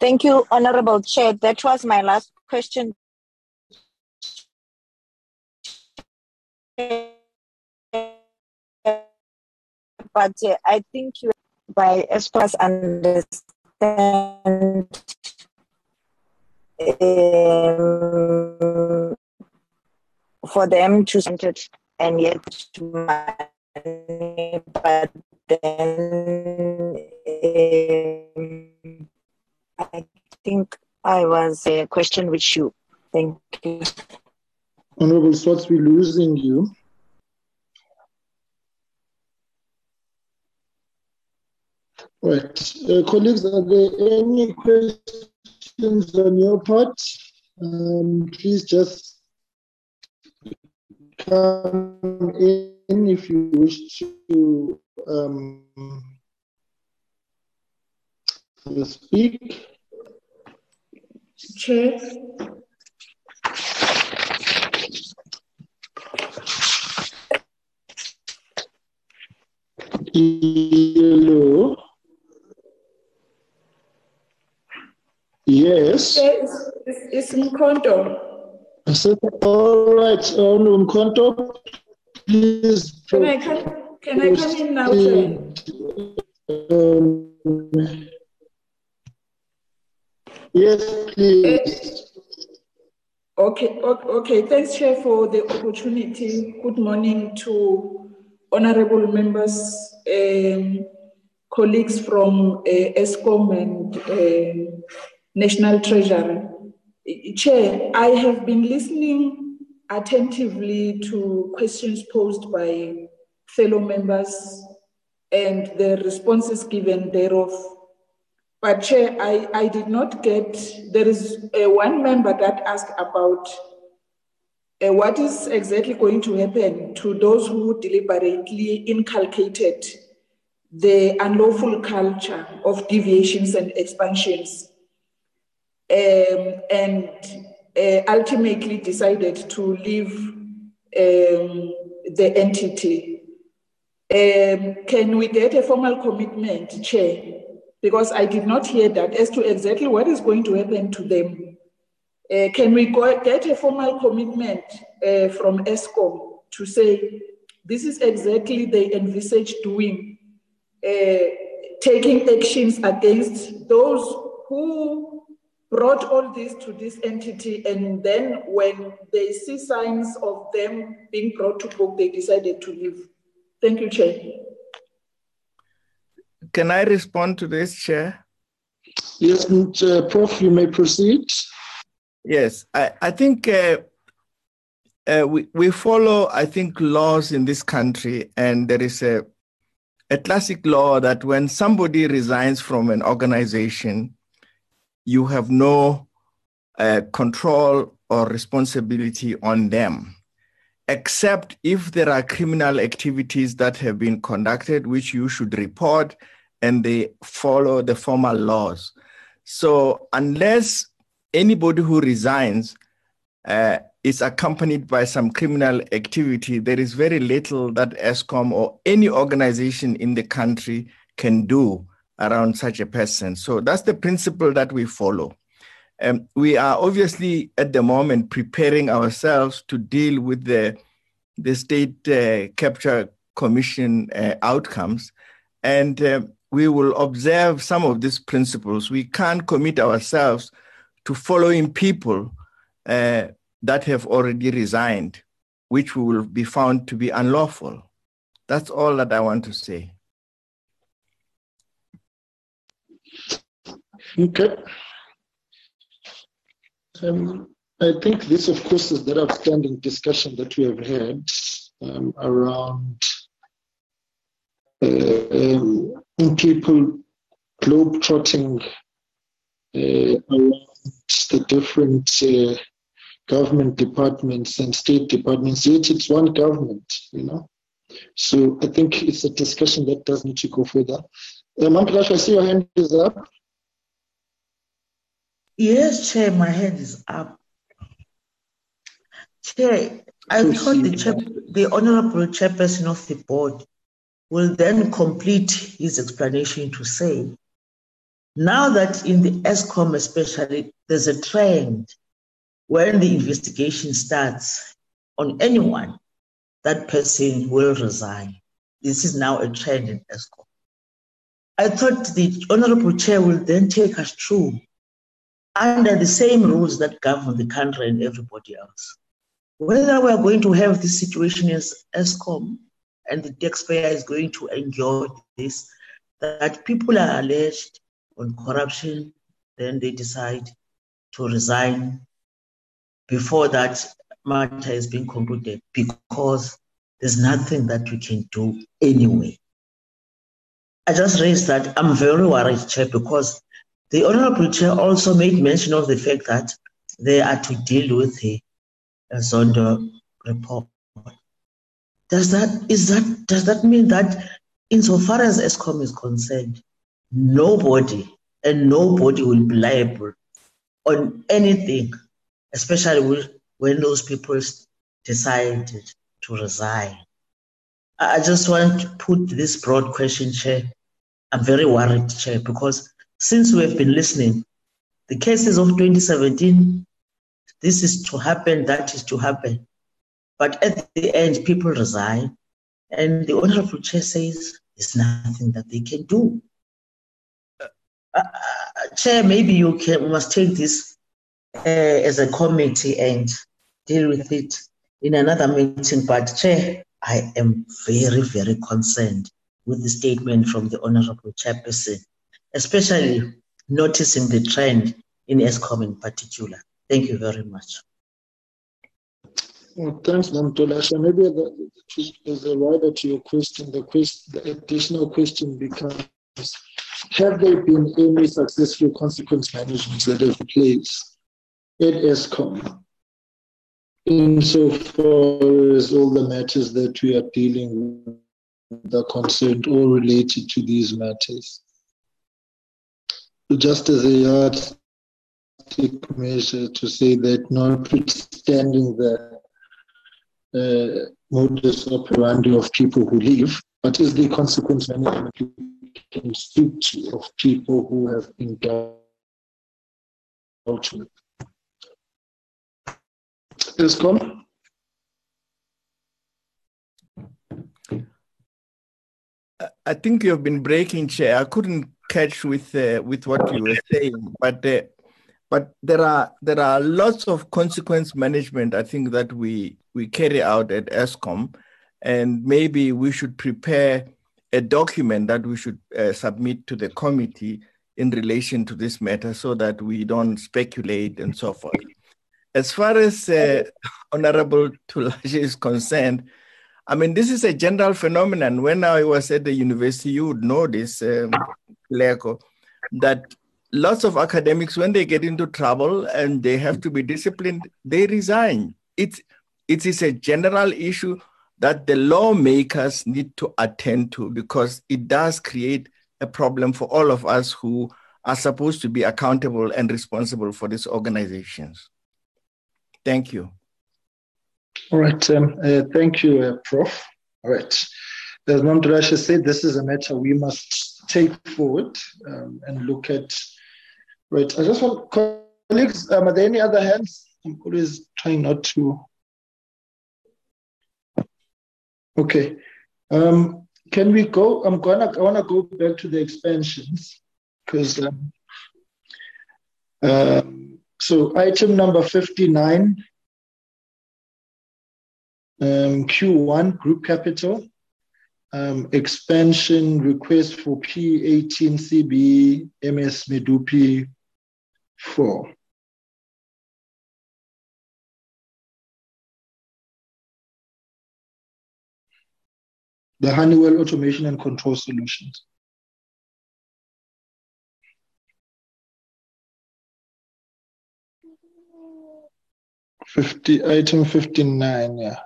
Thank you, Honorable Chair. That was my last question. But uh, I think you, by as far as understand, um, for them to center and yet money, but then um, I think I was a uh, question with you. Thank you. Honorable Swartz, we're losing you. Right. Uh, colleagues, are there any questions on your part? Um, please just come in if you wish to um, speak. Chair. Hello. Yes. It's, it's, it's Mkonto. So, all right, um, Mkonto, please. Can I come? Can I come in now, um, yes, please. Uh, okay. Okay. Thanks, Chair, for the opportunity. Good morning to honorable members, um, colleagues from uh, Eskom and um, National Treasury. Chair, I have been listening attentively to questions posed by fellow members and the responses given thereof. But Chair, I, I did not get, there is uh, one member that asked about Uh, what is exactly going to happen to those who deliberately inculcated the unlawful culture of deviations and expansions um, and uh, ultimately decided to leave um, the entity? Um, can we get a formal commitment, Chair? Because I did not hear that as to exactly what is going to happen to them. Uh, can we go, get a formal commitment uh, from Eskom to say, this is exactly they envisage doing, uh, taking actions against those who brought all this to this entity, and then when they see signs of them being brought to book, they decided to leave? Thank you, Chair. Can I respond to this, Chair? Yes, uh, Prof, you may proceed. Yes, I, I think uh, uh, we, we follow, I think, laws in this country, and there is a, a classic law that when somebody resigns from an organization, you have no uh, control or responsibility on them, except if there are criminal activities that have been conducted, which you should report, and they follow the formal laws. So unless anybody who resigns uh, is accompanied by some criminal activity, there is very little that Eskom or any organization in the country can do around such a person. So that's the principle that we follow. Um, we are obviously at the moment preparing ourselves to deal with the, the State uh, Capture Commission uh, outcomes, and uh, we will observe some of these principles. We can't commit ourselves to following people uh, that have already resigned, which will be found to be unlawful. That's all that I want to say. Okay. Um, I think this, of course, is the outstanding discussion that we have had um, around uh, um, people globe-trotting uh, around the different uh, government departments and state departments, yet it's one government, you know. So I think it's a discussion that does need to go further. Arnot Ash, I see your hand is up. Yes, Chair, my hand is up. Chair, I thought the, chair, the Honourable Chairperson of the Board will then complete his explanation to say, now that in the Eskom especially, there's a trend when the investigation starts on anyone, that person will resign. This is now a trend in Eskom. I thought the Honourable Chair will then take us through under the same rules that govern the country and everybody else. Whether we're going to have this situation as Eskom and the taxpayer is going to endure this, that people are alleged on corruption, then they decide to resign before that matter has been concluded because there's nothing that we can do anyway. I just raised that. I'm very worried, Chair, because the Honourable Chair also made mention of the fact that they are to deal with the Zondo report. Does that, is that, does that mean that insofar as Eskom is concerned, nobody and nobody will be liable on anything, especially when those people decided to resign? I just want to put this broad question, Chair. I'm very worried, Chair, because since we have been listening, the cases of twenty seventeen, this is to happen, that is to happen. But at the end, people resign, and the Honourable Chair says there's nothing that they can do. Uh, uh, Chair, maybe you can, we must take this uh, as a committee and deal with it in another meeting. But Chair, I am very, very concerned with the statement from the Honourable Chairperson, especially noticing the trend in Eskom in particular. Thank you very much. Well, thanks, Namtolasha. Maybe the, as a rider to your question, the, quest, the additional question becomes, have there been any successful consequence managements that have placed at Eskom insofar as all the matters that we are dealing with are concerned or related to these matters? Just as a yardstick measure to say that notwithstanding the uh, modus operandi of people who leave, but is the consequence management you can speak to of people who have been dealt with? Eskom? I think you have been breaking, Chair. I couldn't catch with uh, with what you were saying, but uh, but there are there are lots of consequence management, I think, that we we carry out at Eskom, and maybe we should prepare a document that we should uh, submit to the committee in relation to this matter, so that we don't speculate and so forth. As far as uh, Honourable Tulaje is concerned, I mean, this is a general phenomenon. When I was at the university, you would know this, um, that lots of academics, when they get into trouble and they have to be disciplined, they resign. It's, it is a general issue that the lawmakers need to attend to, because it does create a problem for all of us who are supposed to be accountable and responsible for these organizations. Thank you. All right. Um, uh, thank you, uh, Professor All right. As Arnot Ash said, this is a matter we must take forward um, and look at. Right. I just want, colleagues, um, are there any other hands? I'm always trying not to. Okay. Um, can we go? I'm gonna. I want to go back to the expansions because. Um, uh, so item number fifty-nine. Um, Q one, Group Capital, um, expansion request for P eighteen C B M S Medupi four. The Honeywell Automation and Control Solutions. fifty item fifty nine, yeah.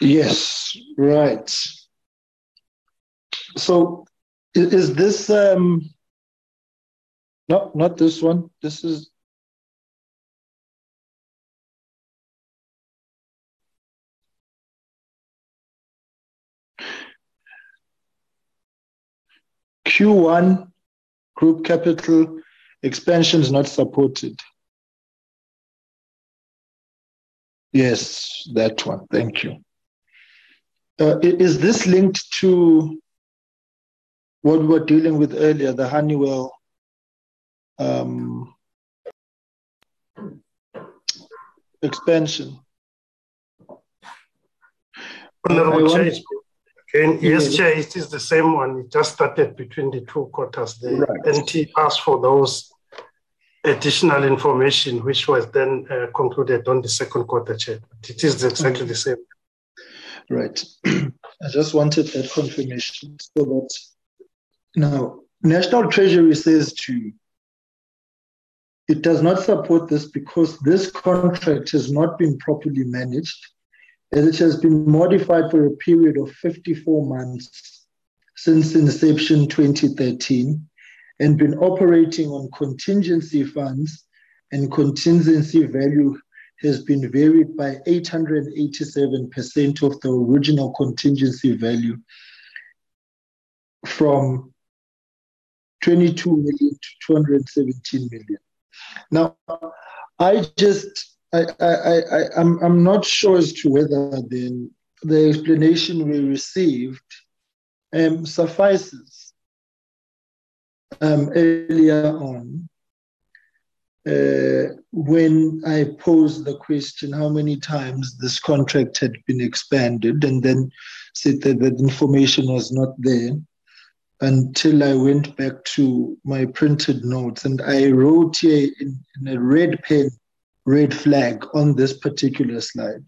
Yes, right. So is this, um, no, not this one. This is, Q one group capital expansion is not supported. Yes, that one, thank you. Uh, is this linked to what we were dealing with earlier, the Honeywell um, expansion? Honorable Chair, again, yes, Chair, it is the same one. It just started between the two quarters. The N T asked for those additional information, which was then uh, concluded on the second quarter, Chair. But it is exactly the same. Right. I just wanted that confirmation. So that now, National Treasury says to you, it does not support this because this contract has not been properly managed, as it has been modified for a period of fifty-four months since inception twenty thirteen and been operating on contingency funds, and contingency value has been varied by eight hundred eighty-seven percent of the original contingency value from twenty-two million to two hundred seventeen million. Now, I just, I, I, I, I'm, I'm not sure as to whether the, the explanation we received um, suffices um, earlier on. Uh, when I posed the question how many times this contract had been expanded, and then said that that information was not there, until I went back to my printed notes and I wrote here in, in a red pen, red flag on this particular slide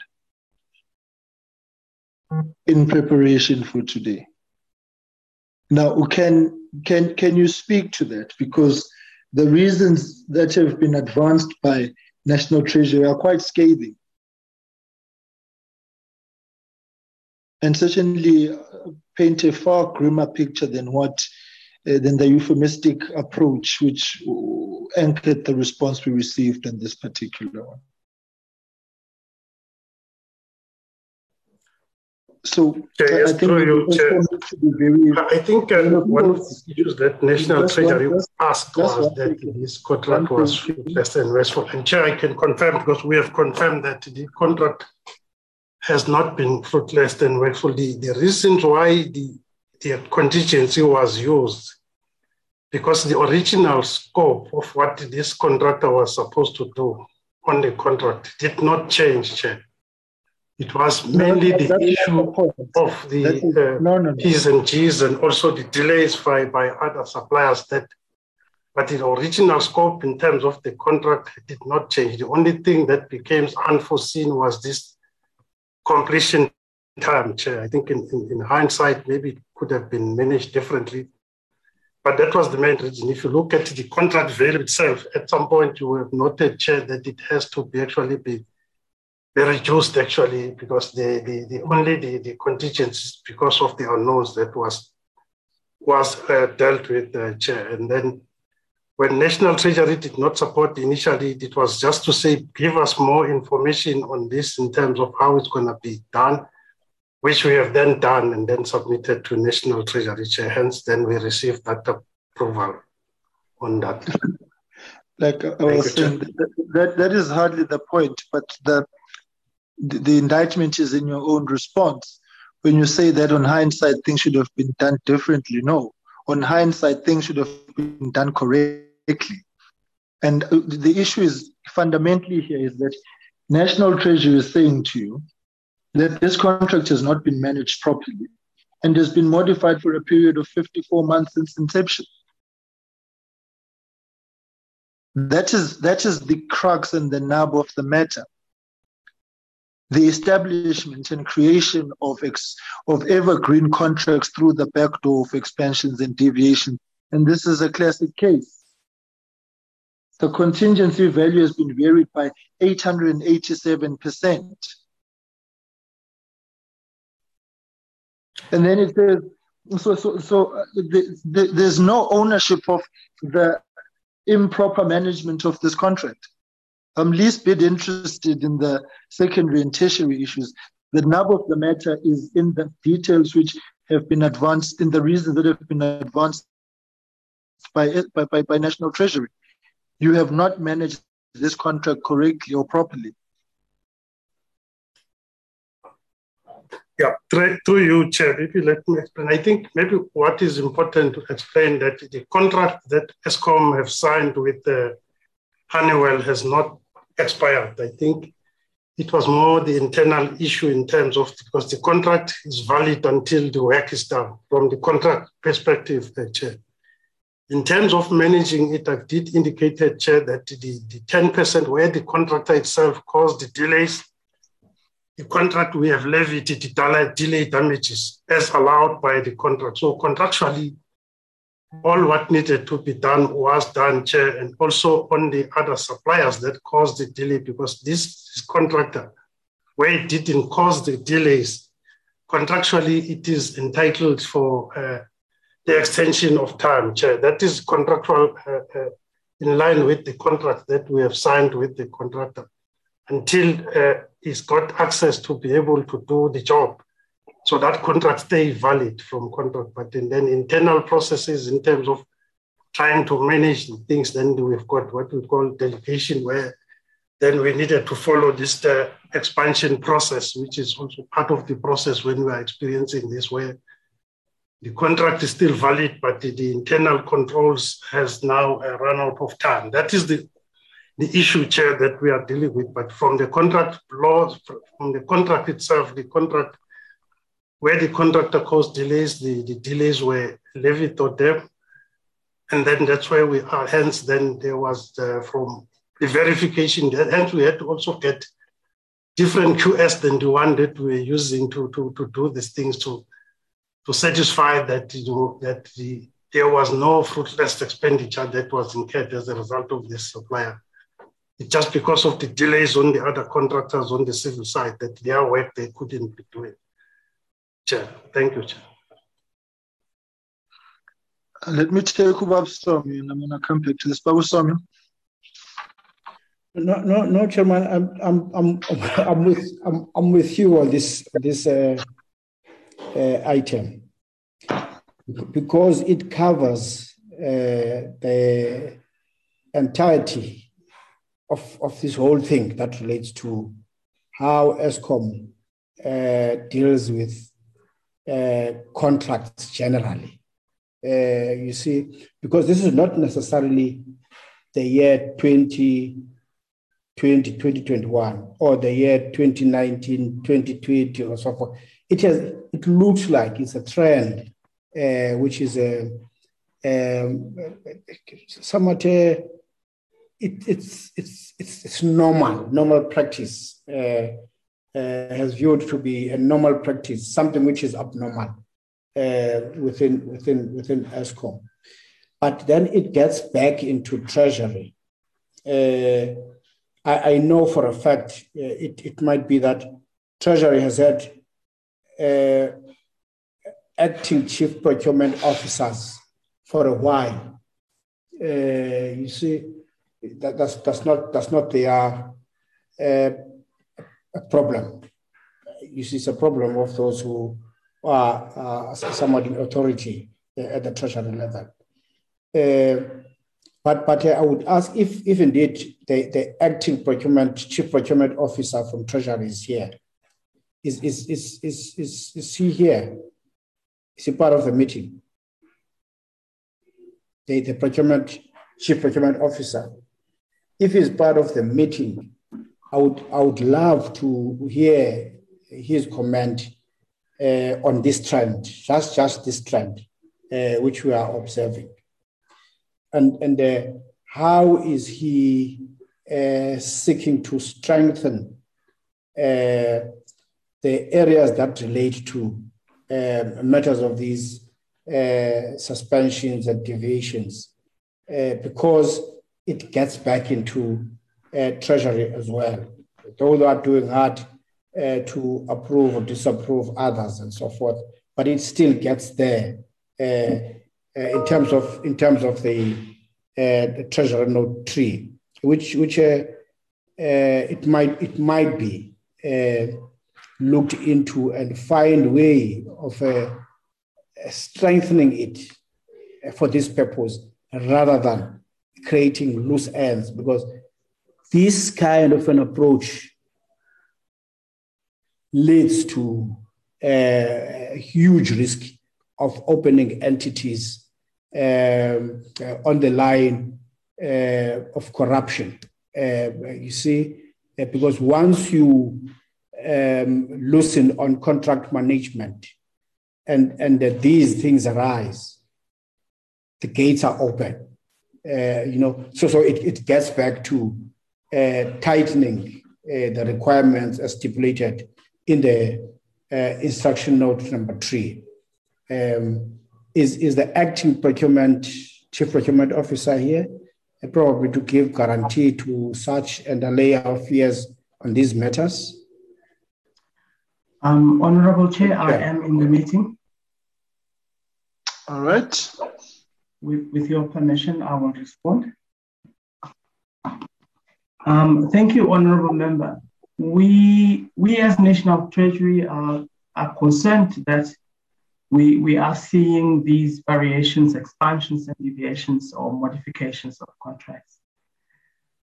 in preparation for today. Now, can can can you speak to that? Because the reasons that have been advanced by National Treasury are quite scathing. And certainly paint a far grimmer picture than what, uh, than the euphemistic approach which anchored the response we received in this particular one. So okay, I, I think you, to be very, I think uh, one use that National Treasury asked was that this contract was fifty percent and restful. And Chair, I can confirm, because we have confirmed that the contract has not been fruitless and workful. The, the reason why the, the contingency was used, because the original scope of what this contractor was supposed to do on the contract did not change, Chair. It was mainly no, no, the issue the of the is, uh, no, no, no. P's and G's and also the delays by, by other suppliers. That, but the original scope in terms of the contract did not change. The only thing that became unforeseen was this completion time, Chair. I think in, in, in hindsight, maybe it could have been managed differently. But that was the main reason. If you look at the contract value itself, at some point you will have noted, Chair, that it has to be actually be They reduced actually because the, the, the only the, the contingencies because of the unknowns that was was uh, dealt with, uh, Chair. And then when National Treasury did not support initially, it was just to say, give us more information on this in terms of how it's going to be done, which we have then done and then submitted to National Treasury, Chair. Hence, then we received that approval on that. Like I was saying, that, that is hardly the point, but the The indictment is in your own response. When you say that on hindsight, things should have been done differently. No, on hindsight, things should have been done correctly. And the issue is fundamentally here is that National Treasury is saying to you that this contract has not been managed properly and has been modified for a period of fifty-four months since inception. That is, that is the crux and the nub of the matter. The establishment and creation of, ex, of evergreen contracts through the back door of expansions and deviations. And this is a classic case. The contingency value has been varied by eight hundred eighty-seven percent. And then it says, so, so, so the, the, there's no ownership of the improper management of this contract. I'm least bit interested in the secondary and tertiary issues. The nub of the matter is in the details which have been advanced, in the reasons that have been advanced by, by, by, by National Treasury. You have not managed this contract correctly or properly. Yeah, through you, Chair, maybe let me explain. I think maybe what is important to explain that the contract that Eskom have signed with the Honeywell has not expired. I think it was more the internal issue in terms of, because the contract is valid until the work is done from the contract perspective, uh, Chair. In terms of managing it, I did indicate, Chair, that the, the ten percent where the contractor itself caused the delays, the contract we have levied the delay damages as allowed by the contract. So contractually, all what needed to be done was done, Chair, and also on the other suppliers that caused the delay, because this, this contractor, where it didn't cause the delays, contractually it is entitled for uh, the extension of time, Chair. That is contractual, uh, uh, in line with the contract that we have signed with the contractor, until uh, he's got access to be able to do the job. So that contract stays valid from contract, but then, then internal processes in terms of trying to manage the things, then we've got what we call delegation, where then we needed to follow this uh, expansion process, which is also part of the process when we are experiencing this, where the contract is still valid, but the, the internal controls has now uh, run out of time. That is the the issue, Chair, that we are dealing with. But from the contract laws, from the contract itself, the contract, where the contractor caused delays, the, the delays were levied on them. And then that's where we are. Hence, then there was the, from the verification, hence we had to also get different Q S than the one that we're using to, to, to do these things, to, to satisfy that, you know, that the, there was no fruitless expenditure that was incurred as a result of this supplier. It's just because of the delays on the other contractors on the civil side that their work they couldn't be doing. Chair, thank you, Chair. Uh, let me take Ubabswami and I'm gonna come back to this. Babuswami. No, no, no, Chairman. I'm, I'm, I'm, I'm with, I'm, I'm with you on this, this uh, uh, item, because it covers uh, the entirety Of, of this whole thing that relates to how Eskom uh, deals with uh, contracts generally. Uh, you see, because this is not necessarily the year twenty twenty, twenty twenty-one or the year twenty nineteen, twenty twenty or so forth. It, has, it looks like it's a trend, uh, which is a, a somewhat a, It, it's, it's, it's, it's normal, normal practice, uh, uh, has viewed to be a normal practice, something which is abnormal uh, within, within, within Eskom. But then it gets back into Treasury. Uh, I, I know for a fact, uh, it, it might be that Treasury has had uh, acting chief procurement officers for a while. Uh, you see, That, that's, that's not that's not their uh, problem. You see, it's a problem of those who are uh, somewhat in authority uh, at the Treasury level. Uh, but but uh, I would ask if, if indeed the, the acting procurement chief procurement officer from Treasury is here. Is is is is is, is he here? Is he part of the meeting? The the procurement chief procurement officer. If he's part of the meeting, I would, I would love to hear his comment uh, on this trend, just, just this trend, uh, which we are observing. And, and uh, how is he uh, seeking to strengthen uh, the areas that relate to uh, matters of these uh, suspensions and deviations? Uh, because it gets back into uh, Treasury as well. Those are doing hard uh, to approve or disapprove others and so forth, but it still gets there uh, uh, in terms of in terms of the, uh, the Treasury note tree, which which uh, uh, it might it might be uh, looked into and find a way of uh, strengthening it for this purpose, rather than creating loose ends, because this kind of an approach leads to a huge risk of opening entities um, on the line uh, of corruption. Uh, you see, because once you um, loosen on contract management and, and uh, these things arise, the gates are open, uh, you know, so, so it, it gets back to uh, tightening uh, the requirements as stipulated in the uh, instruction note number three. Um, is, is the acting procurement, chief procurement officer here, uh, probably to give guarantee to such and allay our fears on these matters? Um, Honorable Chair, yeah. I am in the meeting. All right. With, with your permission, I will respond. Um, thank you, Honourable Member. We, we as National Treasury are, are concerned that we, we are seeing these variations, expansions and deviations or modifications of contracts.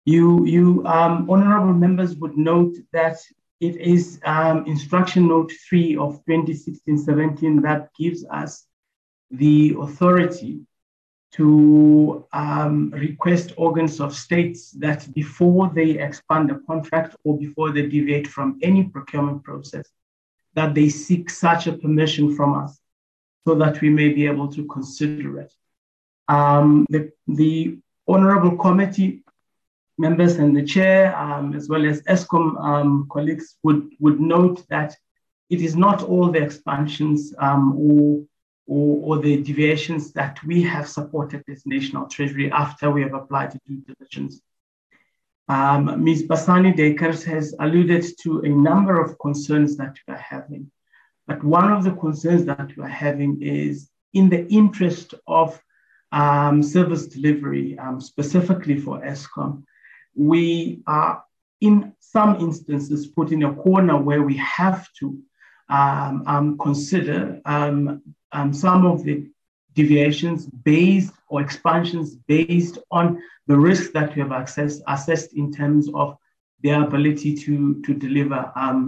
You, you um, Honourable Members would note that it is um, Instruction Note three of twenty sixteen seventeen that gives us the authority to um, request organs of states that before they expand a contract or before they deviate from any procurement process, that they seek such a permission from us so that we may be able to consider it. Um, the, the Honorable Committee members and the Chair, um, as well as ESCOM um, colleagues would, would note that it is not all the expansions um, or Or, or the deviations that we have supported as National Treasury after we have applied to due diligence. Um, Miz Basani Dekers has alluded to a number of concerns that we are having, but one of the concerns that we are having is in the interest of um, service delivery, um, specifically for ESCOM, we are in some instances put in a corner where we have to um, um, consider um, Um, some of the deviations based or expansions based on the risk that we have accessed, assessed in terms of their ability to, to deliver um,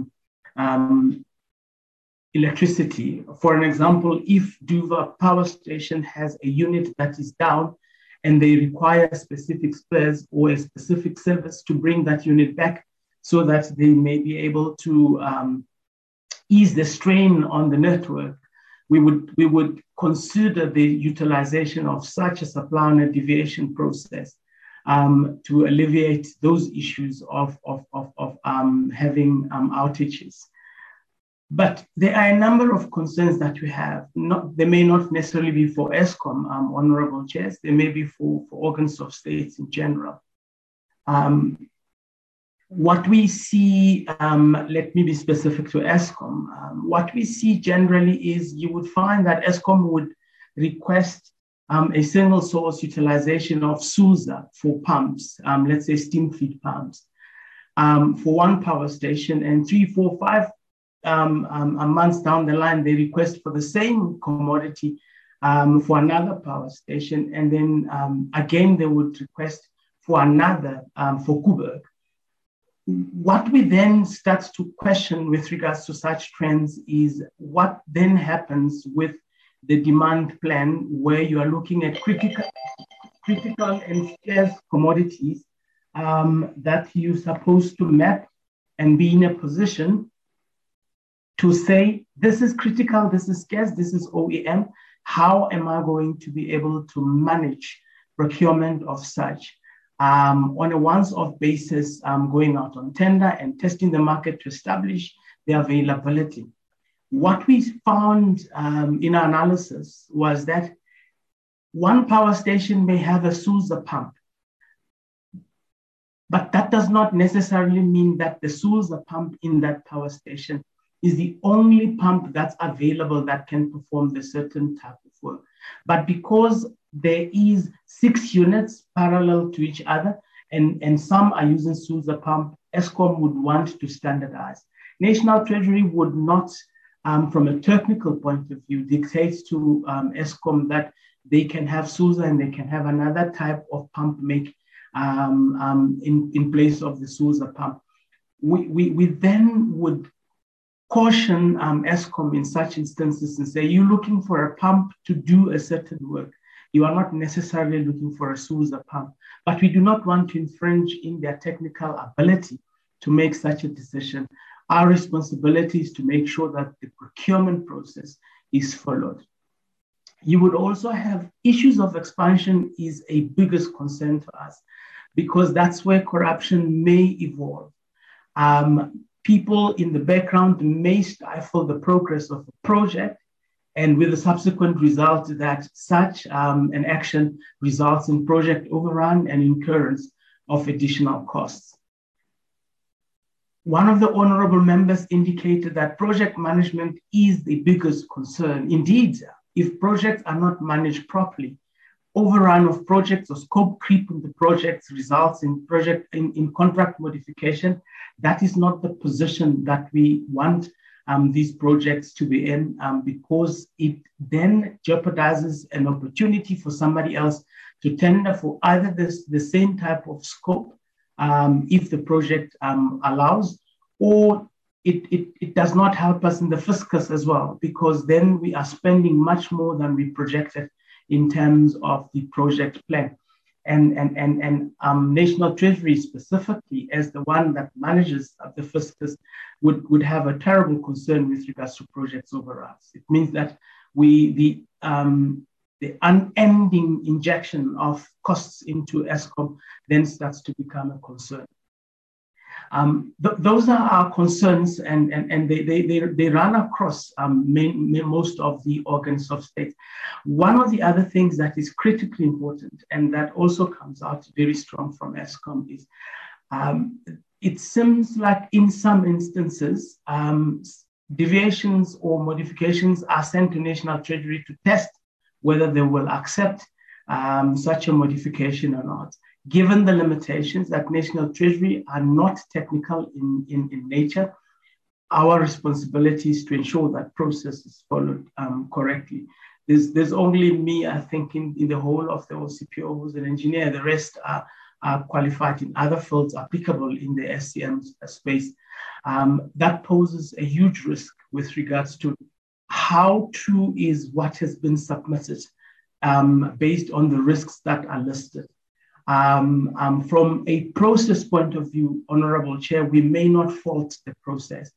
um, electricity. For an example, if Duvha Power Station has a unit that is down and they require specific spares or a specific service to bring that unit back so that they may be able to um, ease the strain on the network, We would, we would consider the utilization of such a supply and a deviation process um, to alleviate those issues of, of, of, of um, having um, outages. But there are a number of concerns that we have. Not, they may not necessarily be for ESCOM, um, Honorable Chairs. They may be for, for organs of states in general. Um, what we see, um, let me be specific to ESCOM, um, what we see generally is you would find that ESCOM would request um, a single source utilization of SUSA for pumps, um, let's say steam feed pumps, um, for one power station, and three, four, five um, um, months down the line, they request for the same commodity um, for another power station, and then um, again, they would request for another, um, for Kuberg. What we then start to question with regards to such trends is what then happens with the demand plan where you are looking at critical, critical and scarce commodities um, that you're supposed to map and be in a position to say, this is critical, this is scarce, this is O E M. How am I going to be able to manage procurement of such um, on a once-off basis, um, going out on tender and testing the market to establish the availability? What we found um, in our analysis was that one power station may have a Sulzer pump, but that does not necessarily mean that the Sulzer pump in that power station is the only pump that's available that can perform the certain type of work. But because there is six units parallel to each other, and, and some are using Sulzer pump, Eskom would want to standardize. National Treasury would not, um, from a technical point of view, dictate to um, Eskom that they can have Sulzer and they can have another type of pump make um, um, in, in place of the Sulzer pump. We, we, we then would caution um, Eskom in such instances and say, you're looking for a pump to do a certain work. You are not necessarily looking for a Sulzer pump, but we do not want to infringe in their technical ability to make such a decision. Our responsibility is to make sure that the procurement process is followed. You would also have issues of expansion is a biggest concern to us, because that's where corruption may evolve. Um, People in the background may stifle the progress of a project, and with the subsequent result that such um, an action results in project overrun and incurrence of additional costs. One of the honorable members indicated that project management is the biggest concern. Indeed, if projects are not managed properly, overrun of projects or scope creep in the projects results in project in, in contract modification. That is not the position that we want um, these projects to be in, um, because it then jeopardizes an opportunity for somebody else to tender for either this, the same type of scope um, if the project um, allows, or it, it, it does not help us in the fiscus as well, because then we are spending much more than we projected in terms of the project plan. And, and, and, and um, National Treasury specifically, as the one that manages the fiscus, would, would have a terrible concern with regards to projects overruns. It means that we, the, um, the unending injection of costs into Eskom then starts to become a concern. Um, th those are our concerns, and, and, and they, they, they, they run across um, main, main, most of the organs of state. One of the other things that is critically important, and that also comes out very strong from Eskom, is um, it seems like in some instances, um, deviations or modifications are sent to National Treasury to test whether they will accept um, such a modification or not. Given the limitations that National Treasury are not technical in, in, in nature, our responsibility is to ensure that process is followed um, correctly. There's, there's only me, I think, in, in the whole of the O C P O who's an engineer. The rest are, are qualified in other fields applicable in the S C M space. Um, that poses a huge risk with regards to how true is what has been submitted um, based on the risks that are listed. Um, um, from a process point of view, Honorable Chair, we may not fault the process,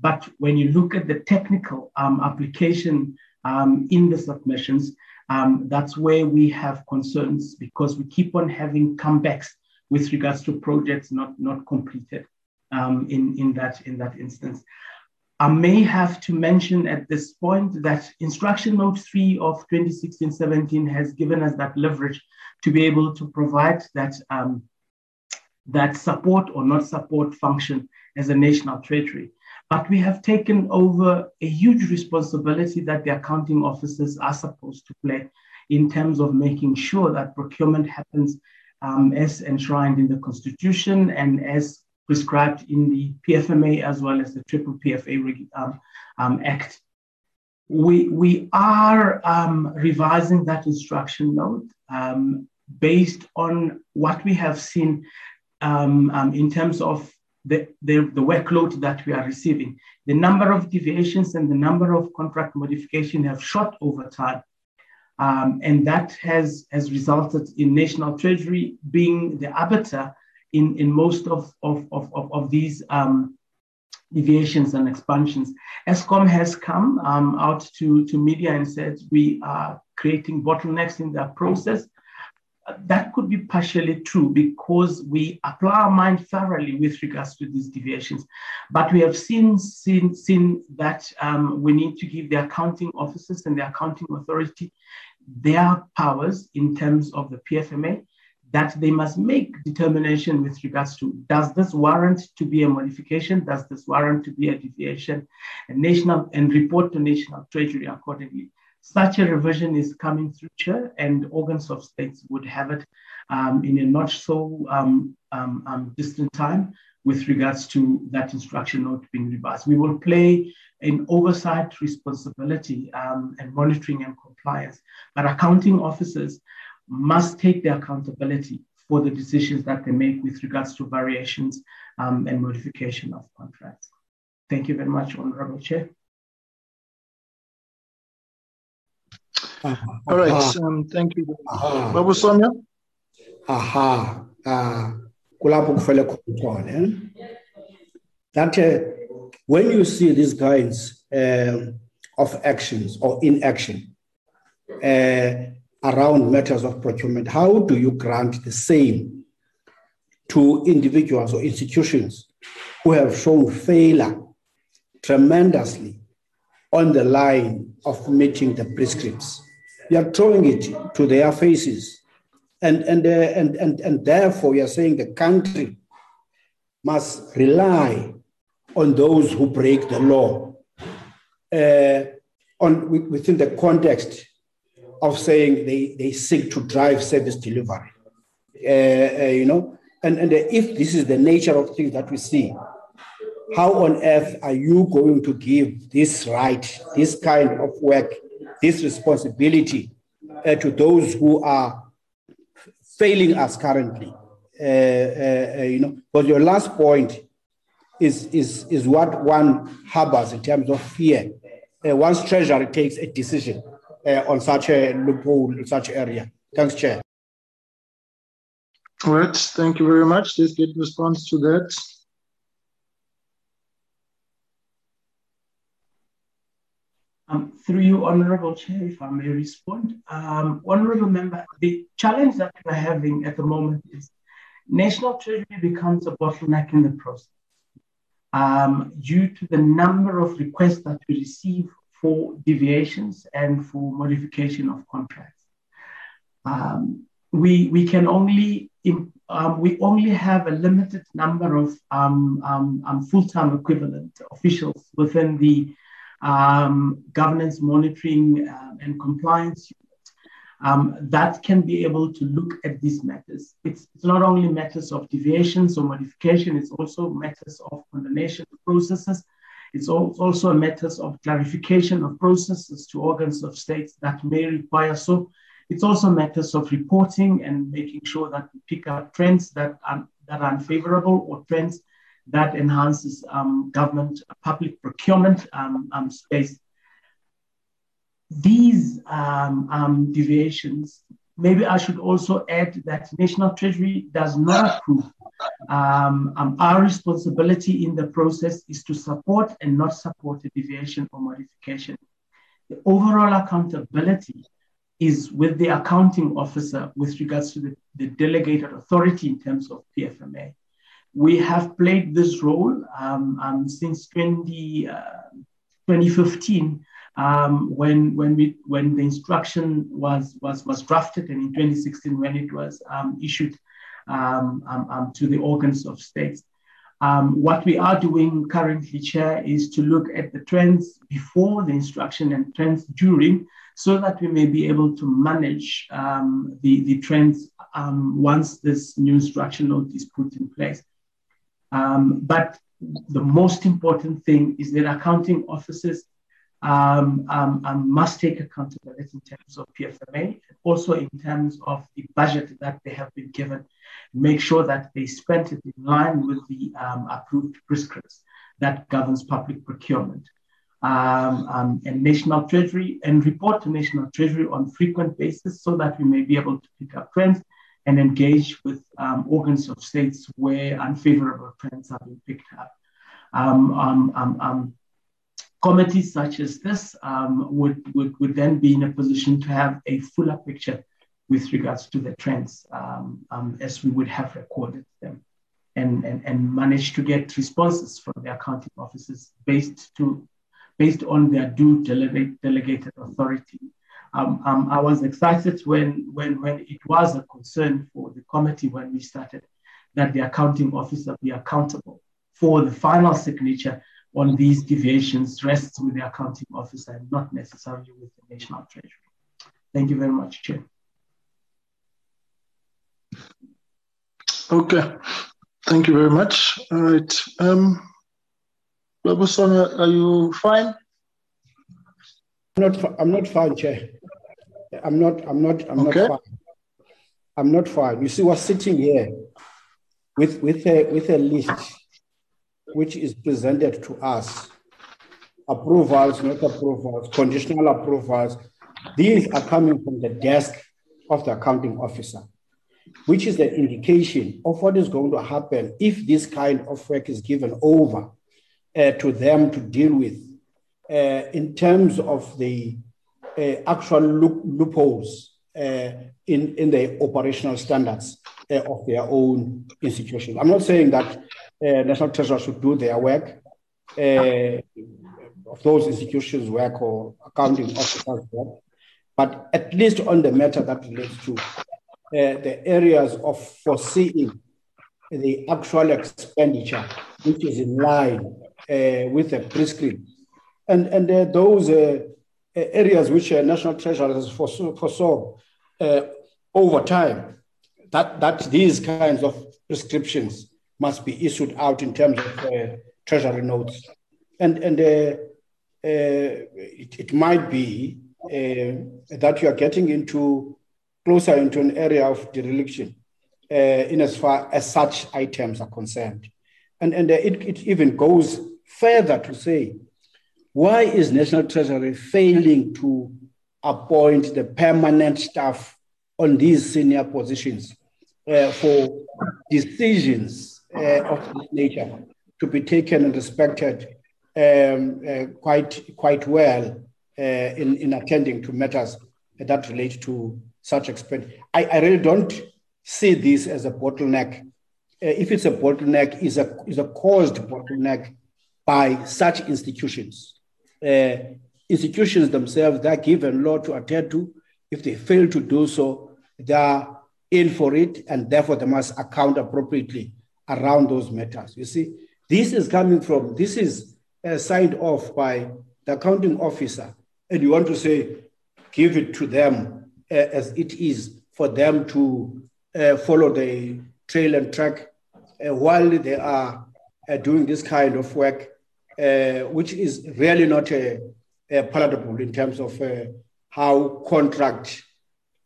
but when you look at the technical um, application um, in the submissions, um, that's where we have concerns, because we keep on having comebacks with regards to projects not, not completed um, in, in, that, in that instance. I may have to mention at this point that Instruction Note three of twenty sixteen seventeen has given us that leverage to be able to provide that, um, that support or not support function as a National Treasury. But we have taken over a huge responsibility that the accounting officers are supposed to play in terms of making sure that procurement happens um, as enshrined in the Constitution and as prescribed in the P F M A as well as the Triple P F A um, um, Act. We, we are um, revising that instruction note um, based on what we have seen um, um, in terms of the, the, the workload that we are receiving. The number of deviations and the number of contract modification have shot over time. Um, and that has, has resulted in National Treasury being the arbiter in, in most of, of, of, of these um, deviations and expansions. Eskom has come um, out to, to media and said we are creating bottlenecks in their process. That could be partially true because we apply our mind thoroughly with regards to these deviations. But we have seen, seen, seen that um, we need to give the accounting officers and the accounting authority their powers in terms of the P F M A, that they must make determination with regards to, does this warrant to be a modification? Does this warrant to be a deviation? And, national, and report to National Treasury accordingly. Such a revision is coming through, Chair, and organs of states would have it um, in a not so um, um, um, distant time with regards to that instruction note being revised. We will play an oversight responsibility um, and monitoring and compliance, but accounting officers must take their accountability for the decisions that they make with regards to variations um, and modification of contracts. Thank you very much, Honourable Chair. Uh-huh. All right, uh-huh. um, thank you. Uh-huh. Babu Samya? Aha. That uh, when you see these kinds um, of actions or inaction uh, around matters of procurement, how do you grant the same to individuals or institutions who have shown failure tremendously on the line of meeting the prescripts? You are throwing it to their faces. And, and, uh, and, and, and therefore, you are saying the country must rely on those who break the law uh, on, within the context of saying they, they seek to drive service delivery. Uh, uh, you know, and, and uh, if this is the nature of things that we see, how on earth are you going to give this right, this kind of work, this responsibility uh, to those who are failing us currently? Uh, uh, you know, but your last point is, is, is what one harbors in terms of fear. Uh, once Treasury takes a decision uh, on such a loophole, such area. Thanks, Chair. All right, thank you very much. Let's get response to that. Um, through you, Honourable Chair, if I may respond. Um, Honourable Member, the challenge that we're having at the moment is National Treasury becomes a bottleneck in the process um, due to the number of requests that we receive for deviations and for modification of contracts. Um, we, we can only, um, we only have a limited number of um, um, um, full-time equivalent officials within the Um, governance, monitoring, uh, and compliance um, that can be able to look at these matters. It's, it's not only matters of deviations or modification, it's also matters of condemnation processes. It's also matters of clarification of processes to organs of states that may require so. It's also matters of reporting and making sure that we pick up trends that are, that are unfavorable or trends that enhances um, government public procurement um, um, space. These um, um, deviations, maybe I should also add that National Treasury does not approve. Um, um, our responsibility in the process is to support and not support a deviation or modification. The overall accountability is with the accounting officer with regards to the, the delegated authority in terms of P F M A. We have played this role um, um, since twenty fifteen, um, when when we when the instruction was was was drafted, and in twenty sixteen when it was um, issued um, um, um, to the organs of states. Um, what we are doing currently, Chair, is to look at the trends before the instruction and trends during, so that we may be able to manage um, the the trends um, once this new instruction note is put in place. Um, but the most important thing is that accounting officers um, um, um, must take accountability in terms of P F M A, also in terms of the budget that they have been given. Make sure that they spent it in line with the um, approved prescripts that governs public procurement. Um, um, and National Treasury, and report to National Treasury on frequent basis so that we may be able to pick up trends and engage with um, organs of states where unfavorable trends have been picked up. Um, um, um, um, committees such as this um, would, would, would then be in a position to have a fuller picture with regards to the trends um, um, as we would have recorded them and, and, and managed to get responses from the accounting officers based, to, based on their due delegate, delegated authority. Um, um, I was excited when, when, when it was a concern for the committee when we started that the accounting officer be accountable for the final signature on these deviations rests with the accounting officer and not necessarily with the National Treasury. Thank you very much, Chair. Okay, thank you very much. All right, um, Babusana, are you fine? I'm not. I'm not fine, Chair. I'm not. I'm not. I'm okay. not fine. I'm not fine. You see, we're sitting here with with a with a list which is presented to us: approvals, not approvals, conditional approvals. These are coming from the desk of the accounting officer, which is the indication of what is going to happen if this kind of work is given over uh, to them to deal with uh, in terms of the uh, actual loop loopholes uh, in, in the operational standards uh, of their own institutions. I'm not saying that uh, National Treasury should do their work, uh, of those institutions' work or accounting officers' work, but at least on the matter that relates to Uh, the areas of foreseeing the actual expenditure, which is in line uh, with the prescript. And, and uh, those uh, areas which uh, National Treasury has foresaw, foresaw uh, over time, that, that these kinds of prescriptions must be issued out in terms of uh, Treasury notes. And, and uh, uh, it, it might be uh, that you are getting into closer into an area of dereliction uh, in as far as such items are concerned. And, and uh, it, it even goes further to say, why is National Treasury failing to appoint the permanent staff on these senior positions uh, for decisions uh, of this nature to be taken and respected um, uh, quite, quite well uh, in, in attending to matters that relate to such expense? I, I really don't see this as a bottleneck. Uh, if it's a bottleneck, is a is a caused bottleneck by such institutions. Uh, institutions themselves, they're given law to attend to. If they fail to do so, they're in for it, and therefore they must account appropriately around those matters. You see, this is coming from, this is uh, signed off by the accounting officer, and you want to say, give it to them Uh, as it is for them to uh, follow the trail and track uh, while they are uh, doing this kind of work, uh, which is really not uh, uh, palatable in terms of uh, how contract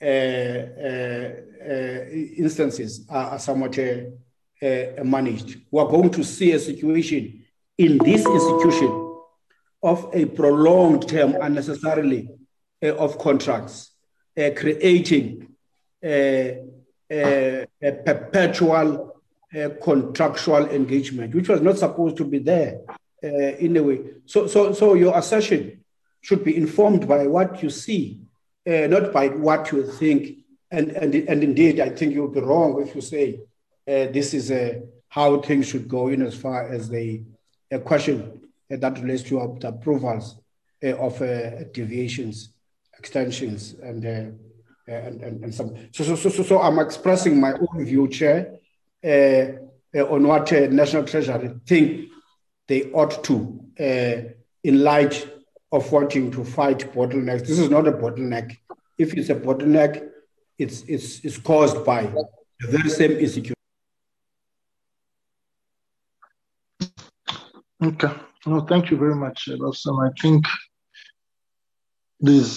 uh, uh, uh, instances are, are somewhat uh, uh, managed. We're going to see a situation in this institution of a prolonged term unnecessarily uh, of contracts. Uh, creating uh, uh, a perpetual uh, contractual engagement, which was not supposed to be there uh, in a way. So, so, so your assertion should be informed by what you see, uh, not by what you think. And, and, and indeed, I think you'll be wrong if you say uh, this is uh, how things should go in as far as the uh, question uh, that relates to the approvals uh, of uh, deviations, extensions, and, uh, and and and some. So so so so I'm expressing my own view, Chair, uh, uh, on what uh, National Treasury think they ought to, uh, in light of wanting to fight bottlenecks. This is not a bottleneck. If it's a bottleneck, it's it's it's caused by the very same institution. Okay. Well, thank you very much, Robson. I think there's.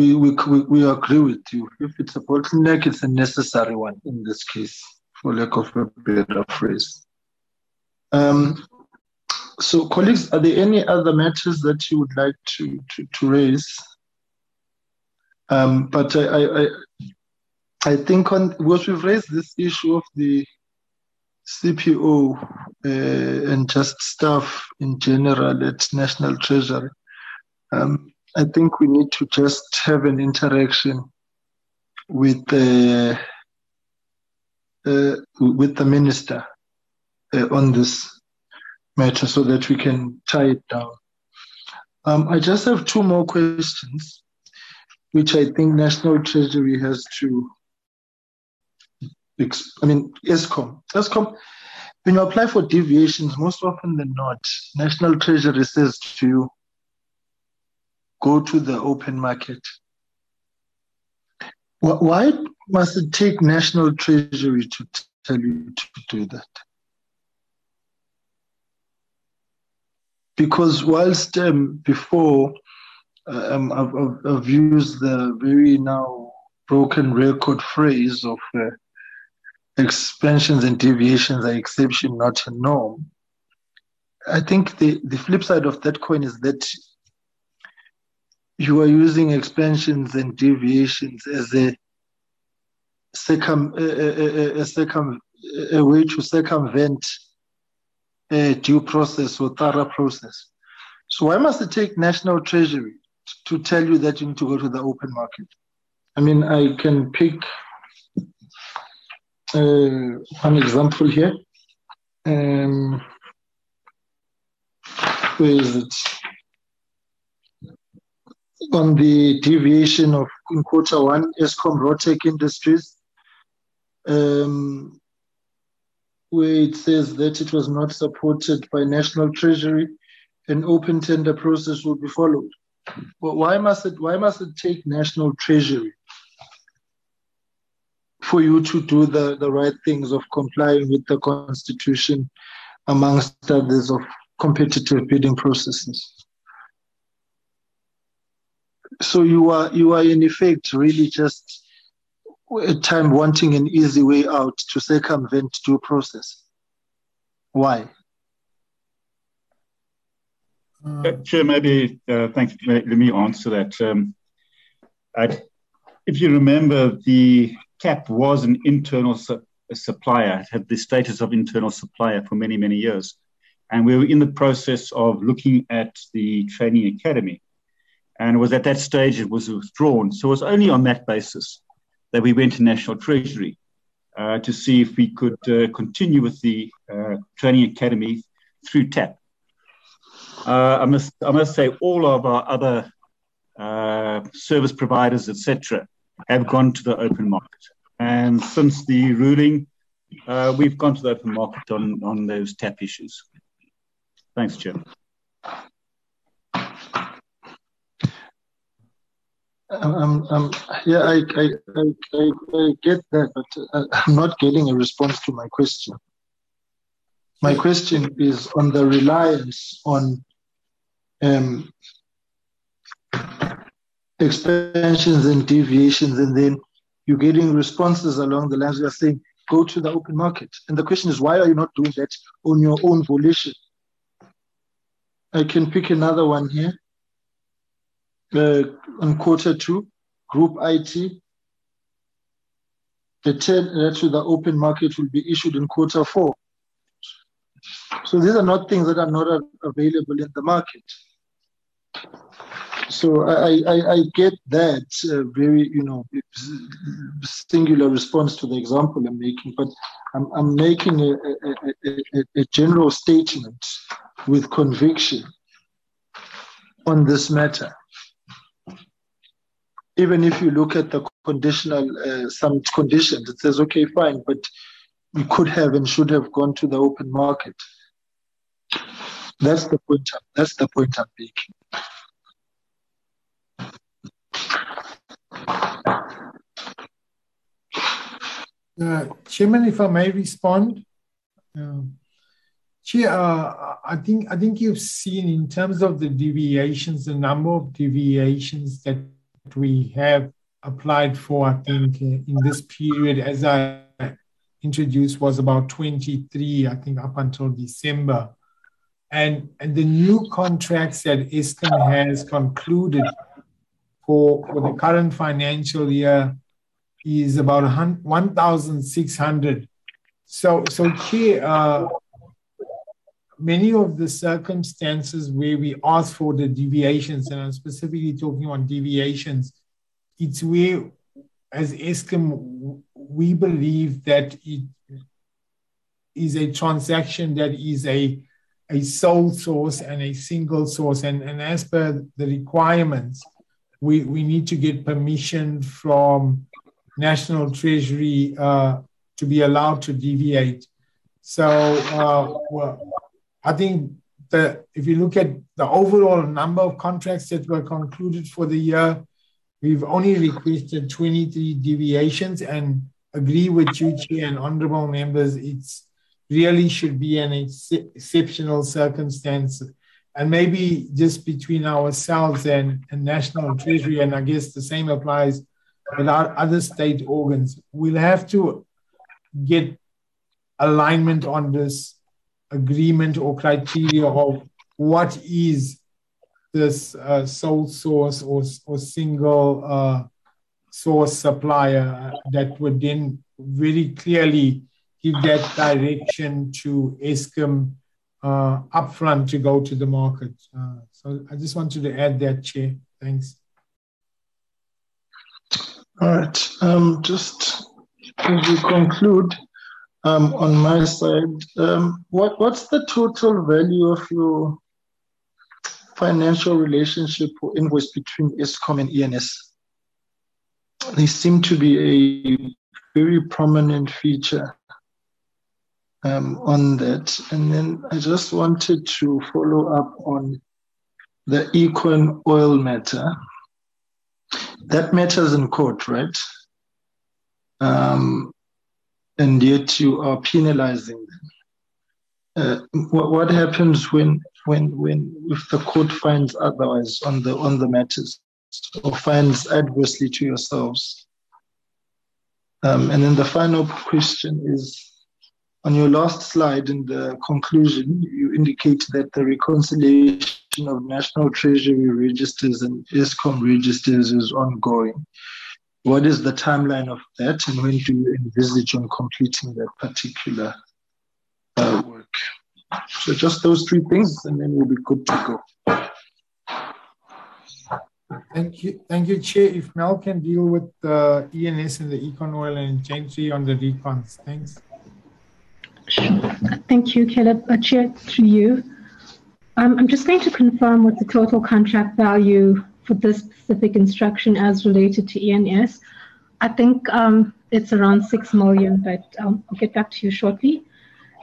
We, we we agree with you. If it's a bottleneck, it's a necessary one in this case, for lack of a better phrase. Um, so, colleagues, are there any other matters that you would like to to, to raise? Um, but I, I, I I think on, because we've raised this issue of the C P O uh, and just staff in general at National Treasury, um, I think we need to just have an interaction with the uh, uh, with the minister uh, on this matter so that we can tie it down. Um, I just have two more questions, which I think National Treasury has to. I mean, Eskom. Eskom, when you apply for deviations, most often than not, National Treasury says to you, go to the open market. Why must it take National Treasury to tell you to do that? Because whilst um, before um, I've, I've used the very now broken record phrase of uh, expansions and deviations are exception, not a norm. I think the, the flip side of that coin is that you are using expansions and deviations as a, circum, a, a, a, circum, a way to circumvent a due process or thorough process. So why must it take National Treasury to tell you that you need to go to the open market? I mean, I can pick uh, one example here. Um, where is it? On the deviation of in quarter one, ESCOM Road Tech Industries, um, where it says that it was not supported by National Treasury, an open tender process will be followed. But why must it? Why must it take National Treasury for you to do the, the right things of complying with the Constitution, amongst others, of competitive bidding processes? So you are you are in effect really just at time wanting an easy way out to circumvent due process. Why? Uh, Chair, maybe uh, thanks. Let me answer that. Um, I, if you remember, the C A P was an internal su supplier. It had the status of internal supplier for many many years, and we were in the process of looking at the training academy. And it was at that stage it was withdrawn. So it was only on that basis that we went to National Treasury uh, to see if we could uh, continue with the uh, training academy through T A P. Uh, I, must, I must say all of our other uh, service providers, et cetera, have gone to the open market. And since the ruling, uh, we've gone to the open market on, on those T A P issues. Thanks, Chair. Um, um, yeah, I, I, I, I, I get that, but I'm not getting a response to my question. My question is on the reliance on um, expansions and deviations, and then you're getting responses along the lines. You're saying, go to the open market. And the question is, why are you not doing that on your own volition? I can pick another one here. Uh, on quarter two, group I T, the tender to the open market will be issued in quarter four. So these are not things that are not available in the market. So I, I, I get that uh, very, you know, singular response to the example I'm making, but I'm, I'm making a, a, a, a general statement with conviction on this matter. Even if you look at the conditional, uh, some conditions, it says, okay, fine, but you could have and should have gone to the open market. That's the point. That's the point I'm making. Uh, Chairman, if I may respond, uh, Chair, uh, I think I think you've seen in terms of the deviations, the number of deviations that we have applied for, I think, in this period, as I introduced, was about twenty-three, I think, up until December. And, and the new contracts that Eskom has concluded for, for the current financial year is about one thousand six hundred. So, so Chair, uh, many of the circumstances where we ask for the deviations, and I'm specifically talking on deviations, it's where, as Eskom, we believe that it is a transaction that is a, a sole source and a single source. And, and as per the requirements, we, we need to get permission from National Treasury uh, to be allowed to deviate. So uh, well, I think that if you look at the overall number of contracts that were concluded for the year, we've only requested twenty-three deviations, and agree with you, Chair, and honorable members, it's really should be an ex exceptional circumstance. And maybe just between ourselves and, and National Treasury, and I guess the same applies with our other state organs, we'll have to get alignment on this agreement or criteria of what is this uh, sole source or, or single uh, source supplier that would then very clearly give that direction to Eskom uh, upfront to go to the market. Uh, so I just wanted to add that, Chair. Thanks. All right. Um, just as we conclude, um, on my side, um, what, what's the total value of your financial relationship or invoice between Eskom and E N S? They seem to be a very prominent feature um, on that. And then I just wanted to follow up on the Econ Oil matter. That matters in court, right? Um, and yet you are penalizing them. Uh, what, what happens when, when, when, if the court finds otherwise on the on the matters? Or finds adversely to yourselves. Um, and then the final question is, on your last slide in the conclusion, you indicate that the reconciliation of National Treasury registers and Eskom registers is ongoing. What is the timeline of that, and when do you envisage on completing that particular uh, work? So just those three things, and then we'll be good to go. Thank you, thank you, Chair. If Mel can deal with the E N S and the Econ Oil, and Gentry on the recons. Thanks. Sure. Thank you, Caleb. Uh, Chair, to you. Um, I'm just going to confirm what the total contract value for this specific instruction as related to E N S. I think um, it's around six million, but um, I'll get back to you shortly.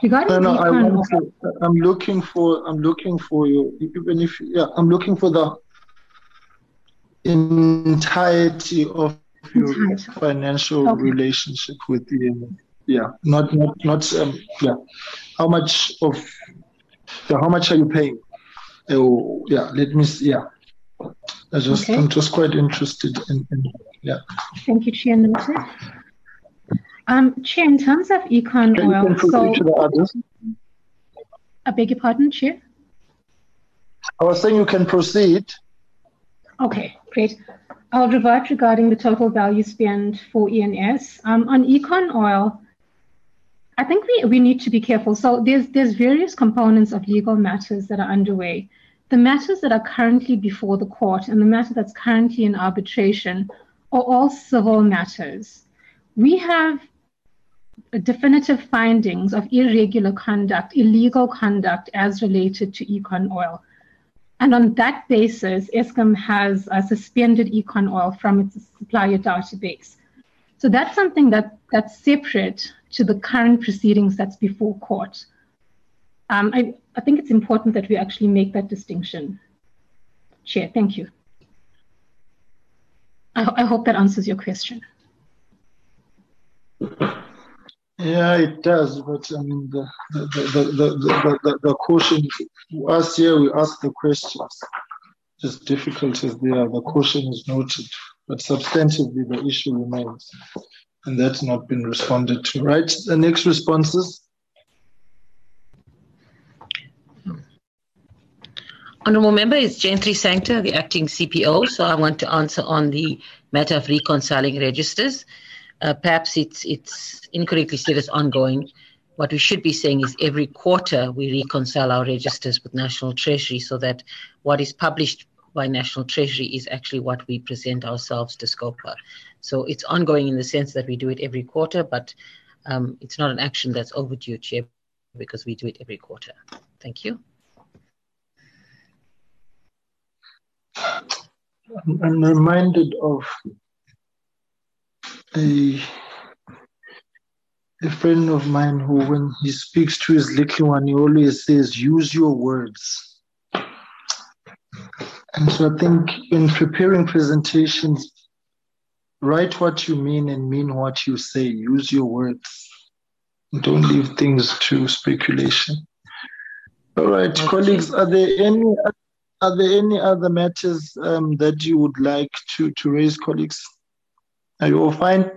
Regarding no, no, I want to, I'm looking for, I'm looking for you, even if, yeah, I'm looking for the entirety of your financial okay. relationship with the, yeah, not, not, not, um, yeah. How much of, yeah, how much are you paying? Oh, yeah, let me see, yeah. I just, okay. I'm just quite interested in, in yeah. Thank you, Chair. Um, Chair, in terms of Econ Oil, so, to the others? I beg your pardon, Chair? I was saying you can proceed. Okay, great. I'll revert regarding the total value spend for E N S. Um, on Econ Oil, I think we, we need to be careful. So there's, there's various components of legal matters that are underway. The matters that are currently before the court and the matter that's currently in arbitration are all civil matters. We have definitive findings of irregular conduct, illegal conduct as related to Econ Oil. And on that basis, Eskom has uh, suspended Econ Oil from its supplier database. So that's something that, that's separate to the current proceedings that's before court. Um, I, I think it's important that we actually make that distinction. Chair, thank you. I, I hope that answers your question. Yeah, it does, but I mean, the, the, the, the, the, the, the caution, us here, we ask the questions, as difficult as they are, the caution is noted, but substantively the issue remains, and that's not been responded to, right? The next responses. Honourable Member, it's Gentry Sancta, the Acting C P O, so I want to answer on the matter of reconciling registers. Uh, perhaps it's it's incorrectly said as ongoing. What we should be saying is every quarter we reconcile our registers with National Treasury so that what is published by National Treasury is actually what we present ourselves to Scopa. So it's ongoing in the sense that we do it every quarter, but um, it's not an action that's overdue, Chair, because we do it every quarter. Thank you. I'm reminded of a, a friend of mine who, when he speaks to his little one, he always says, use your words. And so I think in preparing presentations, write what you mean and mean what you say. Use your words. Don't leave things to speculation. All right, okay. Colleagues, are there any are there any other matters um, that you would like to, to raise, colleagues? Are you all fine?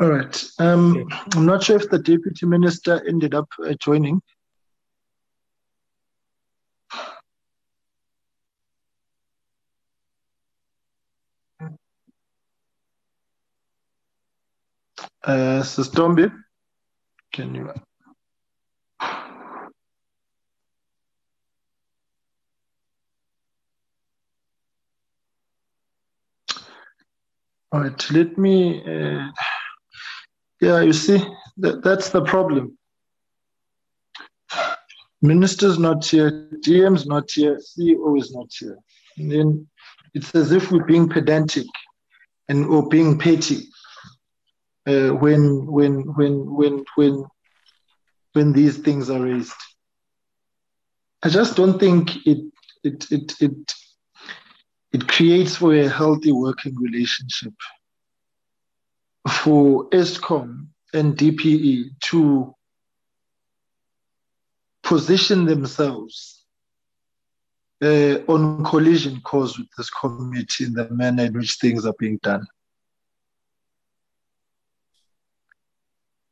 All right. Um, okay. I'm not sure if the Deputy Minister ended up uh, joining. Uh, Sister Tombi, can you? All right, let me, uh, yeah, you see, that, that's the problem. Minister's not here, D M's not here, C E O is not here. And then it's as if we're being pedantic and or being petty. Uh, when when when when when when these things are raised, I just don't think it it it it it creates for a healthy working relationship for Eskom and D P E to position themselves uh, on collision course with this committee in the manner in which things are being done.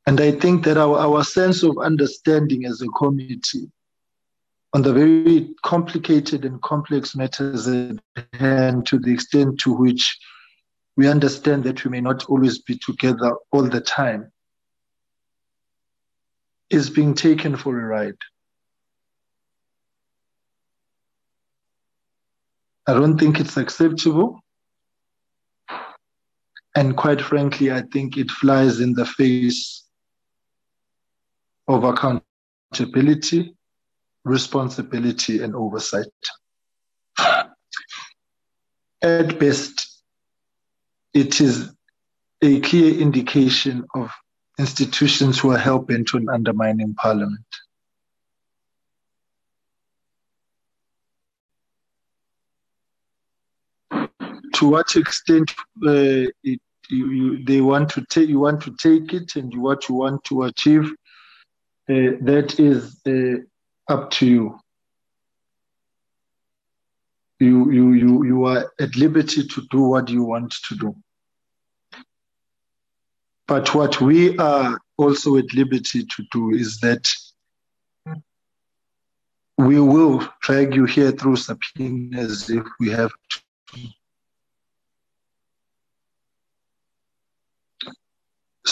And I think that our, our sense of understanding as a community on the very complicated and complex matters at hand, to the extent to which we understand that we may not always be together all the time, is being taken for a ride. I don't think it's acceptable. And quite frankly, I think it flies in the face of accountability, responsibility, and oversight. At best, it is a clear indication of institutions who are helping to undermine Parliament. To what extent uh, it, you, you, they want to take, you want to take it, and what you want to achieve, Uh, that is uh, up to you. You, you, you, you are at liberty to do what you want to do. But what we are also at liberty to do is that we will drag you here through subpoenas if we have to.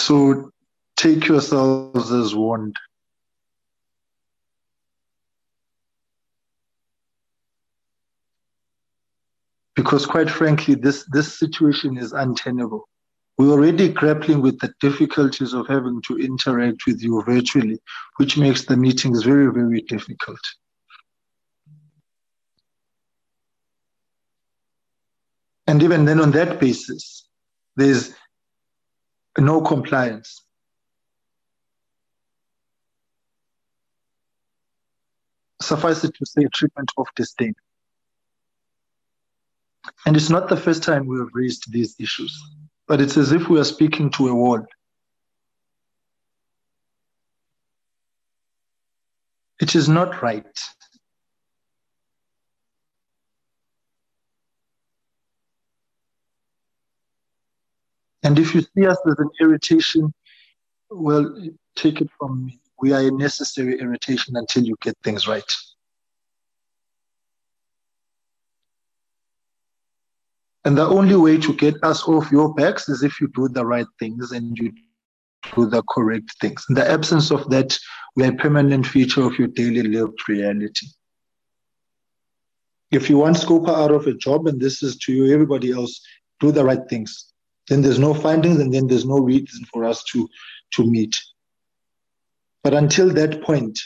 So take yourselves as warned. Because quite frankly, this, this situation is untenable. We're already grappling with the difficulties of having to interact with you virtually, which makes the meetings very, very difficult. And even then on that basis, there's no compliance. Suffice it to say, treatment of disdain. And it's not the first time we have raised these issues, but it's as if we are speaking to a wall. It is not right. And if you see us as an irritation, well, take it from me. We are a necessary irritation until you get things right. And the only way to get us off your backs is if you do the right things and you do the correct things. In the absence of that, we are a permanent feature of your daily lived reality. If you want Scopa out of a job, and this is to you, everybody else, do the right things. Then there's no findings, and then there's no reason for us to, to meet. But until that point,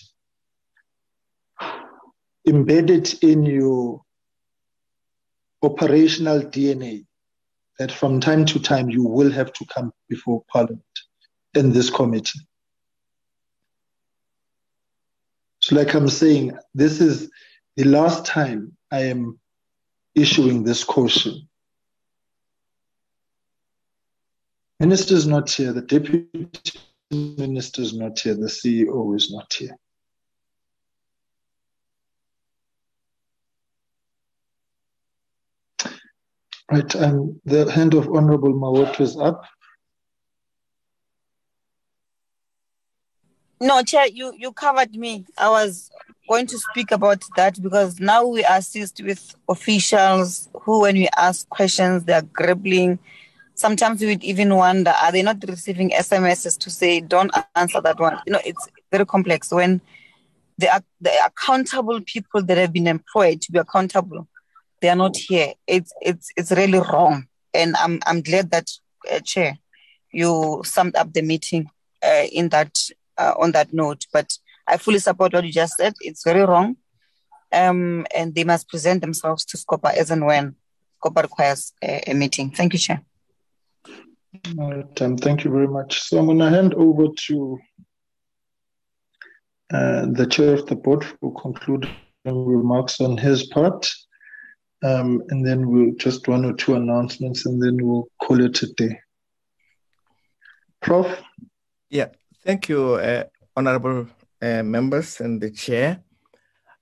embed it in your operational D N A that from time to time you will have to come before Parliament in this committee. So like I'm saying, this is the last time I am issuing this caution. Minister's not here, the Deputy Minister's not here, the C E O is not here. Right, um, the hand of Honorable Mawoto is up. No, Chair, you, you covered me. I was going to speak about that because now we assist with officials who, when we ask questions, they are gribbling. Sometimes we would even wonder, are they not receiving S M Ss to say, don't answer that one? You know, it's very complex when the the accountable people that have been employed to be accountable, they are not here. It's it's it's really wrong, and I'm I'm glad that uh, Chair, you summed up the meeting uh, in that uh, on that note. But I fully support what you just said. It's very wrong, um, and they must present themselves to Scopa as and when Scopa requires a, a meeting. Thank you, Chair. All right, um, thank you very much. So I'm going to hand over to uh, the Chair of the Board for concluding remarks on his part. Um, and then we'll just one or two announcements and then we'll call it a day. Prof? Yeah, thank you, uh, Honorable uh, members and the Chair.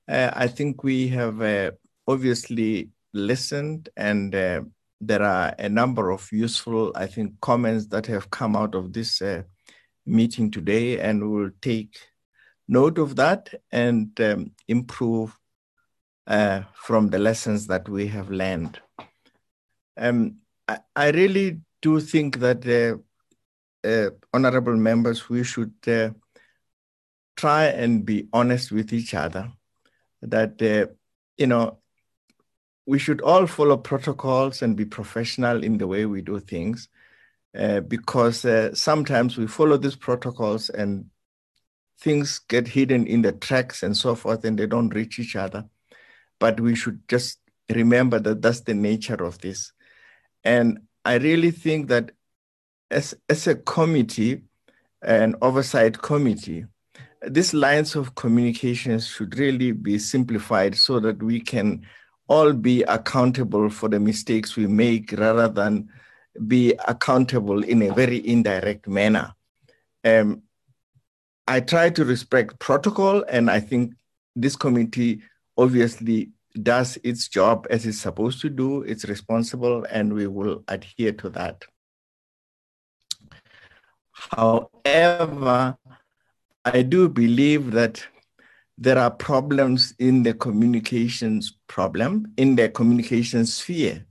Uh, I think we have uh, obviously listened, and uh, there are a number of useful, I think, comments that have come out of this uh, meeting today, and we'll take note of that and um, improve Uh, from the lessons that we have learned. Um, I, I really do think that, uh, uh, honorable members, we should uh, try and be honest with each other, that, uh, you know, we should all follow protocols and be professional in the way we do things, uh, because uh, sometimes we follow these protocols and things get hidden in the tracks and so forth, and they don't reach each other. But we should just remember that that's the nature of this. And I really think that as, as a committee, an oversight committee, these lines of communications should really be simplified so that we can all be accountable for the mistakes we make rather than be accountable in a very indirect manner. Um, I try to respect protocol, and I think this committee obviously does its job as it's supposed to do. It's responsible, and we will adhere to that. However, I do believe that there are problems in the communications problem, in the communications sphere.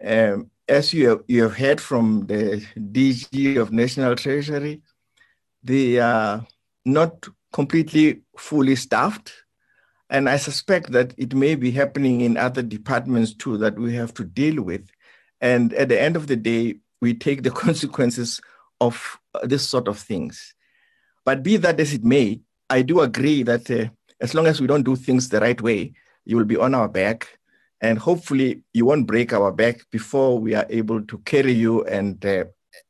Um, as you have, you have heard from the D G of National Treasury, they are not completely fully staffed. And I suspect that it may be happening in other departments too that we have to deal with. And at the end of the day, we take the consequences of this sort of things. But be that as it may, I do agree that uh, as long as we don't do things the right way, you will be on our back. And hopefully you won't break our back before we are able to carry you and, uh,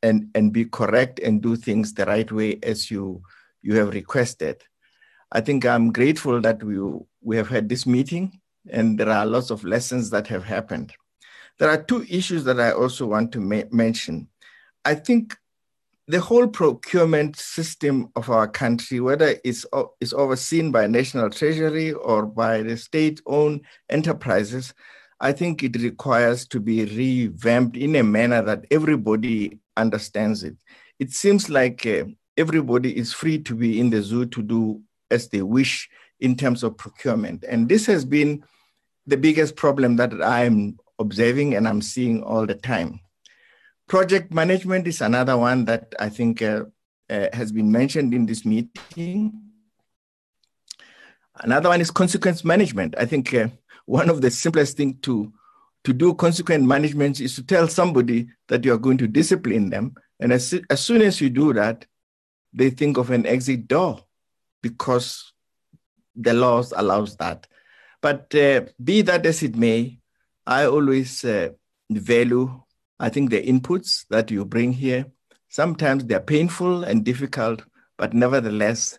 and, and be correct and do things the right way as you, you have requested. I think I'm grateful that we, we have had this meeting, and there are lots of lessons that have happened. There are two issues that I also want to ma- mention. I think the whole procurement system of our country, whether it's, it's overseen by National Treasury or by the state-owned enterprises, I think it requires to be revamped in a manner that everybody understands it. It seems like uh, everybody is free to be in the zoo to do as they wish in terms of procurement. And this has been the biggest problem that I'm observing and I'm seeing all the time. Project management is another one that I think uh, uh, has been mentioned in this meeting. Another one is consequence management. I think uh, one of the simplest things to, to do consequence management is to tell somebody that you are going to discipline them. And as, as soon as you do that, they think of an exit door because the laws allows that. But uh, be that as it may, I always uh, value, I think, the inputs that you bring here. Sometimes they're painful and difficult, but nevertheless,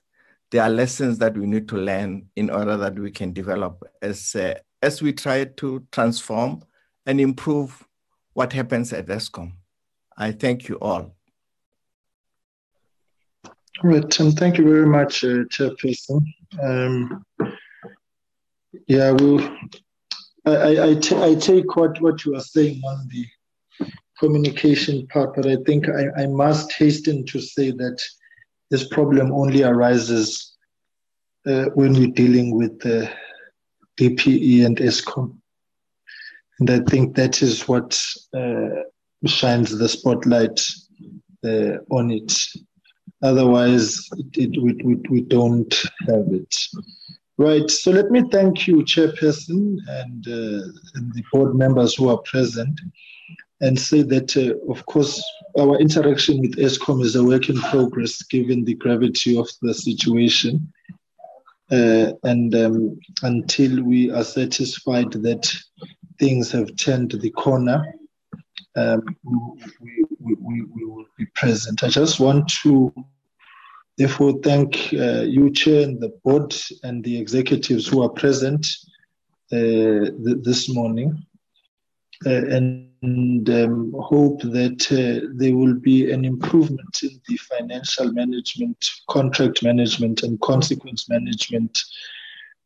there are lessons that we need to learn in order that we can develop as, uh, as we try to transform and improve what happens at Eskom. I thank you all. All right, um, thank you very much, uh, Chairperson. Um, yeah, we'll, I, I, t- I take what, what you are saying on the communication part, but I think I, I must hasten to say that this problem only arises uh, when we're dealing with the D P E and Eskom. And I think that is what uh, shines the spotlight uh, on it. Otherwise, it, it, we, we, we don't have it. Right, so let me thank you, Chairperson, and, uh, and the board members who are present, and say that, uh, of course, our interaction with Eskom is a work in progress, given the gravity of the situation. Uh, and um, until we are satisfied that things have turned the corner, um, we, we, we, we will be present. I just want to, therefore, thank uh, you, Chair, and the board, and the executives who are present uh, th- this morning. Uh, and and um, hope that uh, there will be an improvement in the financial management, contract management, and consequence management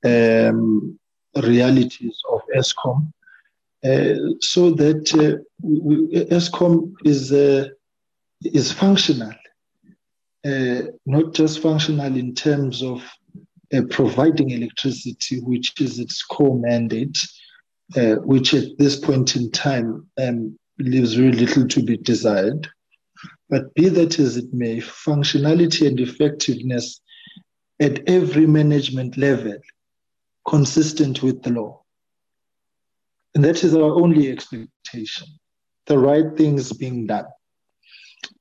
um, realities of Eskom, uh, so that uh, we, Eskom is uh, is functional, uh, not just functional in terms of uh, providing electricity, which is its core mandate, Uh, which at this point in time um, leaves very little to be desired. But be that as it may, functionality and effectiveness at every management level, consistent with the law. And that is our only expectation, the right things being done.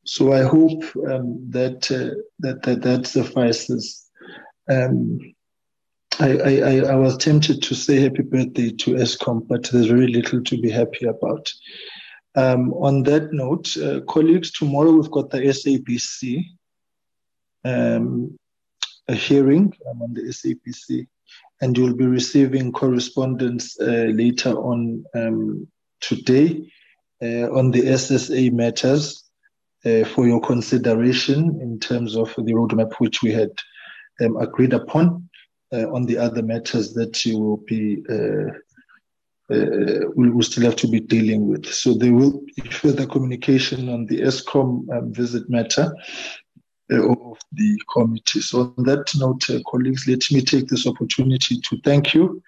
So I hope um, that, uh, that that that suffices. Um, I, I, I was tempted to say happy birthday to Eskom, but there's very little to be happy about. Um, on that note, uh, colleagues, tomorrow we've got the S A B C um, a hearing. I'm on the S A B C, and you'll be receiving correspondence uh, later on um, today uh, on the S S A matters uh, for your consideration in terms of the roadmap which we had um, agreed upon. Uh, on the other matters that you will be, uh, uh, we will still have to be dealing with. So there will be further communication on the Eskom um, visit matter uh, of the committee. So on that note, uh, colleagues, let me take this opportunity to thank you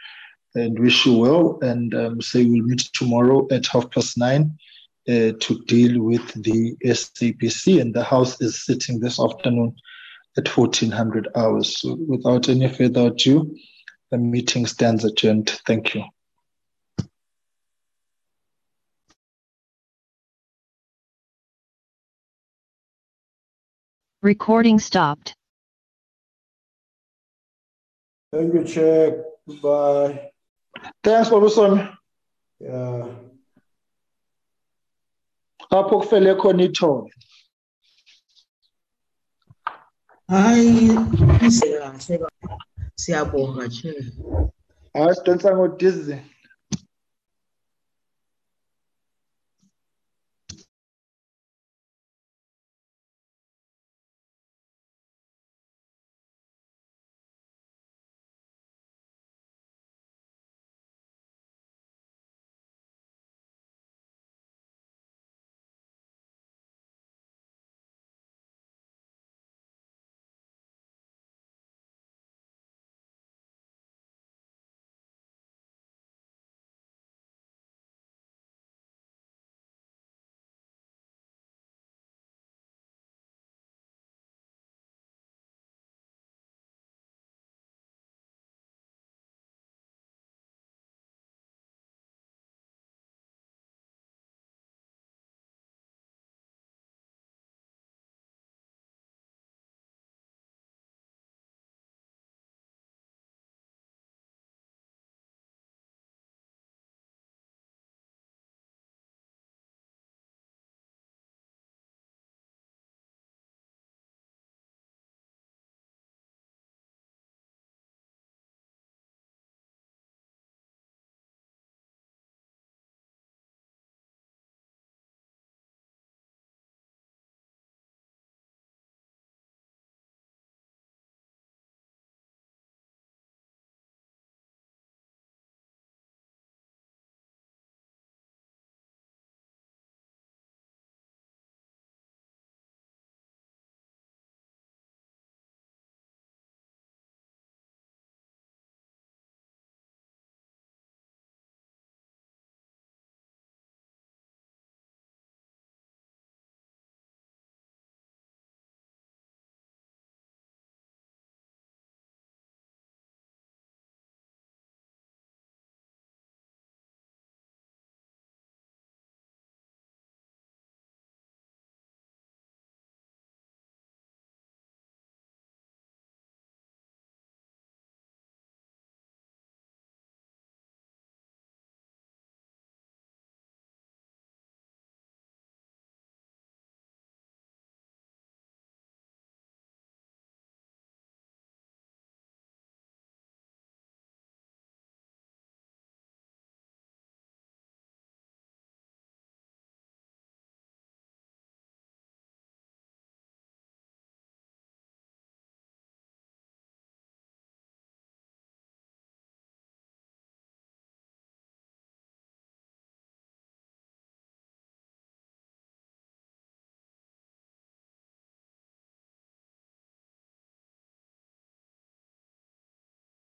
and wish you well, and um, say we'll meet tomorrow at half past nine uh, to deal with the S A B C, and the House is sitting this afternoon at fourteen hundred hours. So without any further ado, the meeting stands adjourned. Thank you. Recording stopped. Thank you, Chair. Goodbye. Thanks, Babuson. Yeah. Apokfele konito. I see. I see. I see. I see.